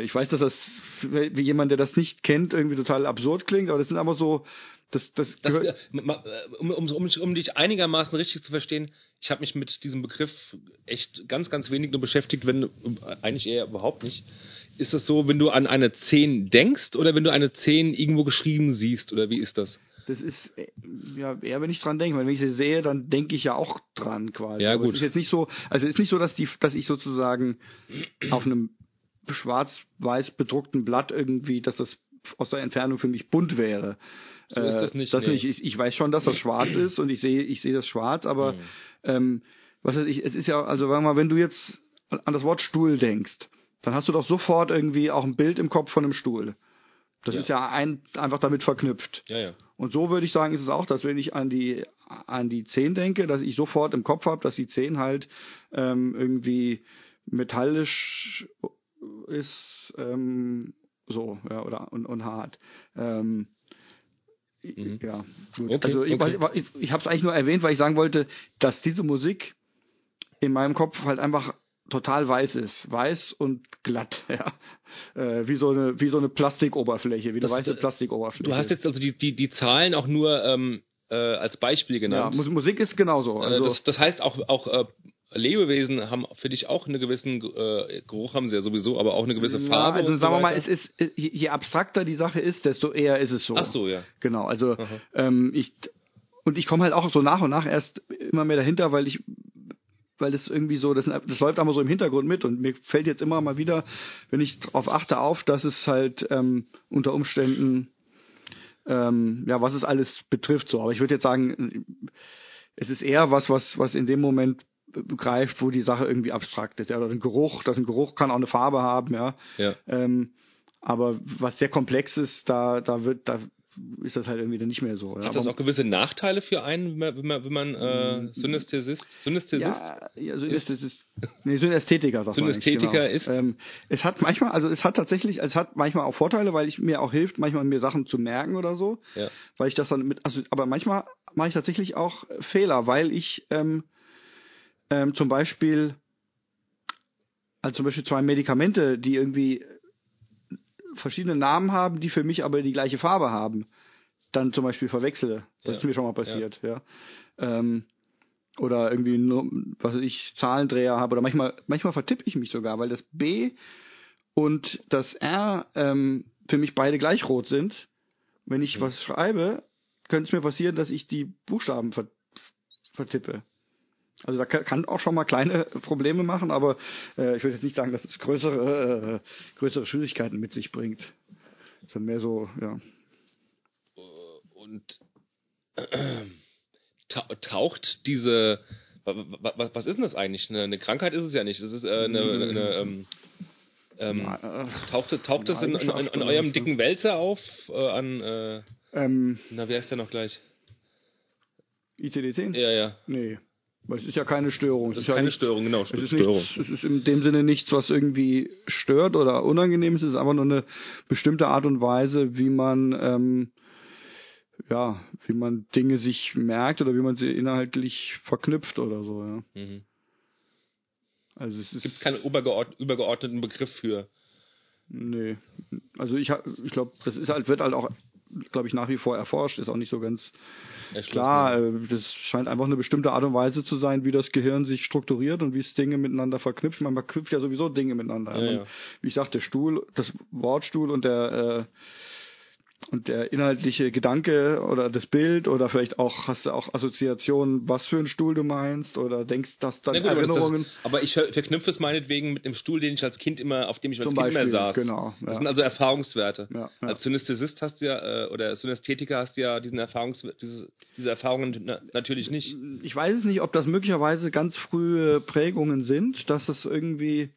Ich weiß, dass das wie jemand, der das nicht kennt, irgendwie total absurd klingt, aber das sind aber so... Um dich einigermaßen richtig zu verstehen, ich habe mich mit diesem Begriff echt ganz, ganz wenig nur beschäftigt, wenn eigentlich eher überhaupt nicht. Ist das so, wenn du an eine 10 denkst, oder wenn du eine 10 irgendwo geschrieben siehst, oder wie ist das? Das ist, ja, eher wenn ich dran denke, weil wenn ich sie sehe, dann denke ich ja auch dran quasi. Ja, gut. Aber es ist jetzt nicht so, also es ist nicht so, dass ich sozusagen auf einem schwarz-weiß bedruckten Blatt irgendwie, dass das aus der Entfernung für mich bunt wäre. So ist das nicht, nee. Ich weiß schon, dass das schwarz ist, und ich sehe das schwarz, aber was weiß ich, es ist ja, also sagen wir mal, wenn du jetzt an das Wort Stuhl denkst, dann hast du doch sofort irgendwie auch ein Bild im Kopf von einem Stuhl. Das ist ja einfach damit verknüpft. Ja, ja. Und so würde ich sagen, ist es auch, dass wenn ich an die 10 denke, dass ich sofort im Kopf habe, dass die 10 halt irgendwie metallisch ist, so, ja, oder und hart. Ja, gut. Okay, also ich habe es eigentlich nur erwähnt, weil ich sagen wollte, dass diese Musik in meinem Kopf halt einfach total weiß ist. Weiß und glatt, ja. Wie so eine Plastikoberfläche, wie eine weiße Plastikoberfläche. Du hast jetzt also die Zahlen auch nur als Beispiel genannt. Ja, Musik ist genauso. Also das heißt auch Lebewesen haben für dich auch einen gewissen Geruch, haben sie ja sowieso, aber auch eine gewisse Farbe. Also sagen wir mal, es ist, je abstrakter die Sache ist, desto eher ist es so. Ach so, ja. Genau, also ich komme halt auch so nach und nach erst immer mehr dahinter, weil das irgendwie so, das läuft einfach so im Hintergrund mit, und mir fällt jetzt immer mal wieder, wenn ich darauf achte, auf, dass es halt unter Umständen, was es alles betrifft, so. Aber ich würde jetzt sagen, es ist eher was in dem Moment greift, wo die Sache irgendwie abstrakt ist. Ja, oder ein Geruch kann auch eine Farbe haben, ja. Ja. Aber was sehr komplex ist, da ist das halt irgendwie dann nicht mehr so. Oder? Hat das auch gewisse Nachteile für einen, wenn man Synästhesist? Ja, Synästhetiker, sagt man. Synästhetiker ist? Genau. Es hat manchmal auch Vorteile, weil es mir auch hilft, manchmal mir Sachen zu merken oder so. Ja. Weil ich das dann aber manchmal mache ich tatsächlich auch Fehler, weil ich zum Beispiel 2 Medikamente, die irgendwie verschiedene Namen haben, die für mich aber die gleiche Farbe haben, dann zum Beispiel verwechsle. Das ist mir schon mal passiert. Ja. Ja. Oder irgendwie, Zahlendreher habe. Oder manchmal vertippe ich mich sogar, weil das B und das R für mich beide gleich rot sind. Wenn ich was schreibe, könnte es mir passieren, dass ich die Buchstaben vertippe. Also da kann auch schon mal kleine Probleme machen, aber ich würde jetzt nicht sagen, dass es größere Schwierigkeiten mit sich bringt. Das ist dann mehr so, ja. Und taucht diese, was ist denn das eigentlich? Eine Krankheit ist es ja nicht. Das ist taucht es in eurem dicken Wälzer auf? Wie heißt der noch gleich? ICD-10? Ja, ja. Nee. Weil es ist ja keine Störung. Es ist keine Störung, genau. Es ist in dem Sinne nichts, was irgendwie stört oder unangenehm ist. Es ist einfach nur eine bestimmte Art und Weise, wie man Dinge sich merkt oder wie man sie inhaltlich verknüpft oder so. Ja. Mhm. Also es gibt keinen übergeordneten Begriff für. Nee. Also ich glaube, das ist halt, wird halt auch, glaube ich, nach wie vor erforscht, ist auch nicht so ganz klar. Das scheint einfach eine bestimmte Art und Weise zu sein, wie das Gehirn sich strukturiert und wie es Dinge miteinander verknüpft. Man verknüpft ja sowieso Dinge miteinander. Ja, ja. Wie ich sagte, das Wort Stuhl und der inhaltliche Gedanke oder das Bild, oder vielleicht auch hast du auch Assoziationen, was für einen Stuhl du meinst, oder denkst, dass dann Erinnerungen. Aber ich verknüpfe es meinetwegen mit dem Stuhl, auf dem ich als Kind immer saß. Genau, ja. Das sind also Erfahrungswerte. Ja, ja. Als Synästhesist hast du ja, oder Synästhetiker hast du ja diese Erfahrungen natürlich nicht. Ich weiß es nicht, ob das möglicherweise ganz frühe Prägungen sind, dass es irgendwie,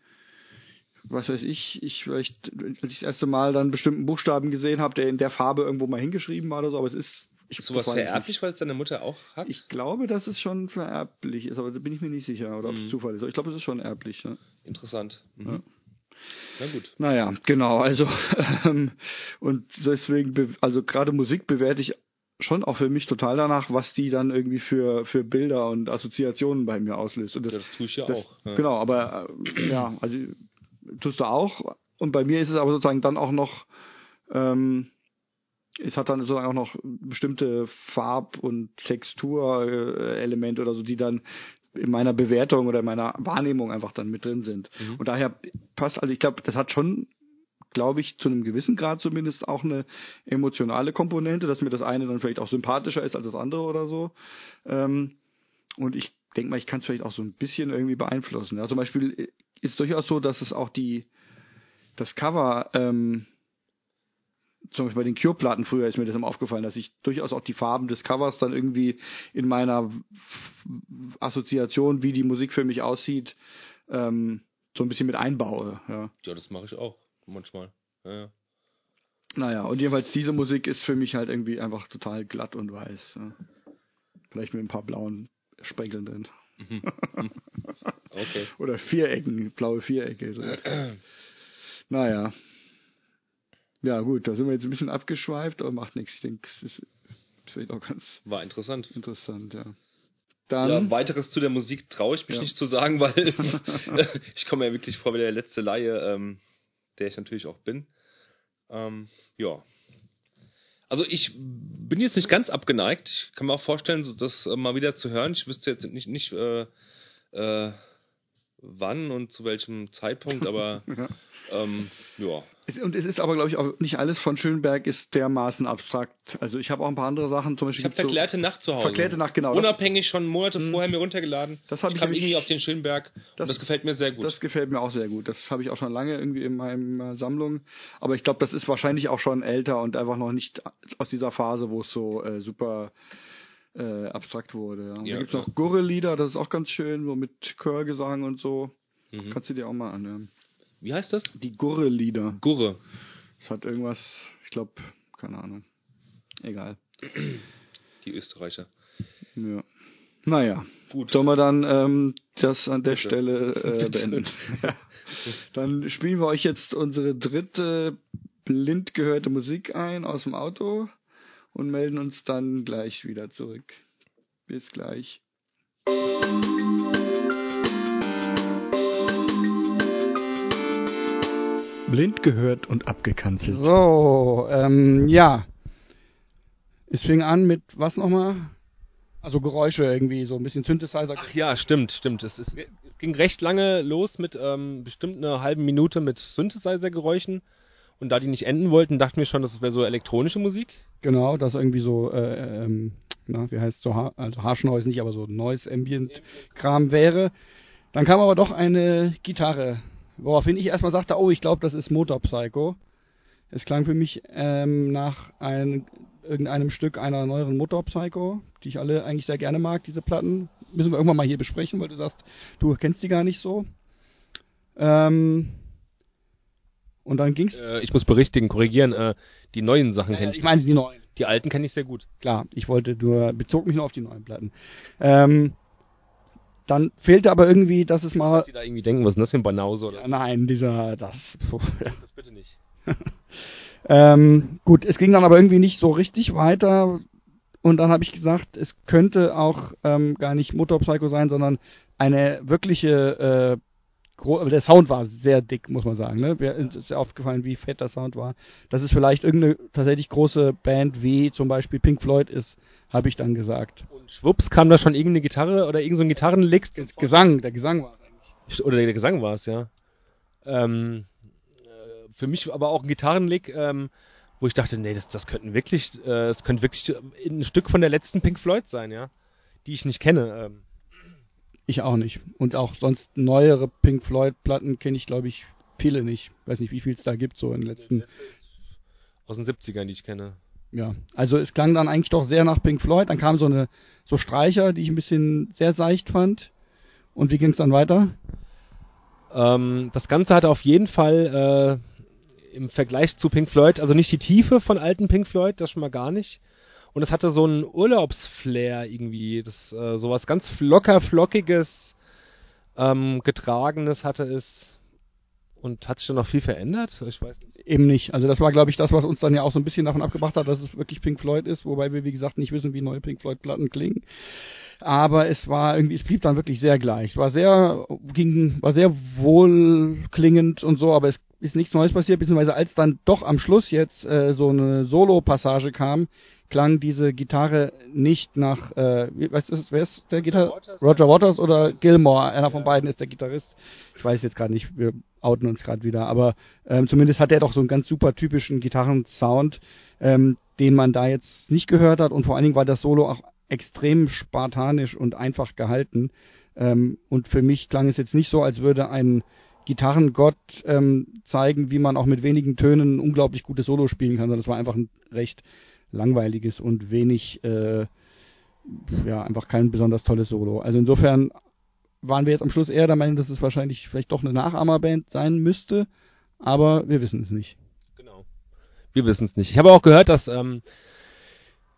was weiß ich vielleicht, als ich das erste Mal dann bestimmten Buchstaben gesehen habe, der in der Farbe irgendwo mal hingeschrieben war oder so, aber es ist... Ist sowas vererblich, weil es deine Mutter auch hat? Ich glaube, dass es schon vererblich ist, aber da bin ich mir nicht sicher, oder ob es Zufall ist. Aber ich glaube, es ist schon erblich. Ne? Interessant. Mhm. Ja. Na gut. Naja, genau, also und deswegen, also gerade Musik bewerte ich schon auch für mich total danach, was die dann irgendwie für Bilder und Assoziationen bei mir auslöst. Und das tue ich ja auch. Ja. Genau, aber also tust du auch, und bei mir ist es aber sozusagen dann auch noch, es hat dann sozusagen auch noch bestimmte Farb- und Texturelemente oder so, die dann in meiner Bewertung oder in meiner Wahrnehmung einfach dann mit drin sind. Mhm. Und daher ich glaube, das hat schon, glaube ich, zu einem gewissen Grad zumindest auch eine emotionale Komponente, dass mir das eine dann vielleicht auch sympathischer ist als das andere oder so. Und ich denke mal, ich kann es vielleicht auch so ein bisschen irgendwie beeinflussen. Ja, zum Beispiel ist durchaus so, dass es auch das Cover, zum Beispiel bei den Cure-Platten früher ist mir das immer aufgefallen, dass ich durchaus auch die Farben des Covers dann irgendwie in meiner Assoziation, wie die Musik für mich aussieht, so ein bisschen mit einbaue. Ja, das mache ich auch manchmal. Ja, ja. Naja, und jedenfalls diese Musik ist für mich halt irgendwie einfach total glatt und weiß. Ja. Vielleicht mit ein paar blauen Sprenkeln drin. Okay. Oder Vierecken, blaue Vierecke. So. Naja. Ja gut, da sind wir jetzt ein bisschen abgeschweift, aber macht nichts. Ich denke, es ist vielleicht auch ganz... War interessant. Interessant, ja. Dann, ja, weiteres zu der Musik traue ich mich nicht zu sagen, weil ich komme mir wirklich vor wie der letzte Laie, der ich natürlich auch bin. Ja. Also ich bin jetzt nicht ganz abgeneigt. Ich kann mir auch vorstellen, das mal wieder zu hören. Ich wüsste jetzt nicht wann und zu welchem Zeitpunkt, aber ja. Und es ist aber, glaube ich, auch nicht alles von Schönberg ist dermaßen abstrakt. Also ich habe auch ein paar andere Sachen. Zum Beispiel, ich habe Verklärte Nacht zu Hause. Verklärte Nacht, genau. Unabhängig schon Monate vorher mir runtergeladen. Das ich kam irgendwie auf den Schönberg und das gefällt mir sehr gut. Das gefällt mir auch sehr gut. Das habe ich auch schon lange irgendwie in meiner Sammlung. Aber ich glaube, das ist wahrscheinlich auch schon älter und einfach noch nicht aus dieser Phase, wo es so super... abstrakt wurde. Ja. Und da gibt es noch Gurre-Lieder, das ist auch ganz schön, so mit Chörgesang und so. Mhm. Kannst du dir auch mal anhören. Wie heißt das? Die Gurre-Lieder. Gurre. Das hat irgendwas, ich glaube, keine Ahnung. Egal. Die Österreicher. Ja. Naja. Gut. Sollen wir dann das an der Stelle beenden? Ja. Dann spielen wir euch jetzt unsere dritte blind gehörte Musik ein aus dem Auto. Und melden uns dann gleich wieder zurück. Bis gleich. Blind gehört und abgekanzelt. So, ja. Es fing an mit, was nochmal? Also Geräusche irgendwie, so ein bisschen Synthesizer. Ach ja, stimmt. Es ging recht lange los mit bestimmt einer halben Minute mit Synthesizer-Geräuschen. Und da die nicht enden wollten, dachten wir schon, das wäre so elektronische Musik. Genau, das irgendwie so, wie heißt so, also Harschnoise nicht, aber so Noise-Ambient-Kram wäre. Dann kam aber doch eine Gitarre, woraufhin ich erstmal sagte, oh, ich glaube, das ist Motor Psycho. Es klang für mich nach irgendeinem Stück einer neueren Motor Psycho, die ich alle eigentlich sehr gerne mag, diese Platten. Müssen wir irgendwann mal hier besprechen, weil du sagst, du kennst die gar nicht so. Und dann ging's. Ich muss korrigieren, die neuen Sachen kenne ich. Ich meine die neuen. Die alten kenne ich sehr gut. Klar, ich bezog mich nur auf die neuen Platten. Dann fehlte aber irgendwie, dass es mal. Was die da irgendwie denken, was ist das für ein Banause oder so? Nein, das bitte nicht. Gut, es ging dann aber irgendwie nicht so richtig weiter. Und dann habe ich gesagt, es könnte auch gar nicht Motor Psycho sein, sondern eine wirkliche. Der Sound war sehr dick, muss man sagen. Ne? Mir ist ja aufgefallen, wie fett der Sound war. Dass es vielleicht irgendeine tatsächlich große Band wie zum Beispiel Pink Floyd ist, habe ich dann gesagt. Und schwupps kam da schon irgendeine Gitarre oder irgendein so Gitarrenlick. Der Gesang war es eigentlich. Oder der Gesang war es, ja. Für mich aber auch ein Gitarrenlick, wo ich dachte, nee, das könnte wirklich ein Stück von der letzten Pink Floyd sein, ja, die ich nicht kenne. Ich auch nicht. Und auch sonst neuere Pink Floyd-Platten kenne ich, glaube ich, viele nicht. Weiß nicht, wie viel es da gibt, so in den letzten... Aus den 70ern, die ich kenne. Ja, also es klang dann eigentlich doch sehr nach Pink Floyd. Dann kamen so Streicher, die ich ein bisschen sehr seicht fand. Und wie ging es dann weiter? Das Ganze hatte auf jeden Fall im Vergleich zu Pink Floyd, also nicht die Tiefe von alten Pink Floyd, das schon mal gar nicht. Und es hatte so einen Urlaubsflair irgendwie, das sowas ganz locker-flockiges, getragenes hatte es. Und hat sich dann noch viel verändert? Ich weiß nicht. Eben nicht. Also das war, glaube ich, das, was uns dann ja auch so ein bisschen davon abgebracht hat, dass es wirklich Pink Floyd ist, wobei wir, wie gesagt, nicht wissen, wie neue Pink Floyd-Platten klingen. Aber es war irgendwie, es blieb dann wirklich sehr gleich. War sehr wohlklingend und so, aber es ist nichts Neues passiert, beziehungsweise als dann doch am Schluss jetzt so eine Solo-Passage kam, klang diese Gitarre nicht nach, wer ist der Gitarrist? Roger Waters oder Gilmore? Einer von beiden ist der Gitarrist. Ich weiß jetzt gerade nicht, wir outen uns gerade wieder, aber zumindest hat er doch so einen ganz super typischen Gitarrensound, den man da jetzt nicht gehört hat und vor allen Dingen war das Solo auch extrem spartanisch und einfach gehalten. Und für mich klang es jetzt nicht so, als würde ein Gitarrengott zeigen, wie man auch mit wenigen Tönen ein unglaublich gutes Solo spielen kann, sondern es war einfach ein recht langweiliges und wenig, einfach kein besonders tolles Solo. Also insofern waren wir jetzt am Schluss eher der Meinung, dass es wahrscheinlich vielleicht doch eine Nachahmerband sein müsste, aber wir wissen es nicht. Genau. Wir wissen es nicht. Ich habe auch gehört, dass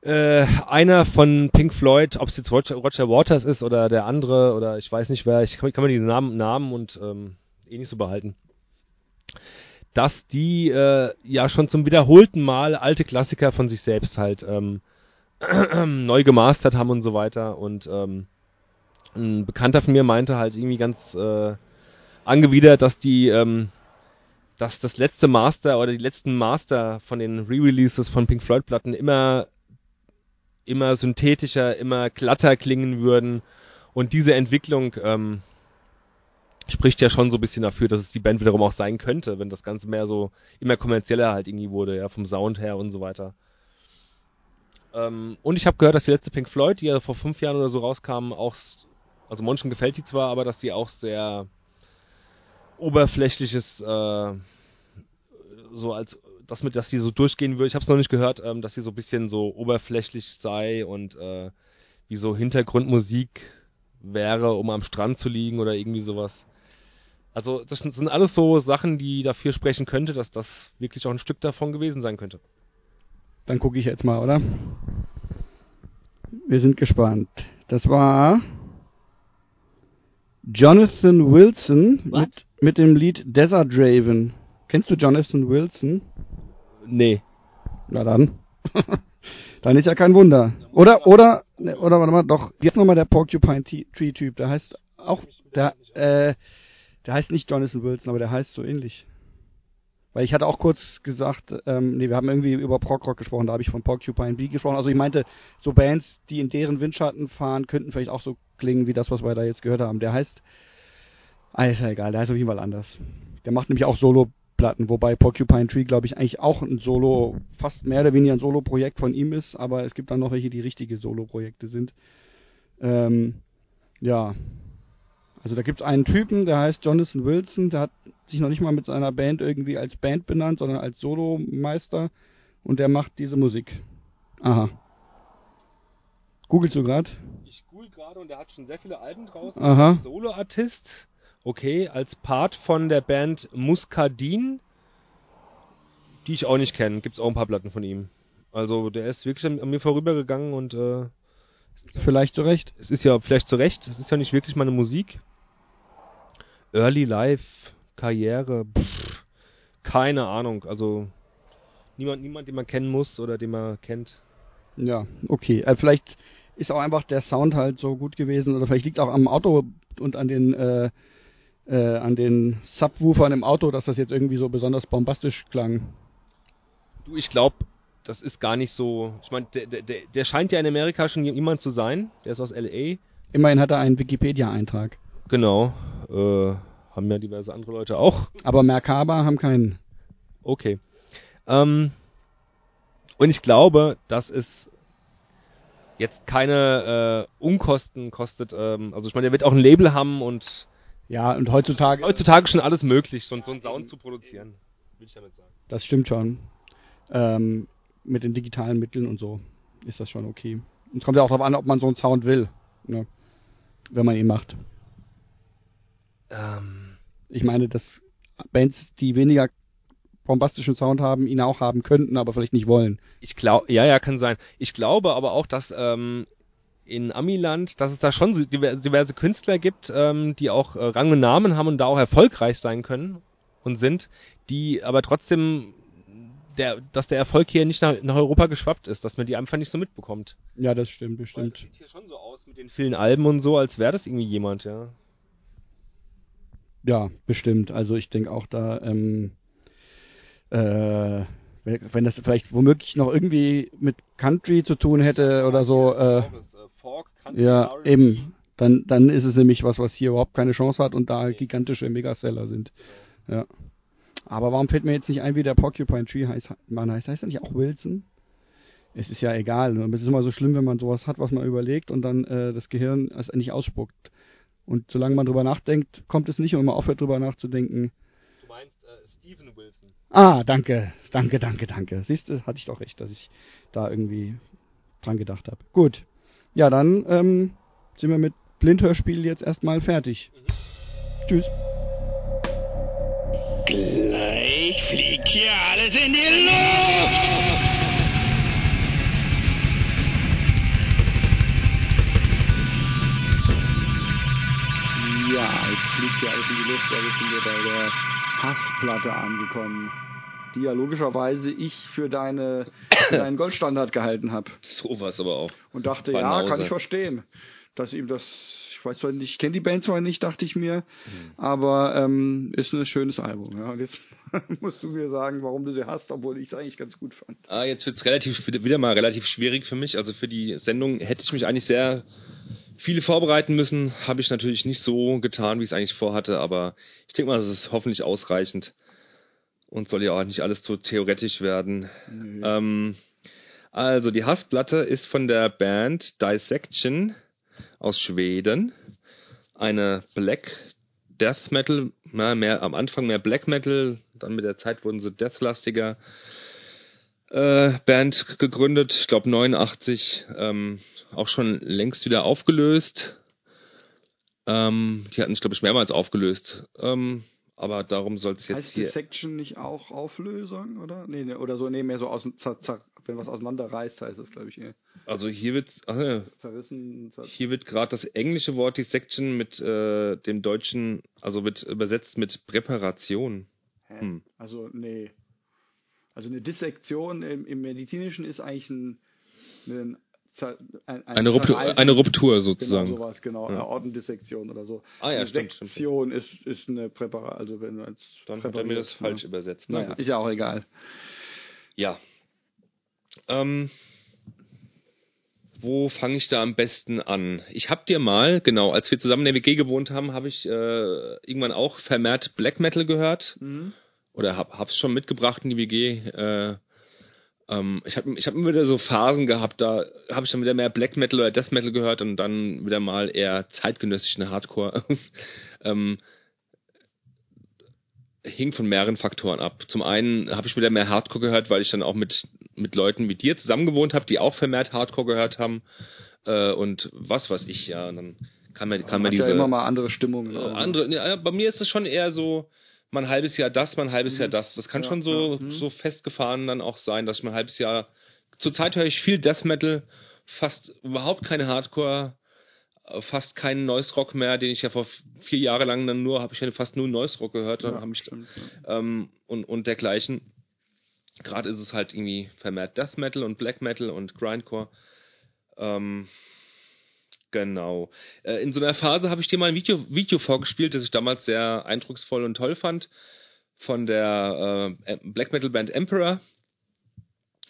einer von Pink Floyd, ob es jetzt Roger Waters ist oder der andere oder ich weiß nicht wer, ich kann mir die Namen und nicht so behalten, dass die ja schon zum wiederholten Mal alte Klassiker von sich selbst halt neu gemastert haben und so weiter. Und ein Bekannter von mir meinte halt irgendwie ganz angewidert, dass dass das letzte Master oder die letzten Master von den Re-Releases von Pink Floyd Platten immer synthetischer, immer glatter klingen würden. Und diese Entwicklung spricht ja schon so ein bisschen dafür, dass es die Band wiederum auch sein könnte, wenn das Ganze mehr so immer kommerzieller halt irgendwie wurde, ja, vom Sound her und so weiter. Und ich habe gehört, dass die letzte Pink Floyd, die ja vor 5 Jahren oder so rauskam, auch, also manchen gefällt die zwar, aber dass die auch sehr oberflächliches, so als, dass die so durchgehen würde, ich habe es noch nicht gehört, dass die so ein bisschen so oberflächlich sei und wie so Hintergrundmusik wäre, um am Strand zu liegen oder irgendwie sowas. Also das sind alles so Sachen, die dafür sprechen könnte, dass das wirklich auch ein Stück davon gewesen sein könnte. Dann gucke ich jetzt mal, oder? Wir sind gespannt. Das war Jonathan Wilson mit dem Lied Desert Raven. Kennst du Jonathan Wilson? Nee. Na dann. Dann ist ja kein Wunder. Oder warte mal, doch, jetzt nochmal der Porcupine Tree Typ. Der heißt auch, der heißt nicht Jonathan Wilson, aber der heißt so ähnlich. Weil ich hatte auch kurz gesagt, wir haben irgendwie über Prog-Rock gesprochen, da habe ich von Porcupine Bee gesprochen. Also ich meinte, so Bands, die in deren Windschatten fahren, könnten vielleicht auch so klingen, wie das, was wir da jetzt gehört haben. Der heißt, ist ja egal, der heißt auf jeden Fall anders. Der macht nämlich auch Solo-Platten, wobei Porcupine Tree, glaube ich, eigentlich auch ein Solo, fast mehr oder weniger ein Solo-Projekt von ihm ist, aber es gibt dann noch welche, die richtige Solo-Projekte sind. Ja. Also da gibt es einen Typen, der heißt Jonathan Wilson, der hat sich noch nicht mal mit seiner Band irgendwie als Band benannt, sondern als Solomeister und der macht diese Musik. Aha. Googlest du gerade? Ich google gerade und der hat schon sehr viele Alben draußen. Aha. Als Soloartist, okay, als Part von der Band Muscadine, die ich auch nicht kenne, gibt es auch ein paar Platten von ihm. Also der ist wirklich an mir vorübergegangen und vielleicht zu Recht, es ist ja nicht wirklich meine Musik. Early Life, Karriere, keine Ahnung, also niemand, den man kennen muss oder den man kennt. Ja, okay, vielleicht ist auch einfach der Sound halt so gut gewesen oder vielleicht liegt es auch am Auto und an den Subwoofern im Auto, dass das jetzt irgendwie so besonders bombastisch klang. Du, ich glaube, das ist gar nicht so. Ich meine, der scheint ja in Amerika schon jemand zu sein. Der ist aus L.A. Immerhin hat er einen Wikipedia-Eintrag. Genau. Haben ja diverse andere Leute auch. Aber Merkaba haben keinen. Okay. Und ich glaube, dass es jetzt keine Unkosten kostet. Also ich meine, der wird auch ein Label haben und... Ja, und heutzutage schon alles möglich, so einen Sound zu produzieren. Will ich damit sagen. Das stimmt schon. Mit den digitalen Mitteln und so ist das schon okay. Und es kommt ja auch darauf an, ob man so einen Sound will, ne? Wenn man ihn macht. Ich meine, dass Bands, die weniger bombastischen Sound haben, ihn auch haben könnten, aber vielleicht nicht wollen. Ich glaube, ja, kann sein. Ich glaube aber auch, dass in Amiland, dass es da schon diverse Künstler gibt, die auch Rang und Namen haben und da auch erfolgreich sein können und sind, die aber trotzdem... dass der Erfolg hier nicht nach Europa geschwappt ist, dass man die einfach nicht so mitbekommt. Ja, das stimmt, bestimmt. Das sieht hier schon so aus mit den vielen Alben und so, als wäre das irgendwie jemand, ja. Ja, bestimmt. Also ich denke auch da, wenn das vielleicht womöglich noch irgendwie mit Country zu tun hätte oder so, Folk, Country, ja, eben, dann ist es nämlich was hier überhaupt keine Chance hat und da gigantische Megaseller sind. Ja. Aber warum fällt mir jetzt nicht ein, wie der Porcupine Tree heißt? Man heißt er nicht auch Wilson? Es ist ja egal. Es ist immer so schlimm, wenn man sowas hat, was man überlegt und dann das Gehirn es nicht ausspuckt. Und solange man drüber nachdenkt, kommt es nicht und man aufhört drüber nachzudenken. Du meinst Steven Wilson. Ah, danke. Danke. Siehst du, hatte ich doch recht, dass ich da irgendwie dran gedacht habe. Gut. Ja, dann sind wir mit Blindhörspiel jetzt erstmal fertig. Mhm. Tschüss. Gleich fliegt hier alles in die Luft! fliegt ja alles in die Luft, also sind wir bei der Hassplatte angekommen, die ja logischerweise ich für deinen Goldstandard gehalten habe. So was aber auch. Und dachte, Banause. Ja, kann ich verstehen, dass ihm das, ich weiß zwar nicht, ich kenne die Band zwar nicht, dachte ich mir, aber ist ein schönes Album. Ja. Und jetzt musst du mir sagen, warum du sie hast, obwohl ich es eigentlich ganz gut fand. Ah, jetzt wird es wieder mal relativ schwierig für mich. Also für die Sendung hätte ich mich eigentlich sehr viele vorbereiten müssen, habe ich natürlich nicht so getan, wie ich es eigentlich vorhatte, aber ich denke mal, das ist hoffentlich ausreichend und soll ja auch nicht alles so theoretisch werden. Nee. Also die Hassplatte ist von der Band Dissection aus Schweden, eine Black Death Metal, am Anfang mehr Black Metal, dann mit der Zeit wurden sie deathlastiger. Band gegründet, ich glaube 1989, auch schon längst wieder aufgelöst. Die hatten sich, glaube ich, mehrmals aufgelöst. Aber darum soll es jetzt heißt hier... Heißt Dissection nicht auch Auflösung, oder? Nee, oder so, nee, mehr so aus, zack, zack, wenn was auseinanderreißt, heißt das, glaube ich, eher. Also hier wird... Zerrissen... Hier wird gerade das englische Wort Dissection mit dem deutschen, also wird übersetzt mit Präparation. Hä? Also, nee... Also eine Dissektion im Medizinischen ist eigentlich eine Ruptur sozusagen. Genau sowas, genau, ja. Eine Aortendissektion oder so. Ah ja, eine Dissektion ist eine Präparation. Also wenn du als dann hat er mir das falsch übersetzt. Naja, ist ja auch egal. Ja. Wo fange ich da am besten an? Ich habe dir mal, genau, als wir zusammen in der WG gewohnt haben, habe ich irgendwann auch vermehrt Black Metal gehört. Mhm. Oder hab's schon mitgebracht in die WG. Ich hab immer wieder so Phasen gehabt, da habe ich dann wieder mehr Black Metal oder Death Metal gehört und dann wieder mal eher zeitgenössischen Hardcore. Hing von mehreren Faktoren ab. Zum einen habe ich wieder mehr Hardcore gehört, weil ich dann auch mit Leuten wie dir zusammengewohnt habe, die auch vermehrt Hardcore gehört haben. Und was weiß ich, ja. Und dann kann man diese... Ja, immer mal andere Stimmungen. Ja, bei mir ist es schon eher so... Mal ein halbes Jahr das, mal ein halbes Jahr das. Das kann schon so, so festgefahren dann auch sein, dass ich mal ein halbes Jahr... Zurzeit höre ich viel Death Metal, fast überhaupt keine Hardcore, fast keinen Noise Rock mehr, den ich ja vor 4 Jahren lang dann habe ich fast nur Noise Rock gehört. Ja, und dergleichen. Gerade ist es halt irgendwie vermehrt Death Metal und Black Metal und Grindcore. Genau. In so einer Phase habe ich dir mal ein Video vorgespielt, das ich damals sehr eindrucksvoll und toll fand, von der Black Metal Band Emperor.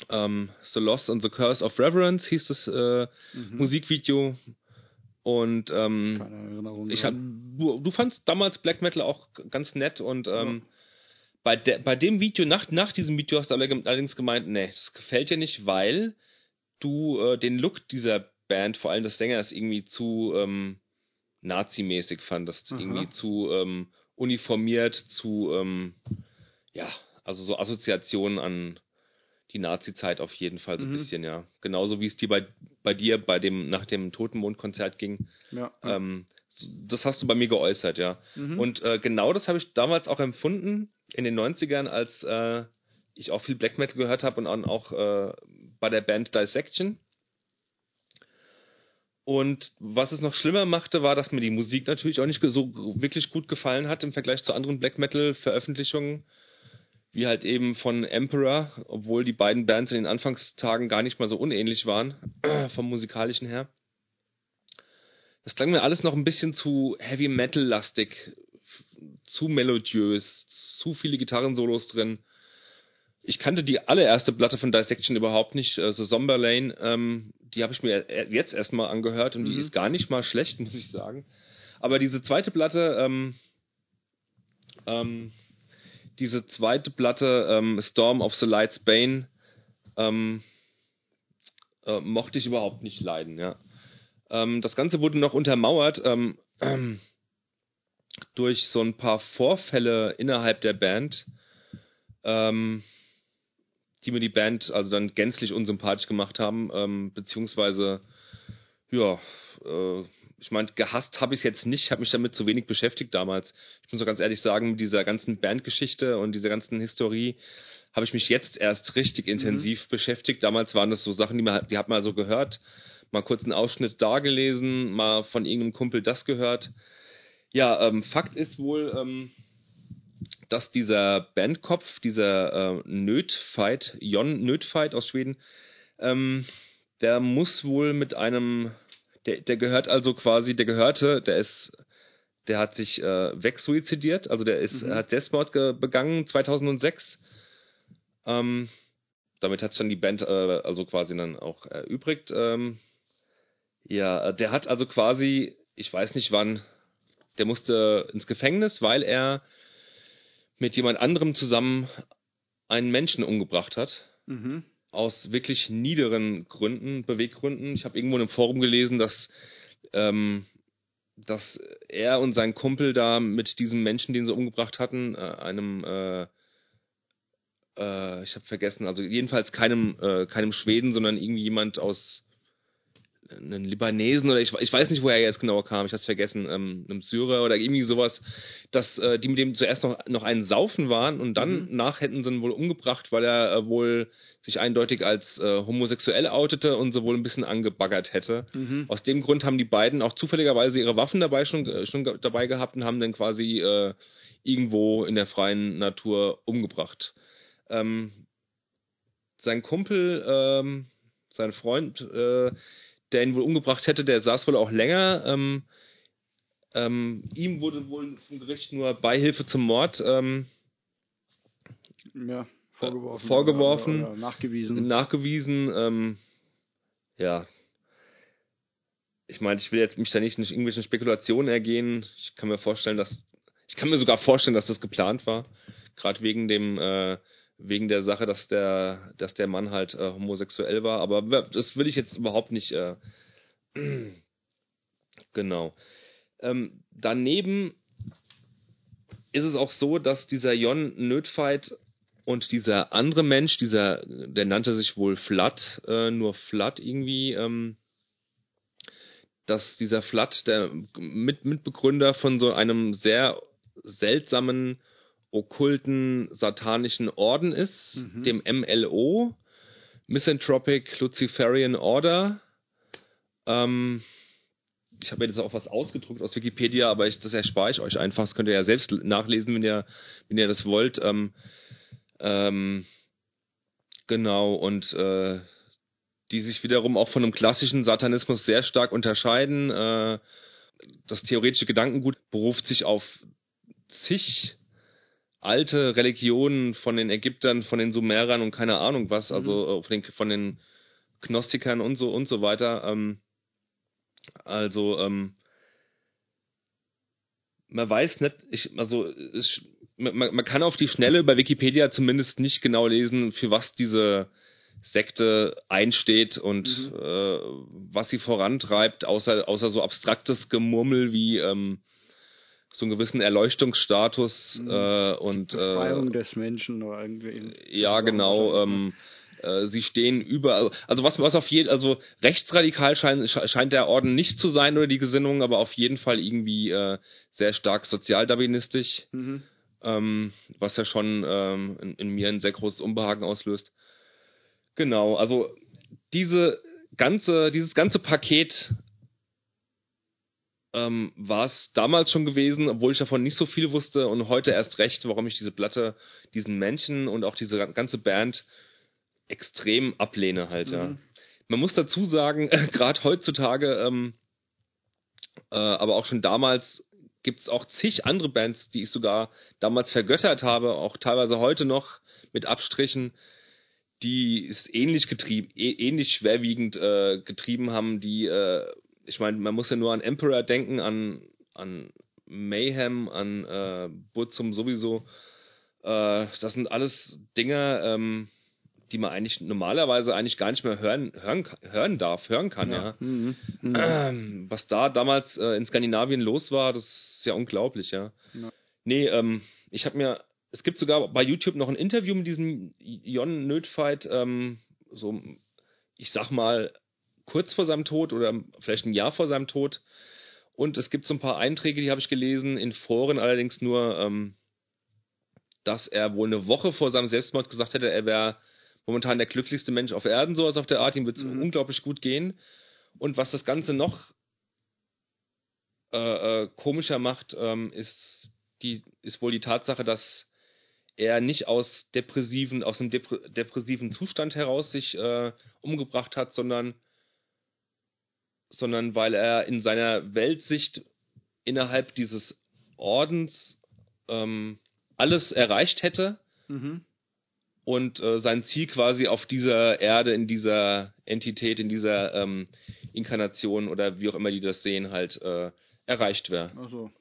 The Lost and the Curse of Reverence hieß das Musikvideo. Und keine Erinnerung du fandst damals Black Metal auch ganz nett und bei dem Video, nach diesem Video hast du allerdings gemeint, nee, das gefällt dir nicht, weil du den Look dieser Band, vor allem das Sänger, ist irgendwie zu nazimäßig fand, das irgendwie zu uniformiert, zu also so Assoziationen an die Nazi-Zeit auf jeden Fall so ein bisschen, ja. Genauso wie es dir bei dir nach dem Totenmond-Konzert ging. Ja. Das hast du bei mir geäußert, ja. Und genau das habe ich damals auch empfunden, in den 90ern, als ich auch viel Black Metal gehört habe und auch bei der Band Dissection. Und was es noch schlimmer machte, war, dass mir die Musik natürlich auch nicht so wirklich gut gefallen hat im Vergleich zu anderen Black Metal-Veröffentlichungen, wie halt eben von Emperor, obwohl die beiden Bands in den Anfangstagen gar nicht mal so unähnlich waren, vom musikalischen her. Das klang mir alles noch ein bisschen zu Heavy Metal-lastig, zu melodiös, zu viele Gitarrensolos drin. Ich kannte die allererste Platte von Dissection überhaupt nicht, The Somber Lane. Die habe ich mir jetzt erstmal angehört und die ist gar nicht mal schlecht, muss ich sagen. Aber diese zweite Platte, Storm of the Light's Bane, mochte ich überhaupt nicht leiden, ja. Das Ganze wurde noch untermauert durch so ein paar Vorfälle innerhalb der Band, die mir die Band also dann gänzlich unsympathisch gemacht haben, beziehungsweise, ja, ich meine, gehasst habe ich es jetzt nicht, ich habe mich damit zu wenig beschäftigt damals. Ich muss auch ganz ehrlich sagen, mit dieser ganzen Bandgeschichte und dieser ganzen Historie habe ich mich jetzt erst richtig intensiv beschäftigt. Damals waren das so Sachen, die hat man so gehört, mal kurz einen Ausschnitt da gelesen, mal von irgendeinem Kumpel das gehört. Ja, Fakt ist wohl, dass dieser Bandkopf, dieser Nödfight, Jon Nödfight aus Schweden, der muss wohl mit einem, der gehört also quasi, der gehörte, der hat sich wegsuizidiert, also hat Selbstmord begangen 2006. Damit hat es dann die Band also quasi dann auch erübrigt. Ja, der hat also quasi, ich weiß nicht wann, der musste ins Gefängnis, weil er mit jemand anderem zusammen einen Menschen umgebracht hat. Mhm. Aus wirklich niederen Gründen, Beweggründen. Ich habe irgendwo in einem Forum gelesen, dass er und sein Kumpel da mit diesem Menschen, den sie umgebracht hatten, ich habe vergessen, also jedenfalls keinem Schweden, sondern irgendwie jemand aus einem Libanesen oder ich weiß nicht, woher er jetzt genauer kam, ich habe es vergessen, einem Syrer oder irgendwie sowas, dass die mit dem zuerst noch einen Saufen waren und dann nach hätten sie ihn wohl umgebracht, weil er wohl sich eindeutig als homosexuell outete und sie wohl ein bisschen angebaggert hätte. Mhm. Aus dem Grund haben die beiden auch zufälligerweise ihre Waffen dabei schon dabei gehabt und haben dann quasi irgendwo in der freien Natur umgebracht. Sein Kumpel, sein Freund, der ihn wohl umgebracht hätte, der saß wohl auch länger. Ihm wurde wohl vom Gericht nur Beihilfe zum Mord vorgeworfen. Oder nachgewiesen. Ja. Ich meine, ich will jetzt mich da nicht in irgendwelchen Spekulationen ergehen. Ich kann mir sogar vorstellen, dass das geplant war. Gerade wegen der Sache, dass der Mann halt homosexuell war, aber das will ich jetzt überhaupt nicht. Genau. Daneben ist es auch so, dass dieser Jon Nödfight und dieser andere Mensch, der nannte sich wohl Flat, nur Flat irgendwie, dass dieser Flat, der Mitbegründer von so einem sehr seltsamen okkulten, satanischen Orden ist, dem MLO, Misanthropic Luciferian Order. Ich habe mir jetzt auch was ausgedruckt aus Wikipedia, aber das erspare ich euch einfach. Das könnt ihr ja selbst nachlesen, wenn ihr das wollt. Genau, und die sich wiederum auch von einem klassischen Satanismus sehr stark unterscheiden. Das theoretische Gedankengut beruft sich auf zig alte Religionen von den Ägyptern, von den Sumerern und keine Ahnung was, also von den Gnostikern und so weiter. Man weiß nicht, man kann auf die Schnelle bei Wikipedia zumindest nicht genau lesen, für was diese Sekte einsteht und was sie vorantreibt, außer so abstraktes Gemurmel wie so einen gewissen Erleuchtungsstatus und Befreiung des Menschen oder irgendwie. Ja, genau. Sie stehen überall. Also was auf jeden, also rechtsradikal scheint der Orden nicht zu sein oder die Gesinnung, aber auf jeden Fall irgendwie sehr stark sozialdarwinistisch, was ja schon in mir ein sehr großes Unbehagen auslöst. Genau. Also dieses ganze Paket war es damals schon gewesen, obwohl ich davon nicht so viel wusste und heute erst recht, warum ich diese Platte, diesen Menschen und auch diese ganze Band extrem ablehne halt, ja. Man muss dazu sagen, gerade heutzutage, aber auch schon damals, gibt es auch zig andere Bands, die ich sogar damals vergöttert habe, auch teilweise heute noch mit Abstrichen, die es ähnlich schwerwiegend getrieben haben, die ich meine, man muss ja nur an Emperor denken, an Mayhem, an Burzum sowieso. Das sind alles Dinger, die man eigentlich normalerweise gar nicht mehr hören kann. Ja. Ja. Was da damals in Skandinavien los war, das ist ja unglaublich, ja. Ja. Nee, es gibt sogar bei YouTube noch ein Interview mit diesem Jon Nödfight, so, ich sag mal, kurz vor seinem Tod oder vielleicht ein Jahr vor seinem Tod. Und es gibt so ein paar Einträge, die habe ich gelesen, in Foren allerdings nur, dass er wohl eine Woche vor seinem Selbstmord gesagt hätte, er wäre momentan der glücklichste Mensch auf Erden, sowas auf der Art, ihm wird es unglaublich gut gehen. Und was das Ganze noch komischer macht, ist wohl die Tatsache, dass er nicht aus einem depressiven Zustand heraus sich umgebracht hat, sondern weil er in seiner Weltsicht innerhalb dieses Ordens alles erreicht hätte, und sein Ziel quasi auf dieser Erde, in dieser Entität, in dieser Inkarnation oder wie auch immer die das sehen, halt erreicht wäre. Ach so.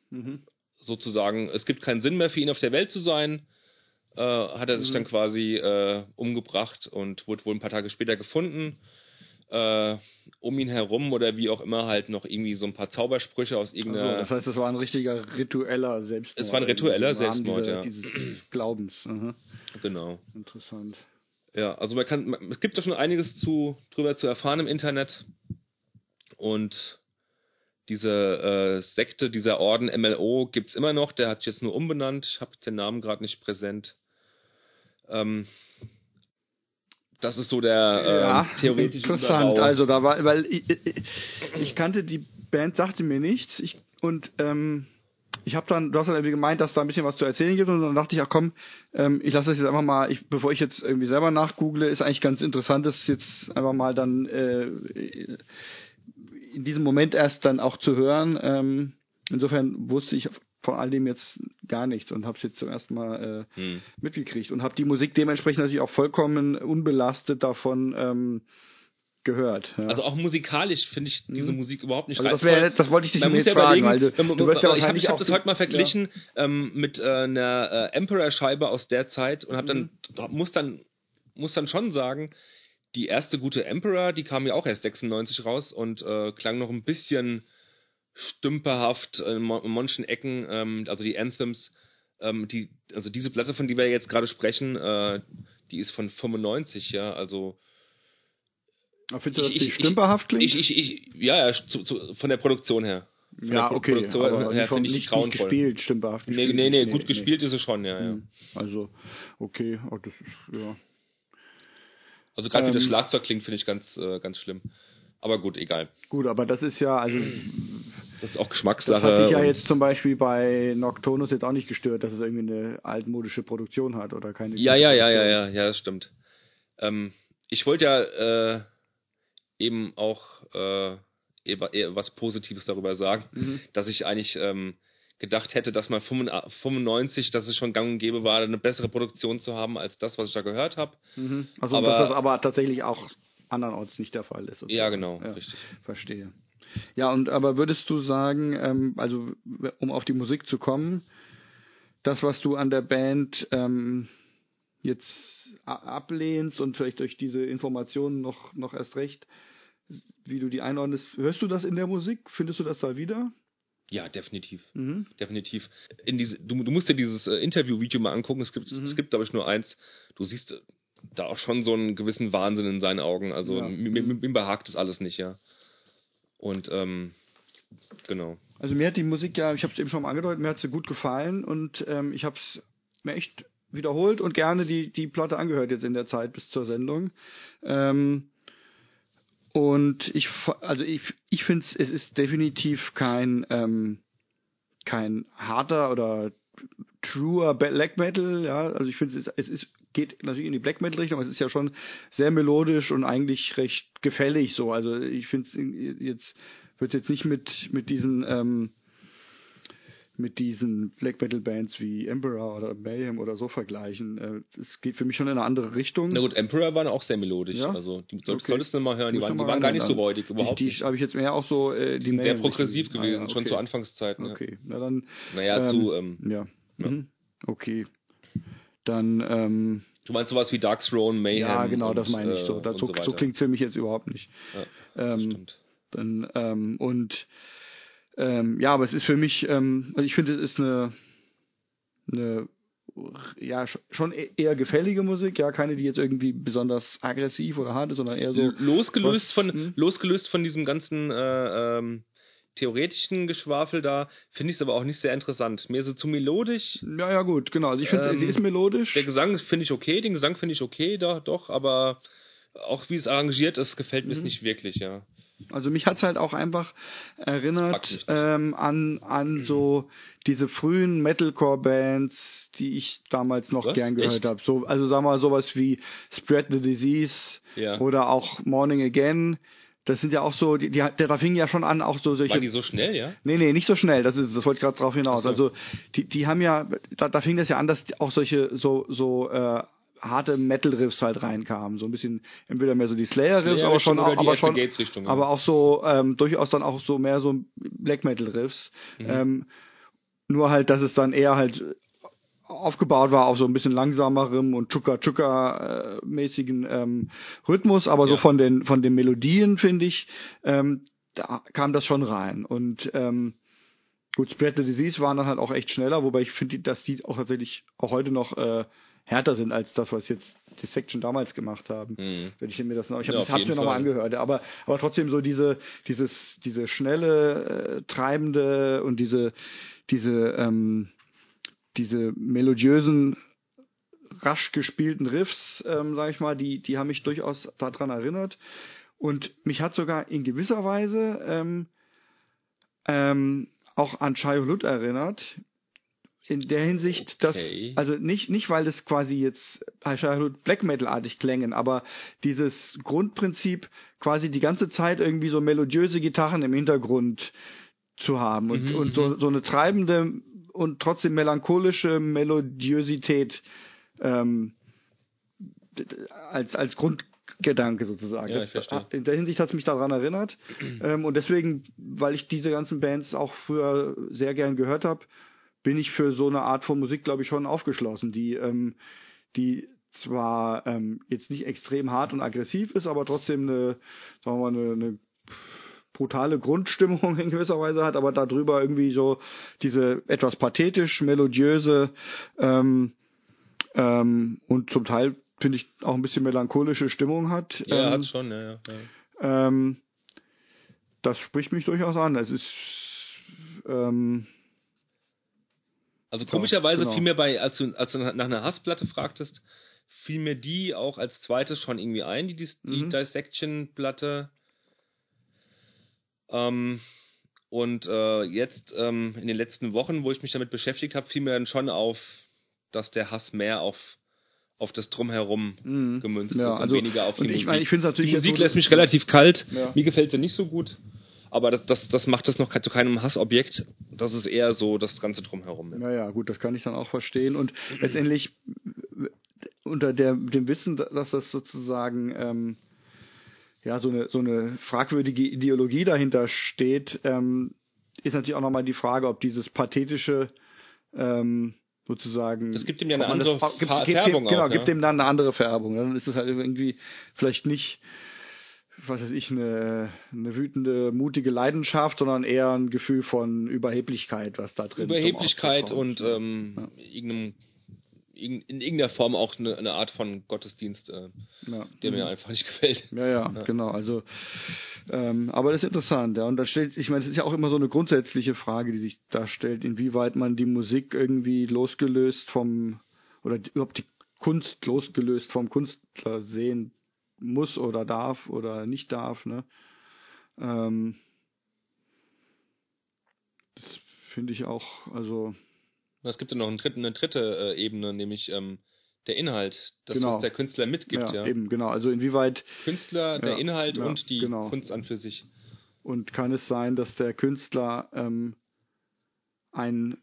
Sozusagen, es gibt keinen Sinn mehr für ihn auf der Welt zu sein, hat er sich dann quasi umgebracht und wurde wohl ein paar Tage später gefunden. Um ihn herum oder wie auch immer halt noch irgendwie so ein paar Zaubersprüche aus irgendeiner... Also, das heißt, das war ein richtiger ritueller Selbstmord. Es war ein ritueller Selbstmord, ja. Dieses Glaubens. Genau. Interessant. Ja, also es gibt da schon einiges drüber zu erfahren im Internet. Und diese Sekte, dieser Orden MLO gibt es immer noch. Der hat sich jetzt nur umbenannt. Ich habe den Namen gerade nicht präsent. Das ist so der theoretische Interessant, Überbau. Also da war, weil ich kannte die Band, sagte mir nichts. Ich habe dann, du hast dann irgendwie gemeint, dass da ein bisschen was zu erzählen gibt, und dann dachte ich, ach komm, ich lasse das jetzt einfach mal, bevor ich jetzt irgendwie selber nachgoogle, ist eigentlich ganz interessant, das jetzt einfach mal dann in diesem Moment erst dann auch zu hören. Insofern wusste ich von all dem jetzt gar nichts und habe es jetzt zum ersten Mal mitgekriegt und habe die Musik dementsprechend natürlich auch vollkommen unbelastet davon gehört. Ja. Also auch musikalisch finde ich diese Musik überhaupt nicht reizvoll. Also das wollte ich dich jetzt fragen, weil ich habe das heute mal verglichen mit einer Emperor-Scheibe aus der Zeit und muss dann schon sagen, die erste gute Emperor, die kam ja auch erst 96 raus und klang noch ein bisschen stümperhaft in manchen Ecken, also die Anthems, also diese Platte, von der wir jetzt gerade sprechen, die ist von 95, ja, also... Findest du, dass die stümperhaft klingt? Von der Produktion her. Von ja, okay, Produktion aber her finde ich nicht gut gespielt, stümperhaft gespielt. Nee, gut gespielt ist es schon, ja. Also, okay, das ist, ja... Also gerade wie das Schlagzeug klingt, finde ich ganz schlimm. Aber gut, egal. Gut, aber das ist ja, also... Das ist auch Geschmackssache. Das hat dich ja jetzt zum Beispiel bei Nocturnus jetzt auch nicht gestört, dass es irgendwie eine altmodische Produktion hat oder keine... Ja, das stimmt. Ich wollte ja eben auch was Positives darüber sagen, dass ich eigentlich gedacht hätte, dass man 95, dass es schon gang und gäbe war, eine bessere Produktion zu haben als das, was ich da gehört habe. Also dass das aber tatsächlich auch andernorts nicht der Fall ist. Sozusagen. Ja, genau, ja, richtig. Verstehe. Ja, aber würdest du sagen, also um auf die Musik zu kommen, das, was du an der Band jetzt ablehnst und vielleicht durch diese Informationen noch erst recht, wie du die einordnest, hörst du das in der Musik? Findest du das da wieder? Ja, definitiv. Definitiv. Du musst dir dieses Interview-Video mal angucken, es gibt, glaube ich, nur eins. Du siehst da auch schon so einen gewissen Wahnsinn in seinen Augen. Also ihm behagt das alles nicht, ja. Und genau. Also mir hat die Musik ja, ich habe es eben schon mal angedeutet, mir hat sie gut gefallen und ich habe es mir echt wiederholt und gerne die Platte angehört jetzt in der Zeit bis zur Sendung. Und ich finde es ist definitiv kein harter oder truer Black Metal, ja. Also ich finde geht natürlich in die Black Metal Richtung, aber es ist ja schon sehr melodisch und eigentlich recht gefällig so. Also ich finde es jetzt nicht mit diesen Black Metal Bands wie Emperor oder Mayhem oder so vergleichen. Es geht für mich schon in eine andere Richtung. Na gut, Emperor waren auch sehr melodisch. Ja? Also die solltest du mal hören. Die waren gar nicht so räudig, überhaupt nicht. Die habe ich jetzt mehr auch so... die sind sehr progressiv gewesen, schon zu Anfangszeiten. Okay, ja. Na dann... Naja, okay. Dann, du meinst sowas wie Dark Throne, Mayhem? Ja, genau, das meine ich so. So klingt es für mich jetzt überhaupt nicht. Ja, stimmt. Dann, aber es ist für mich, also ich finde, es ist eine schon eher gefällige Musik, ja, keine, die jetzt irgendwie besonders aggressiv oder hart ist, sondern eher so... Losgelöst von diesem ganzen theoretischen Geschwafel da, finde ich es aber auch nicht sehr interessant. Mir ist es zu melodisch. Ja, gut, genau. Also ich finde, sie ist melodisch. Der Gesang finde ich okay, den Gesang finde ich okay, doch, aber auch wie es arrangiert ist, gefällt mir es nicht wirklich, ja. Also mich hat's halt auch einfach erinnert an so diese frühen Metalcore-Bands, die ich damals noch gern gehört habe. So, also sagen wir mal sowas wie Spread the Disease oder auch Morning Again. Das sind ja auch so, da fingen ja schon an, auch so solche... Waren die so schnell, ja? Nee, nicht so schnell, das wollte ich gerade drauf hinaus. So. Also die haben ja, da fing das ja an, dass auch solche so harte Metal-Riffs halt reinkamen. So ein bisschen, entweder mehr so die Slayer-Riffs, aber auch so durchaus dann auch so mehr so Black-Metal-Riffs. Nur halt, dass es dann eher halt aufgebaut war auf so ein bisschen langsamerem und Chuka-Chuka-mäßigen Rhythmus, aber so von den Melodien, finde ich, da kam das schon rein. Und gut, Spread the Disease waren dann halt auch echt schneller, wobei ich finde, dass die auch tatsächlich auch heute noch härter sind als das, was jetzt Dissection damals gemacht haben. Wenn ich mir das noch, ich hab's mir nochmal angehört, aber trotzdem so diese schnelle, treibende und diese melodiösen, rasch gespielten Riffs, sage ich mal, die haben mich durchaus daran erinnert. Und mich hat sogar in gewisser Weise auch an Shai Hulud erinnert. In der Hinsicht, dass, also nicht weil das quasi jetzt Shai Hulud Black Metal-artig klängen, aber dieses Grundprinzip, quasi die ganze Zeit irgendwie so melodiöse Gitarren im Hintergrund zu haben und so eine treibende und trotzdem melancholische Melodiosität als Grundgedanke sozusagen. Ja, in der Hinsicht hat es mich daran erinnert. Und deswegen, weil ich diese ganzen Bands auch früher sehr gern gehört habe, bin ich für so eine Art von Musik, glaube ich, schon aufgeschlossen, die zwar jetzt nicht extrem hart und aggressiv ist, aber trotzdem eine, sagen wir mal, eine brutale Grundstimmung in gewisser Weise hat, aber darüber irgendwie so diese etwas pathetisch, melodiöse und zum Teil, finde ich, auch ein bisschen melancholische Stimmung hat. Ja, hat schon, ja. Das spricht mich durchaus an. Es ist also komischerweise fiel mir bei, als du nach einer Hassplatte fragtest, fiel mir die auch als zweites schon irgendwie ein, die Dissection-Platte. Und jetzt in den letzten Wochen, wo ich mich damit beschäftigt habe, fiel mir dann schon auf, dass der Hass mehr auf das Drumherum gemünzt ist und weniger auf die Musik. Ich find's natürlich, die Musik lässt mich relativ kalt, mir gefällt sie nicht so gut, aber das macht das noch zu keinem Hassobjekt, das ist eher so das ganze Drumherum. Naja, gut, das kann ich dann auch verstehen und letztendlich unter dem Wissen, dass das sozusagen... so eine fragwürdige Ideologie dahinter steht, ist natürlich auch nochmal die Frage, ob dieses pathetische sozusagen... Das gibt ihm ja eine andere Färbung. Gibt dem dann eine andere Färbung. Dann ist es halt irgendwie vielleicht nicht, was weiß ich, eine wütende, mutige Leidenschaft, sondern eher ein Gefühl von Überheblichkeit, was da drin ist. Überheblichkeit und in irgendeiner Form auch eine Art von Gottesdienst, der mir einfach nicht gefällt. Ja, genau. Also, aber das ist interessant. Ja. Und da stellt, ich meine, es ist ja auch immer so eine grundsätzliche Frage, die sich da stellt, inwieweit man die Musik irgendwie losgelöst vom, oder überhaupt die Kunst losgelöst vom Künstler sehen muss oder darf oder nicht darf. Ne? Das finde ich auch, also... Es gibt ja noch eine dritte Ebene, nämlich der Inhalt, was der Künstler mitgibt. Ja, eben, genau. Also inwieweit... Künstler, der Inhalt und die Kunst an für sich. Und kann es sein, dass der Künstler einen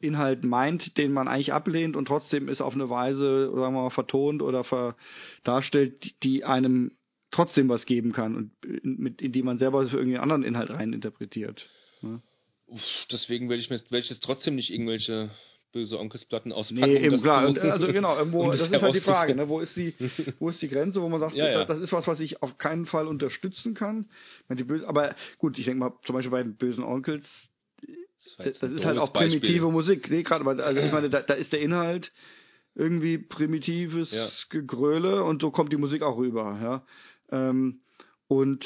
Inhalt meint, den man eigentlich ablehnt und trotzdem ist auf eine Weise, sagen wir mal, vertont oder darstellt, die einem trotzdem was geben kann und in die man selber für irgendeinen anderen Inhalt reininterpretiert. Ne? Deswegen will ich jetzt trotzdem nicht irgendwelche böse Onkelsplatten auspacken. Nee, eben klar. Also genau, irgendwo, das ist halt die Frage, ne? Wo ist die Grenze, wo man sagt, das ist was ich auf keinen Fall unterstützen kann. Aber gut, ich denke mal, zum Beispiel bei den bösen Onkels, das ist halt auch primitive Musik. Nee, gerade, also ich meine, da ist der Inhalt irgendwie primitives Gegröle und so kommt die Musik auch rüber. Ja? Und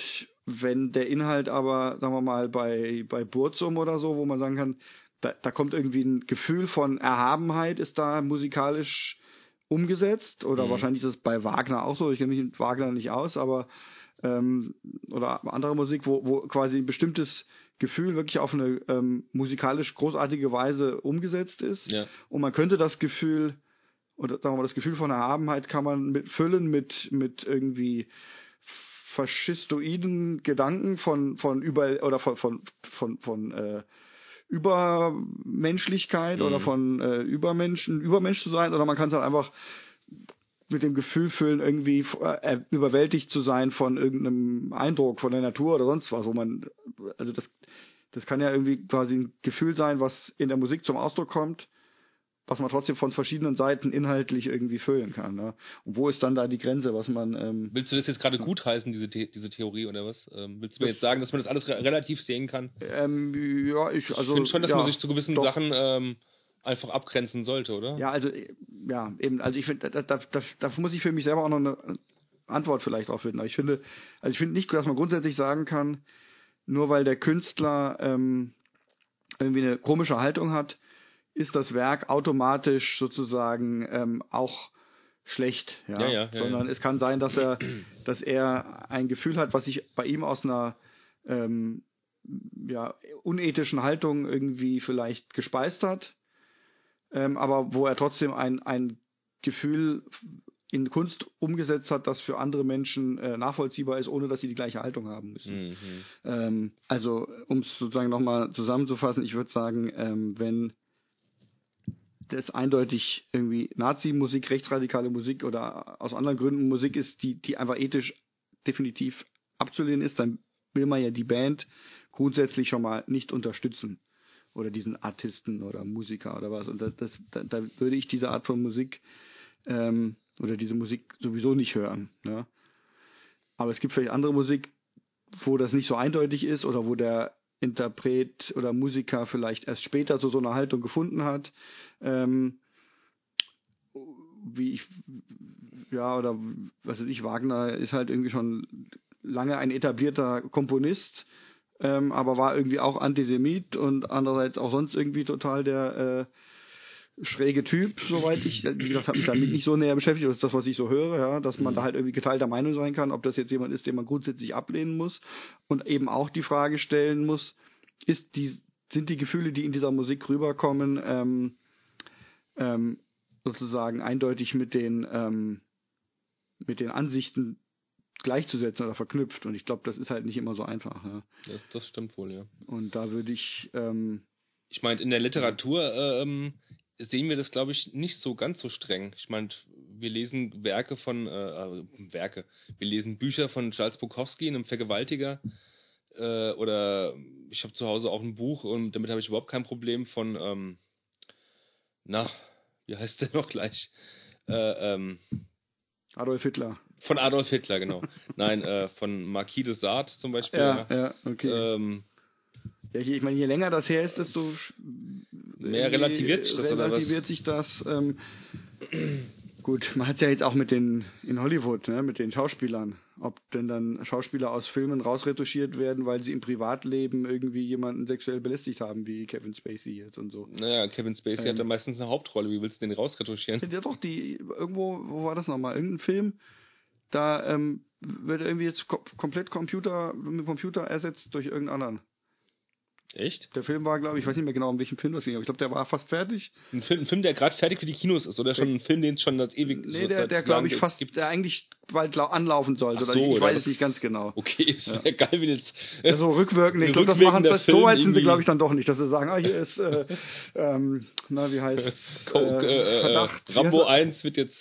wenn der Inhalt aber, sagen wir mal, bei Burzum oder so, wo man sagen kann, da kommt irgendwie ein Gefühl von Erhabenheit, ist da musikalisch umgesetzt oder wahrscheinlich ist es bei Wagner auch so, ich kenne mich mit Wagner nicht aus, aber oder andere Musik, wo quasi ein bestimmtes Gefühl wirklich auf eine musikalisch großartige Weise umgesetzt ist. Ja. Und man könnte das Gefühl, oder sagen wir mal, das Gefühl von Erhabenheit kann man füllen mit irgendwie faschistoiden Gedanken von Übermenschlichkeit oder von Übermensch zu sein, oder man kann es halt einfach mit dem Gefühl füllen, irgendwie überwältigt zu sein von irgendeinem Eindruck von der Natur oder sonst was, das kann ja irgendwie quasi ein Gefühl sein, was in der Musik zum Ausdruck kommt, was man trotzdem von verschiedenen Seiten inhaltlich irgendwie füllen kann, ne? Und wo ist dann da die Grenze, was man... willst du das jetzt gerade gutheißen, diese Theorie, oder was? Willst du mir jetzt sagen, dass man das alles relativ sehen kann? Ich finde schon, dass man sich zu gewissen Sachen einfach abgrenzen sollte, oder? Ja, ich finde, da muss ich für mich selber auch noch eine Antwort vielleicht drauf finden. Aber ich finde nicht, dass man grundsätzlich sagen kann, nur weil der Künstler irgendwie eine komische Haltung hat, ist das Werk automatisch sozusagen auch schlecht, sondern es kann sein, dass er ein Gefühl hat, was sich bei ihm aus einer unethischen Haltung irgendwie vielleicht gespeist hat, aber wo er trotzdem ein Gefühl in Kunst umgesetzt hat, das für andere Menschen nachvollziehbar ist, ohne dass sie die gleiche Haltung haben müssen. Also um es sozusagen nochmal zusammenzufassen, ich würde sagen, wenn das eindeutig irgendwie Nazi-Musik, rechtsradikale Musik oder aus anderen Gründen Musik ist, die einfach ethisch definitiv abzulehnen ist, dann will man ja die Band grundsätzlich schon mal nicht unterstützen oder diesen Artisten oder Musiker oder was. Und da würde ich diese Art von Musik oder diese Musik sowieso nicht hören. Ne? Aber es gibt vielleicht andere Musik, wo das nicht so eindeutig ist oder wo der Interpret oder Musiker vielleicht erst später so eine Haltung gefunden hat, oder was weiß ich, Wagner ist halt irgendwie schon lange ein etablierter Komponist, aber war irgendwie auch Antisemit und andererseits auch sonst irgendwie total der schräge Typ, soweit ich, wie gesagt, habe mich damit nicht so näher beschäftigt, das ist das, was ich so höre, ja, dass man da halt irgendwie geteilter Meinung sein kann, ob das jetzt jemand ist, den man grundsätzlich ablehnen muss und eben auch die Frage stellen muss, sind die Gefühle, die in dieser Musik rüberkommen, sozusagen eindeutig mit den Ansichten gleichzusetzen oder verknüpft, und ich glaube, das ist halt nicht immer so einfach. Ja. Das stimmt wohl, ja. Und da würde ich... ich meine, in der Literatur sehen wir das, glaube ich, nicht so ganz so streng. Ich meine, wir lesen wir lesen Bücher von Charles Bukowski, einem Vergewaltiger, oder ich habe zu Hause auch ein Buch, und damit habe ich überhaupt kein Problem, von wie heißt der noch gleich? Adolf Hitler. Von Adolf Hitler, genau. Nein, von Marquis de Sade zum Beispiel. Ja, okay. Ich meine, je länger das her ist, desto mehr relativiert sich das. Gut, man hat es ja jetzt auch in Hollywood, ne, mit den Schauspielern. Ob denn dann Schauspieler aus Filmen rausretuschiert werden, weil sie im Privatleben irgendwie jemanden sexuell belästigt haben, wie Kevin Spacey jetzt und so. Naja, Kevin Spacey hat ja meistens eine Hauptrolle. Wie willst du den rausretuschieren? Ja doch, wo war das nochmal? Irgendein Film, da wird irgendwie jetzt komplett mit Computer ersetzt durch irgendeinen anderen. Echt? Der Film war, glaube ich, weiß nicht mehr genau, um welchen Film das ging, aber ich glaube, der war fast fertig. Ein Film, der gerade fertig für die Kinos ist, oder schon ein Film, den es schon das ewig... Nee, der glaube ich, fast, der eigentlich bald anlaufen sollte. Ich weiß es nicht ganz genau. Okay, ist ja geil, wenn jetzt... Also rückwirkend, ich glaube, das machen das so, als sind sie, glaube ich, dann doch nicht, dass sie sagen, hier ist, wie heißt es? Verdacht. Rambo 1 wird jetzt...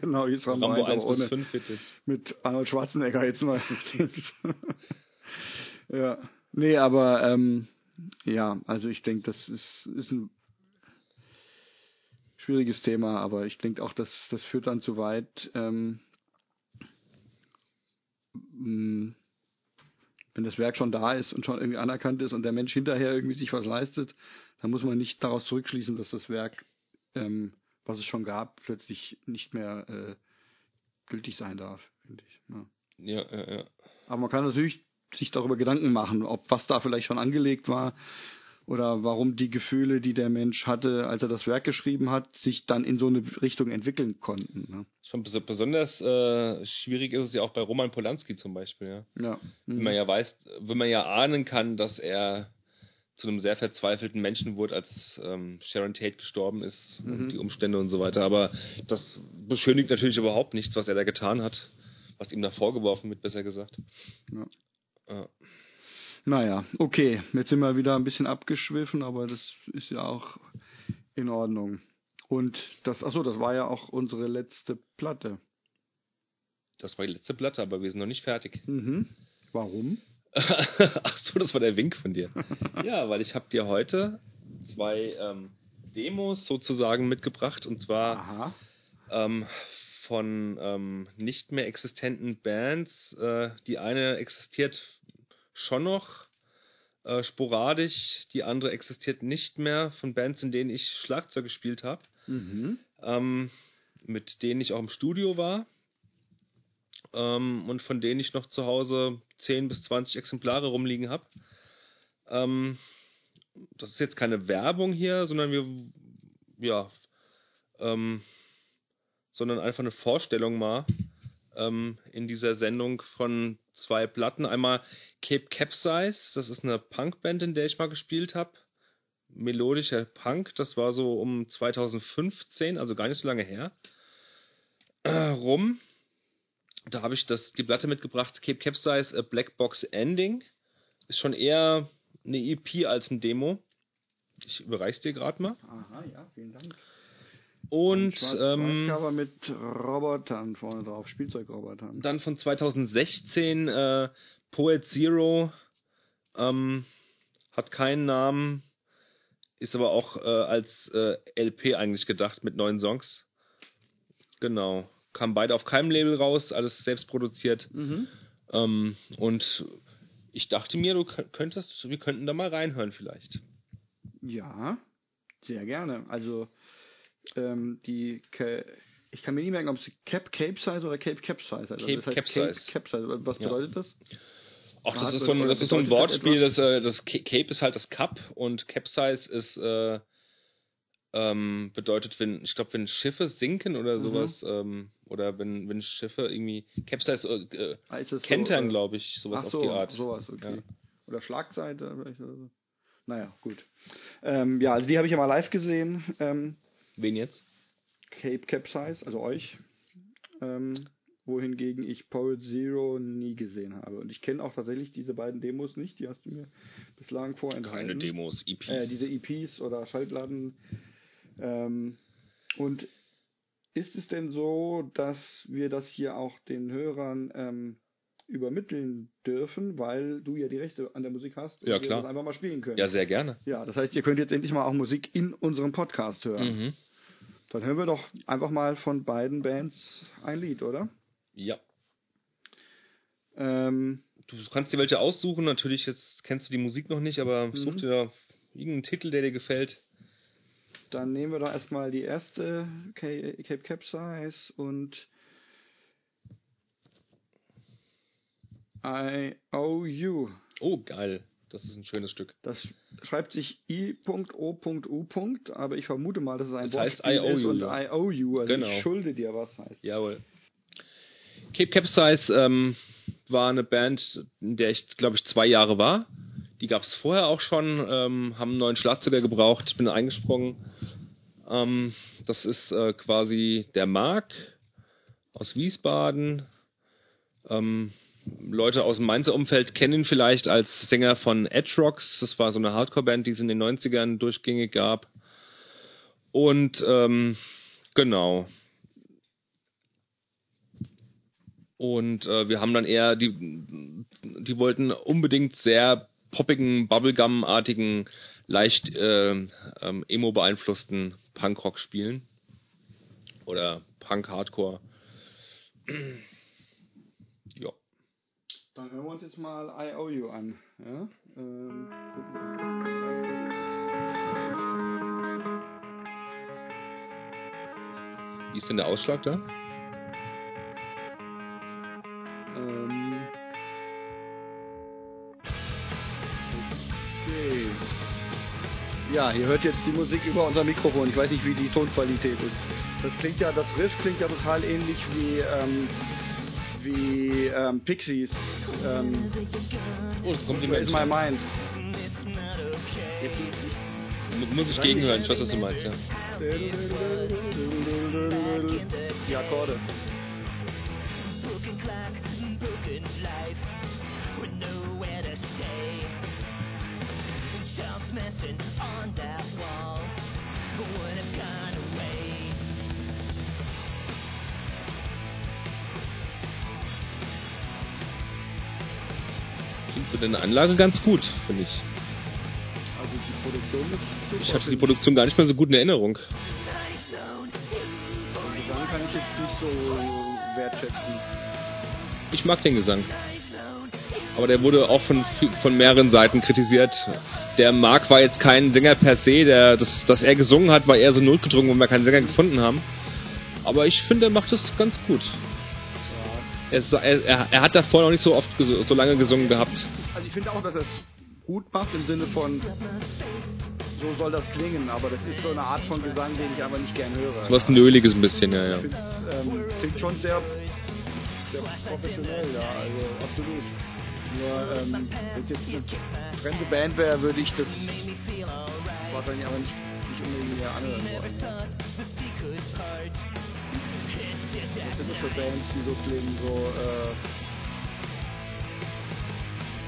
Genau, hier ist Rambo 1 bis 5 wird jetzt. Mit Arnold Schwarzenegger jetzt mal. Ja. Nee, aber... also ich denke, das ist ein schwieriges Thema, aber ich denke auch, das führt dann zu weit, wenn das Werk schon da ist und schon irgendwie anerkannt ist und der Mensch hinterher irgendwie sich was leistet, dann muss man nicht daraus zurückschließen, dass das Werk, was es schon gab, plötzlich nicht mehr gültig sein darf, finde ich. Ja. Ja. Aber man kann natürlich sich darüber Gedanken machen, ob was da vielleicht schon angelegt war oder warum die Gefühle, die der Mensch hatte, als er das Werk geschrieben hat, sich dann in so eine Richtung entwickeln konnten. Ne? Schon besonders schwierig ist es ja auch bei Roman Polanski zum Beispiel. Ja? Ja. Mhm. Wenn man ja weiß, wenn man ja ahnen kann, dass er zu einem sehr verzweifelten Menschen wurde, als Sharon Tate gestorben ist, mhm, und die Umstände und so weiter. Aber das beschönigt natürlich überhaupt nichts, was er da getan hat, was ihm da vorgeworfen wird, besser gesagt. Ja. Naja, okay. Jetzt sind wir wieder ein bisschen abgeschwiffen, aber das ist ja auch in Ordnung. Und das, achso, das war ja auch unsere letzte Platte. Das war die letzte Platte, aber wir sind noch nicht fertig. Mhm. Warum? Ach so, das war der Wink von dir. Ja, weil ich habe dir heute zwei Demos sozusagen mitgebracht, und zwar von nicht mehr existenten Bands. Die eine existiert schon noch sporadisch, die andere existiert nicht mehr, von Bands, in denen ich Schlagzeug gespielt habe, mhm, mit denen ich auch im Studio war. Und von denen ich noch zu Hause 10 bis 20 Exemplare rumliegen habe. Das ist jetzt keine Werbung hier, sondern sondern einfach eine Vorstellung mal in dieser Sendung von zwei Platten. Einmal Cape Capsize, das ist eine Punkband, in der ich mal gespielt habe. Melodischer Punk, das war so um 2015, also gar nicht so lange her, rum. Da habe ich die Platte mitgebracht, Cape Capsize, A Black Box Ending. Ist schon eher eine EP als ein Demo. Ich überreiche es dir gerade mal. Aha, ja, vielen Dank. Und Schwarzcover mit Robotern vorne drauf, Spielzeugrobotern. Dann von 2016 Poet Zero, hat keinen Namen, ist aber auch als LP eigentlich gedacht mit 9 Songs. Genau. Kamen beide auf keinem Label raus, alles selbst produziert. Mhm. Und ich dachte mir, wir könnten da mal reinhören vielleicht. Ja, sehr gerne. Also, ich kann mir nicht merken, ob es Capsize oder Cape Capsize heißt. Das heißt Capsize. Cape Capsize. Was bedeutet das? Ach, das ist so ein Wortspiel. Das Cape ist halt das Cup und Capsize ist... bedeutet, wenn Schiffe sinken oder sowas, mhm, oder wenn Schiffe irgendwie Capsize, Kentern, so, glaube ich, sowas, so, auf die Art. Ach sowas, okay. Ja. Oder Schlagseite vielleicht oder so. Naja, gut. Ja, also die habe ich ja mal live gesehen. Wen jetzt? Cape Capsize, also euch. Wohingegen ich Poet Zero nie gesehen habe. Und ich kenne auch tatsächlich diese beiden Demos nicht, die hast du mir bislang vorenthalten. Keine Demos, EPs. Diese EPs oder Schallplatten. Und ist es denn so, dass wir das hier auch den Hörern übermitteln dürfen, weil du ja die Rechte an der Musik hast und ja, klar, wir das einfach mal spielen können? Ja, sehr gerne. Ja, das heißt, ihr könnt jetzt endlich mal auch Musik in unserem Podcast hören. Mhm. Dann hören wir doch einfach mal von beiden Bands ein Lied, oder? Ja. Du kannst dir welche aussuchen, natürlich, jetzt kennst du die Musik noch nicht, aber such dir da irgendeinen Titel, der dir gefällt. Dann nehmen wir doch erstmal die erste, Cape Capsize, und I Owe You. Oh, geil. Das ist ein schönes Stück. Das schreibt sich I.O.U. Aber ich vermute mal, dass es ein Wortspiel ist und I owe you, also genau. Ich schulde dir was heißt. Jawohl. Cape Capsize war eine Band, in der ich, glaube ich, 2 Jahre war. Die gab es vorher auch schon, haben einen neuen Schlagzeuger gebraucht. Ich bin eingesprungen. Das ist quasi der Marc aus Wiesbaden. Leute aus dem Mainzer Umfeld kennen ihn vielleicht als Sänger von Edgerox. Das war so eine Hardcore-Band, die es in den 90ern durchgängig gab. Und genau. Und wir haben dann eher, die wollten unbedingt sehr poppigen, Bubblegum-artigen, leicht emo-beeinflussten Punkrock spielen. Oder Punk-Hardcore. Ja. Dann hören wir uns jetzt mal I Owe You an. Ja? Wie ist denn der Ausschlag da? Okay. Ja, ihr hört jetzt die Musik über unser Mikrofon. Ich weiß nicht, wie die Tonqualität ist. Das Riff klingt ja total ähnlich wie Pixies. Oh, es kommt Where's My Mind. Muss ich gegenhören, ich weiß, was du meinst, ja. Die Akkorde. Für deine Anlage ganz gut, finde ich. Also die Produktion ist. Ich hatte die Produktion gar nicht mehr so gut in Erinnerung. Den Gesang kann ich jetzt nicht so wertschätzen. Ich mag den Gesang. Aber der wurde auch von mehreren Seiten kritisiert. Der Mark war jetzt kein Sänger per se, dass er gesungen hat, war eher so notgedrungen, wo wir keinen Sänger gefunden haben. Aber ich finde, er macht das ganz gut. Ja. Er hat davor noch nicht so oft so lange gesungen gehabt. Also ich finde auch, dass er es gut macht im Sinne von, so soll das klingen, aber das ist so eine Art von Gesang, den ich einfach nicht gern höre. So was Nöliges ein bisschen, ja. Ich finde, es klingt schon sehr professionell, ja, also absolut. Nur, wenn jetzt eine fremde Band wäre, würde ich das wahrscheinlich aber nicht unbedingt mehr anhören wollen. Was sind das für Bands, die so klingen,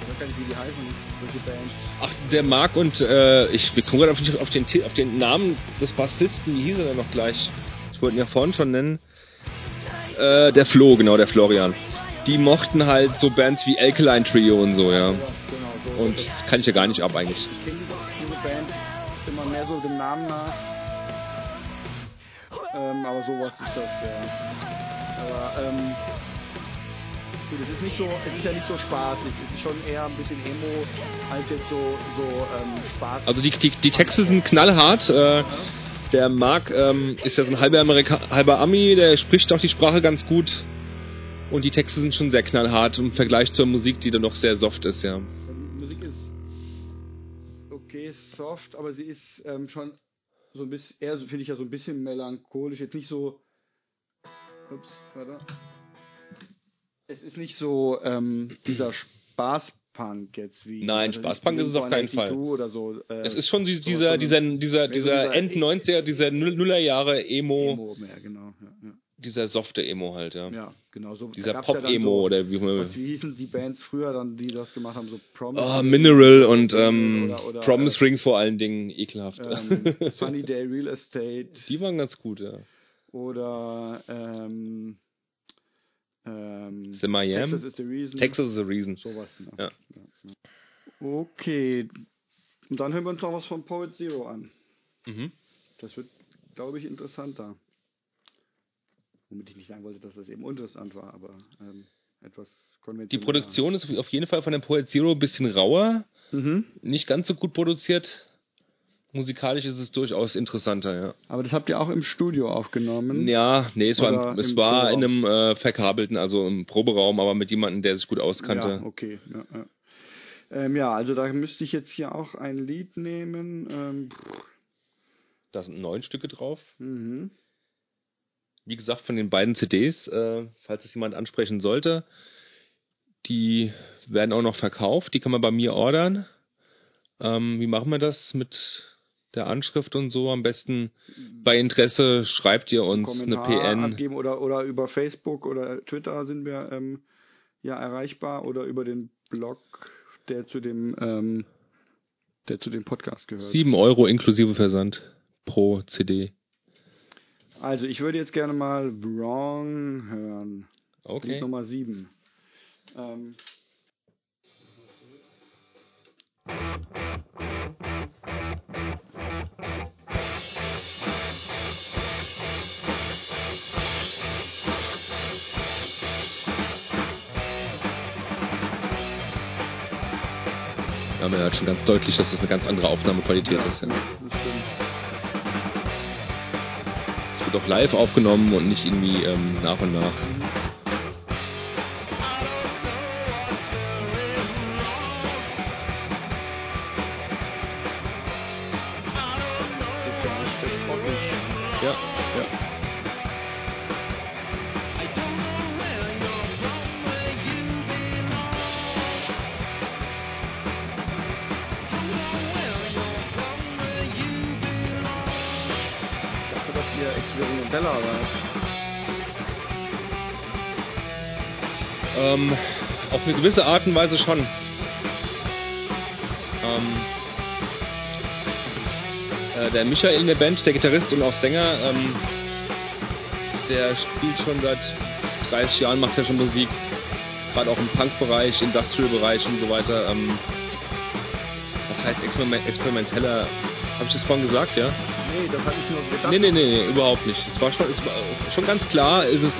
ich weiß gar nicht, wie die heißen, solche Bands. Ach, der Marc und, wir kommen gerade auf den Namen des Bassisten, wie hieß er denn noch gleich? Ich wollte ihn ja vorhin schon nennen. Der Flo, genau, der Florian. Die mochten halt so Bands wie Alkaline Trio und so, ja. Und das kann ich ja gar nicht ab eigentlich. Ich kenne diese Band immer mehr so dem Namen nach. Aber sowas ist das, ja. Aber gut, es ist ja nicht so spaßig. Es ist schon eher ein bisschen Emo als jetzt so Spaß. Also die Texte sind knallhart. Der Mark ist ja so ein halber Ami, der spricht auch die Sprache ganz gut. Und die Texte sind schon sehr knallhart im Vergleich zur Musik, die dann noch sehr soft ist, ja. Die Musik ist okay, soft, aber sie ist schon so ein bisschen, eher finde ich ja so ein bisschen melancholisch. Jetzt nicht so, es ist nicht so dieser Spaßpunk jetzt wie. Nein, also Spaßpunk ist es auf keinen Fall. Oder so, es ist schon dieser End-90er, dieser Nullerjahre-Emo. Emo mehr, genau, ja. Dieser softe Emo halt, ja. Ja, genau so. Dieser Pop-Emo ja so, oder wie immer. Wie hießen die Bands früher dann, die das gemacht haben? So Mineral und oder Promise Ring vor allen Dingen, ekelhaft. Sunny Day Real Estate. Die waren ganz gut, ja. Oder The Miami. Texas is the Reason. Texas is the Reason. Sowas, ja. Ja. Okay. Und dann hören wir uns noch was von Poet Zero an. Mhm. Das wird, glaube ich, interessanter. Womit ich nicht sagen wollte, dass das eben uninteressant war, aber etwas konventionell. Die Produktion ist auf jeden Fall von dem Poet Zero ein bisschen rauer, nicht ganz so gut produziert. Musikalisch ist es durchaus interessanter, ja. Aber das habt ihr auch im Studio aufgenommen? Ja, nee, es war in einem verkabelten, also im Proberaum, aber mit jemandem, der sich gut auskannte. Ja, okay. Ja. Also da müsste ich jetzt hier auch ein Lied nehmen. Da sind 9 Stücke drauf. Mhm. Wie gesagt, von den beiden CDs, falls es jemand ansprechen sollte, die werden auch noch verkauft, die kann man bei mir ordern. Wie machen wir das mit der Anschrift und so? Am besten bei Interesse schreibt ihr uns Kommentar, eine PN. Abgeben oder über Facebook oder Twitter sind wir erreichbar oder über den Blog, der zu dem Podcast gehört. 7 € inklusive Versand pro CD. Also, ich würde jetzt gerne mal Wrong hören. Okay. Lied Nummer 7. Ja, man hört schon ganz deutlich, dass das eine ganz andere Aufnahmequalität ist. Ja. Das stimmt. Doch live aufgenommen und nicht irgendwie nach und nach. ja, ja. Ich dachte, dass ihr experimenteller wart. Auf eine gewisse Art und Weise schon. Der Michael in der Band, der Gitarrist und auch Sänger, der spielt schon seit 30 Jahren, macht ja schon Musik, gerade auch im Punk-Bereich, Industrial-Bereich und so weiter. Was heißt experimenteller? Habe ich das vorhin gesagt, ja? Nee, das hatte ich nur gedacht. Nee, überhaupt nicht. Es war schon ganz klar, ist es,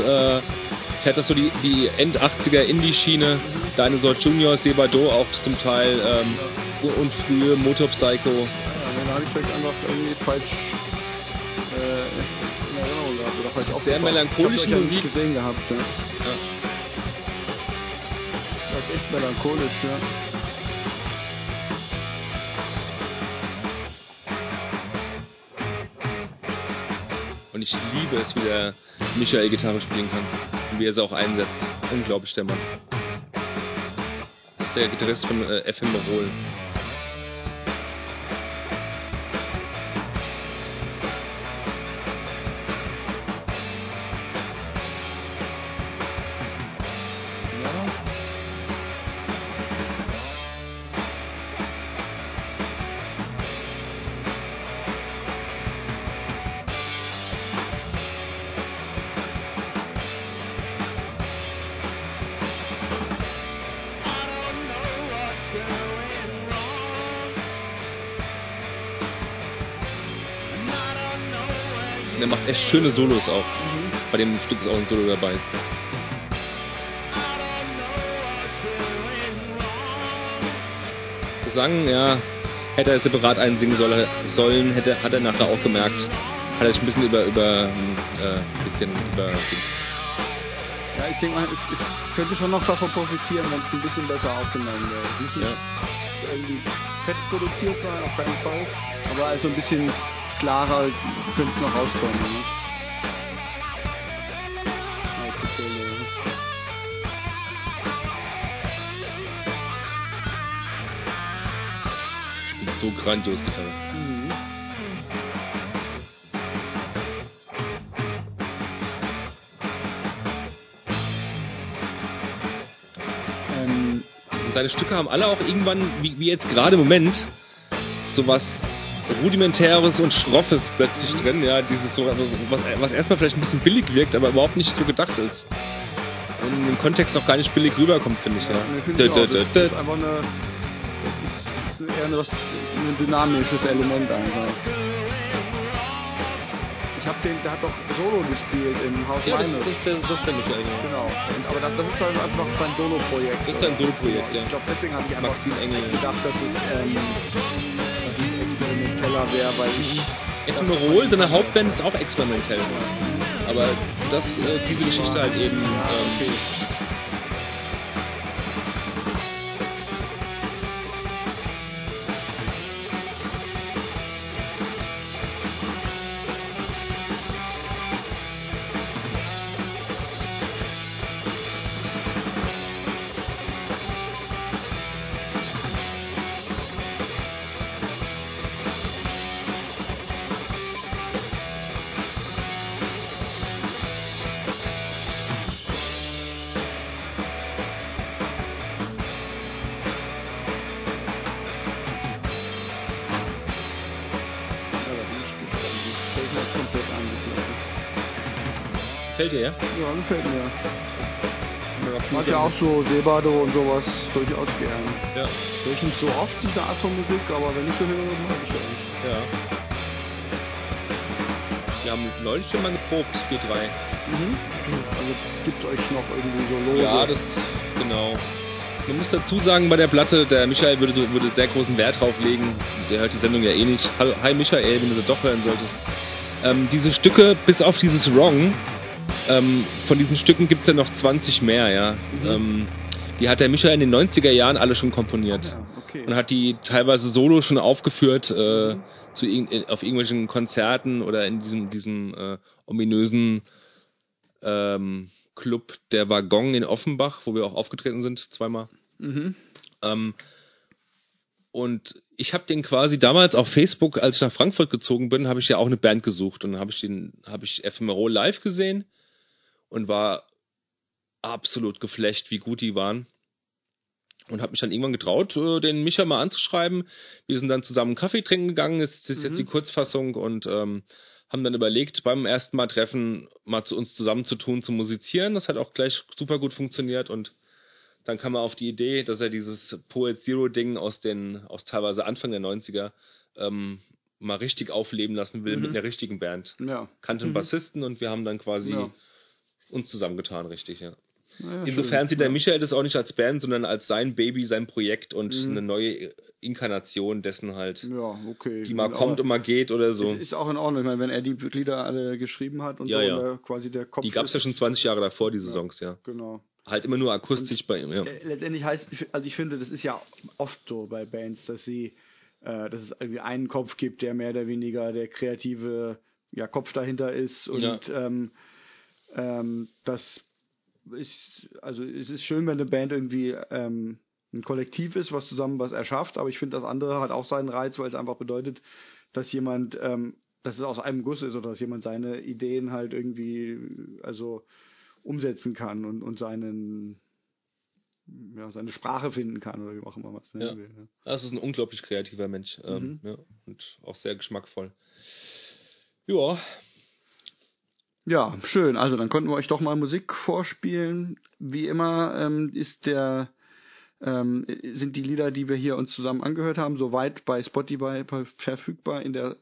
fährt das so die End-80er-Indie-Schiene, Dinosaur Junior, Sebado auch zum Teil und frühe Motor Psycho. Dann habe ich vielleicht einfach irgendwie falsch in Erinnerung gehabt oder falsch aufgebaut. Sehr melancholische Musik gesehen gehabt, ja. Ja. Das ist echt melancholisch, ja. Und ich liebe es, wie der Michael Gitarre spielen kann und wie er es auch einsetzt. Unglaublich, der Mann. Das ist der Gitarrist von FM Roll. Schöne Solos auch. Bei dem Stück ist auch ein Solo dabei. Gesang, ja, hätte er separat einen singen sollen, hat er nachher auch gemerkt. Hat er sich ein bisschen über. Ja, ich denke mal, es könnte schon noch davon profitieren, wenn es ein bisschen besser aufgenommen wird. Nicht irgendwie fett produziert sein, auf keinen Fall, aber also ein bisschen klarer könnte es noch rauskommen. Ne? Ich bin so grandios Gitarre. Seine Stücke haben alle auch irgendwann, wie jetzt gerade im Moment, sowas Rudimentäres und Schroffes plötzlich drin, ja, dieses so, was erstmal vielleicht ein bisschen billig wirkt, aber überhaupt nicht so gedacht ist. Und im Kontext auch gar nicht billig rüberkommt, finde ich, ja. Das ist einfach ein dynamisches Element einfach. Der hat doch Solo gespielt im Haus meines. Ja, das finde ich eigentlich. Genau. Aber das ist halt einfach sein Solo-Projekt. Das ist ein Solo-Projekt, ja. Ich glaube, deswegen habe ich einfach gedacht, dass es experimenteller wäre, weil ich... Ephemerol, seine Hauptband ist auch experimentell. Aber diese Geschichte halt eben... Okay. Ja, gefällt mir. Macht ja auch so Sebado und sowas durchaus gerne. Ja. Ich nicht so oft diese Art von Musik, aber wenn ich so höre, mag ich eigentlich. Ja. Wir haben neulich schon mal geprobt, die drei. Also gibt euch noch irgendwie so Lose. Ja, das, genau. Man muss dazu sagen, bei der Platte, der Michael würde sehr großen Wert drauf legen. Der hört die Sendung ja eh nicht. Hallo, hi Michael, wenn du sie doch hören solltest. Diese Stücke, bis auf dieses Wrong, von diesen Stücken gibt es ja noch 20 mehr, ja. Die hat der Michael in den 90er Jahren alle schon komponiert. Ah, ja, okay. Und hat die teilweise solo schon aufgeführt, auf irgendwelchen Konzerten oder in diesem ominösen Club der Waggon in Offenbach, wo wir auch aufgetreten sind, zweimal. Mhm. Und ich habe den quasi damals auf Facebook, als ich nach Frankfurt gezogen bin, habe ich ja auch eine Band gesucht und dann habe ich FMRO live gesehen und war absolut geflecht, wie gut die waren. Und habe mich dann irgendwann getraut, den Micha mal anzuschreiben. Wir sind dann zusammen Kaffee trinken gegangen, das ist jetzt die Kurzfassung, und haben dann überlegt, beim ersten Mal Treffen mal zu uns zusammenzutun, zu musizieren. Das hat auch gleich super gut funktioniert, und dann kam er auf die Idee, dass er dieses Poet Zero-Ding aus teilweise Anfang der 90er mal richtig aufleben lassen will mit einer richtigen Band. Ja. Kannte einen Bassisten, und wir haben dann quasi uns zusammengetan, richtig, ja. Naja, insofern sieht der Michael das auch nicht als Band, sondern als sein Baby, sein Projekt und eine neue Inkarnation dessen halt, die mal kommt und mal geht oder so. Ist auch in Ordnung, ich meine, wenn er die Lieder alle geschrieben hat und quasi der Kopf. Die gab es ja schon 20 Jahre davor, diese Songs, ja. Genau. Halt immer nur akustisch und bei ihm, ja. Letztendlich heißt, also ich finde, das ist ja oft so bei Bands, dass es irgendwie einen Kopf gibt, der mehr oder weniger der kreative Kopf dahinter ist, und das ist, also es ist schön, wenn eine Band irgendwie ein Kollektiv ist, was zusammen was erschafft, aber ich finde, das andere hat auch seinen Reiz, weil es einfach bedeutet, dass jemand, dass es aus einem Guss ist, oder dass jemand seine Ideen halt irgendwie umsetzen kann und seine Sprache finden kann, oder wie auch immer man es nennen will. Ja. Das ist ein unglaublich kreativer Mensch und auch sehr geschmackvoll. Ja. Ja, schön. Also dann konnten wir euch doch mal Musik vorspielen. Wie immer sind die Lieder, die wir hier uns zusammen angehört haben, soweit bei Spotify verfügbar in der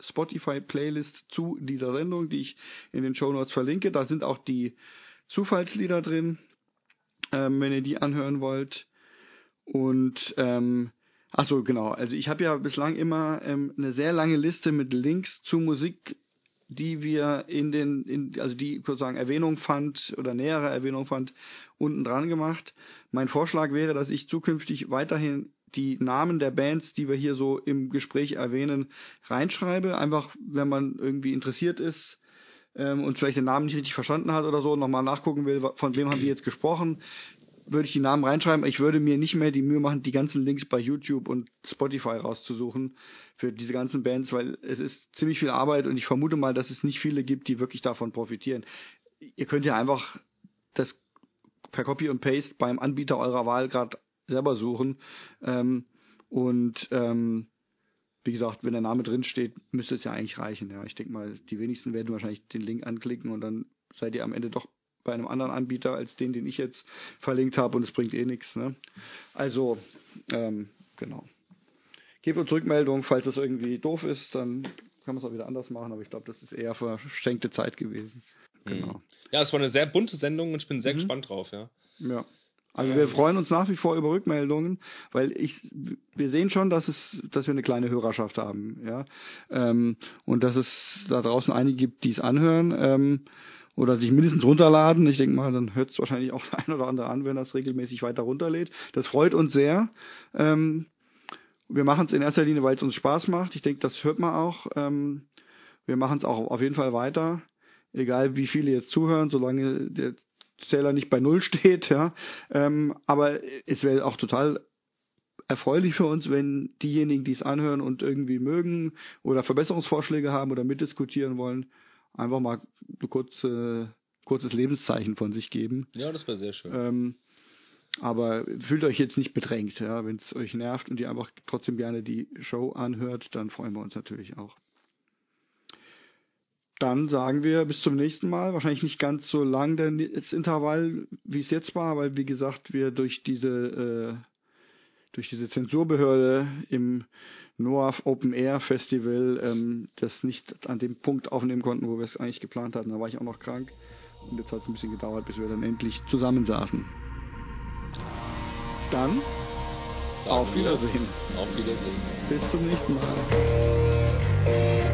Spotify-Playlist zu dieser Sendung, die ich in den Shownotes verlinke. Da sind auch die Zufallslieder drin, wenn ihr die anhören wollt. Und achso, genau. Also ich habe ja bislang immer eine sehr lange Liste mit Links zu Musik, die wir die sozusagen Erwähnung fand oder nähere Erwähnung fand, unten dran gemacht. Mein Vorschlag wäre, dass ich zukünftig weiterhin die Namen der Bands, die wir hier so im Gespräch erwähnen, reinschreibe. Einfach, wenn man irgendwie interessiert ist und vielleicht den Namen nicht richtig verstanden hat oder so, nochmal nachgucken will, von wem haben wir jetzt gesprochen, würde ich die Namen reinschreiben. Ich würde mir nicht mehr die Mühe machen, die ganzen Links bei YouTube und Spotify rauszusuchen für diese ganzen Bands, weil es ist ziemlich viel Arbeit, und ich vermute mal, dass es nicht viele gibt, die wirklich davon profitieren. Ihr könnt ja einfach das per Copy und Paste beim Anbieter eurer Wahl gerade selber suchen. Wie gesagt, wenn der Name drin steht, müsste es ja eigentlich reichen. Ja, ich denke mal, die wenigsten werden wahrscheinlich den Link anklicken, und dann seid ihr am Ende doch bei einem anderen Anbieter als den ich jetzt verlinkt habe, und es bringt eh nichts. Ne? Also, genau. Gebt uns Rückmeldung, falls das irgendwie doof ist, dann kann man es auch wieder anders machen, aber ich glaube, das ist eher verschenkte Zeit gewesen. Genau. Ja, es war eine sehr bunte Sendung, und ich bin sehr gespannt drauf. Ja. Also wir freuen uns nach wie vor über Rückmeldungen, weil wir sehen schon, dass wir eine kleine Hörerschaft haben, ja, und dass es da draußen einige gibt, die es anhören oder sich mindestens runterladen. Ich denke mal, dann hört es wahrscheinlich auch der ein oder andere an, wenn das regelmäßig weiter runterlädt. Das freut uns sehr. Wir machen es in erster Linie, weil es uns Spaß macht. Ich denke, das hört man auch. Wir machen es auch auf jeden Fall weiter, egal wie viele jetzt zuhören, solange der Zähler nicht bei Null steht, ja. Aber es wäre auch total erfreulich für uns, wenn diejenigen, die es anhören und irgendwie mögen oder Verbesserungsvorschläge haben oder mitdiskutieren wollen, einfach mal ein kurzes Lebenszeichen von sich geben. Ja, das wäre sehr schön. Aber fühlt euch jetzt nicht bedrängt, ja. Wenn es euch nervt und ihr einfach trotzdem gerne die Show anhört, dann freuen wir uns natürlich auch. Dann sagen wir bis zum nächsten Mal. Wahrscheinlich nicht ganz so lang das Intervall, wie es jetzt war, weil, wie gesagt, wir durch diese Zensurbehörde im NOAF Open Air Festival das nicht an dem Punkt aufnehmen konnten, wo wir es eigentlich geplant hatten. Da war ich auch noch krank, und jetzt hat es ein bisschen gedauert, bis wir dann endlich zusammensaßen. Dann auf Wiedersehen. Bis zum nächsten Mal.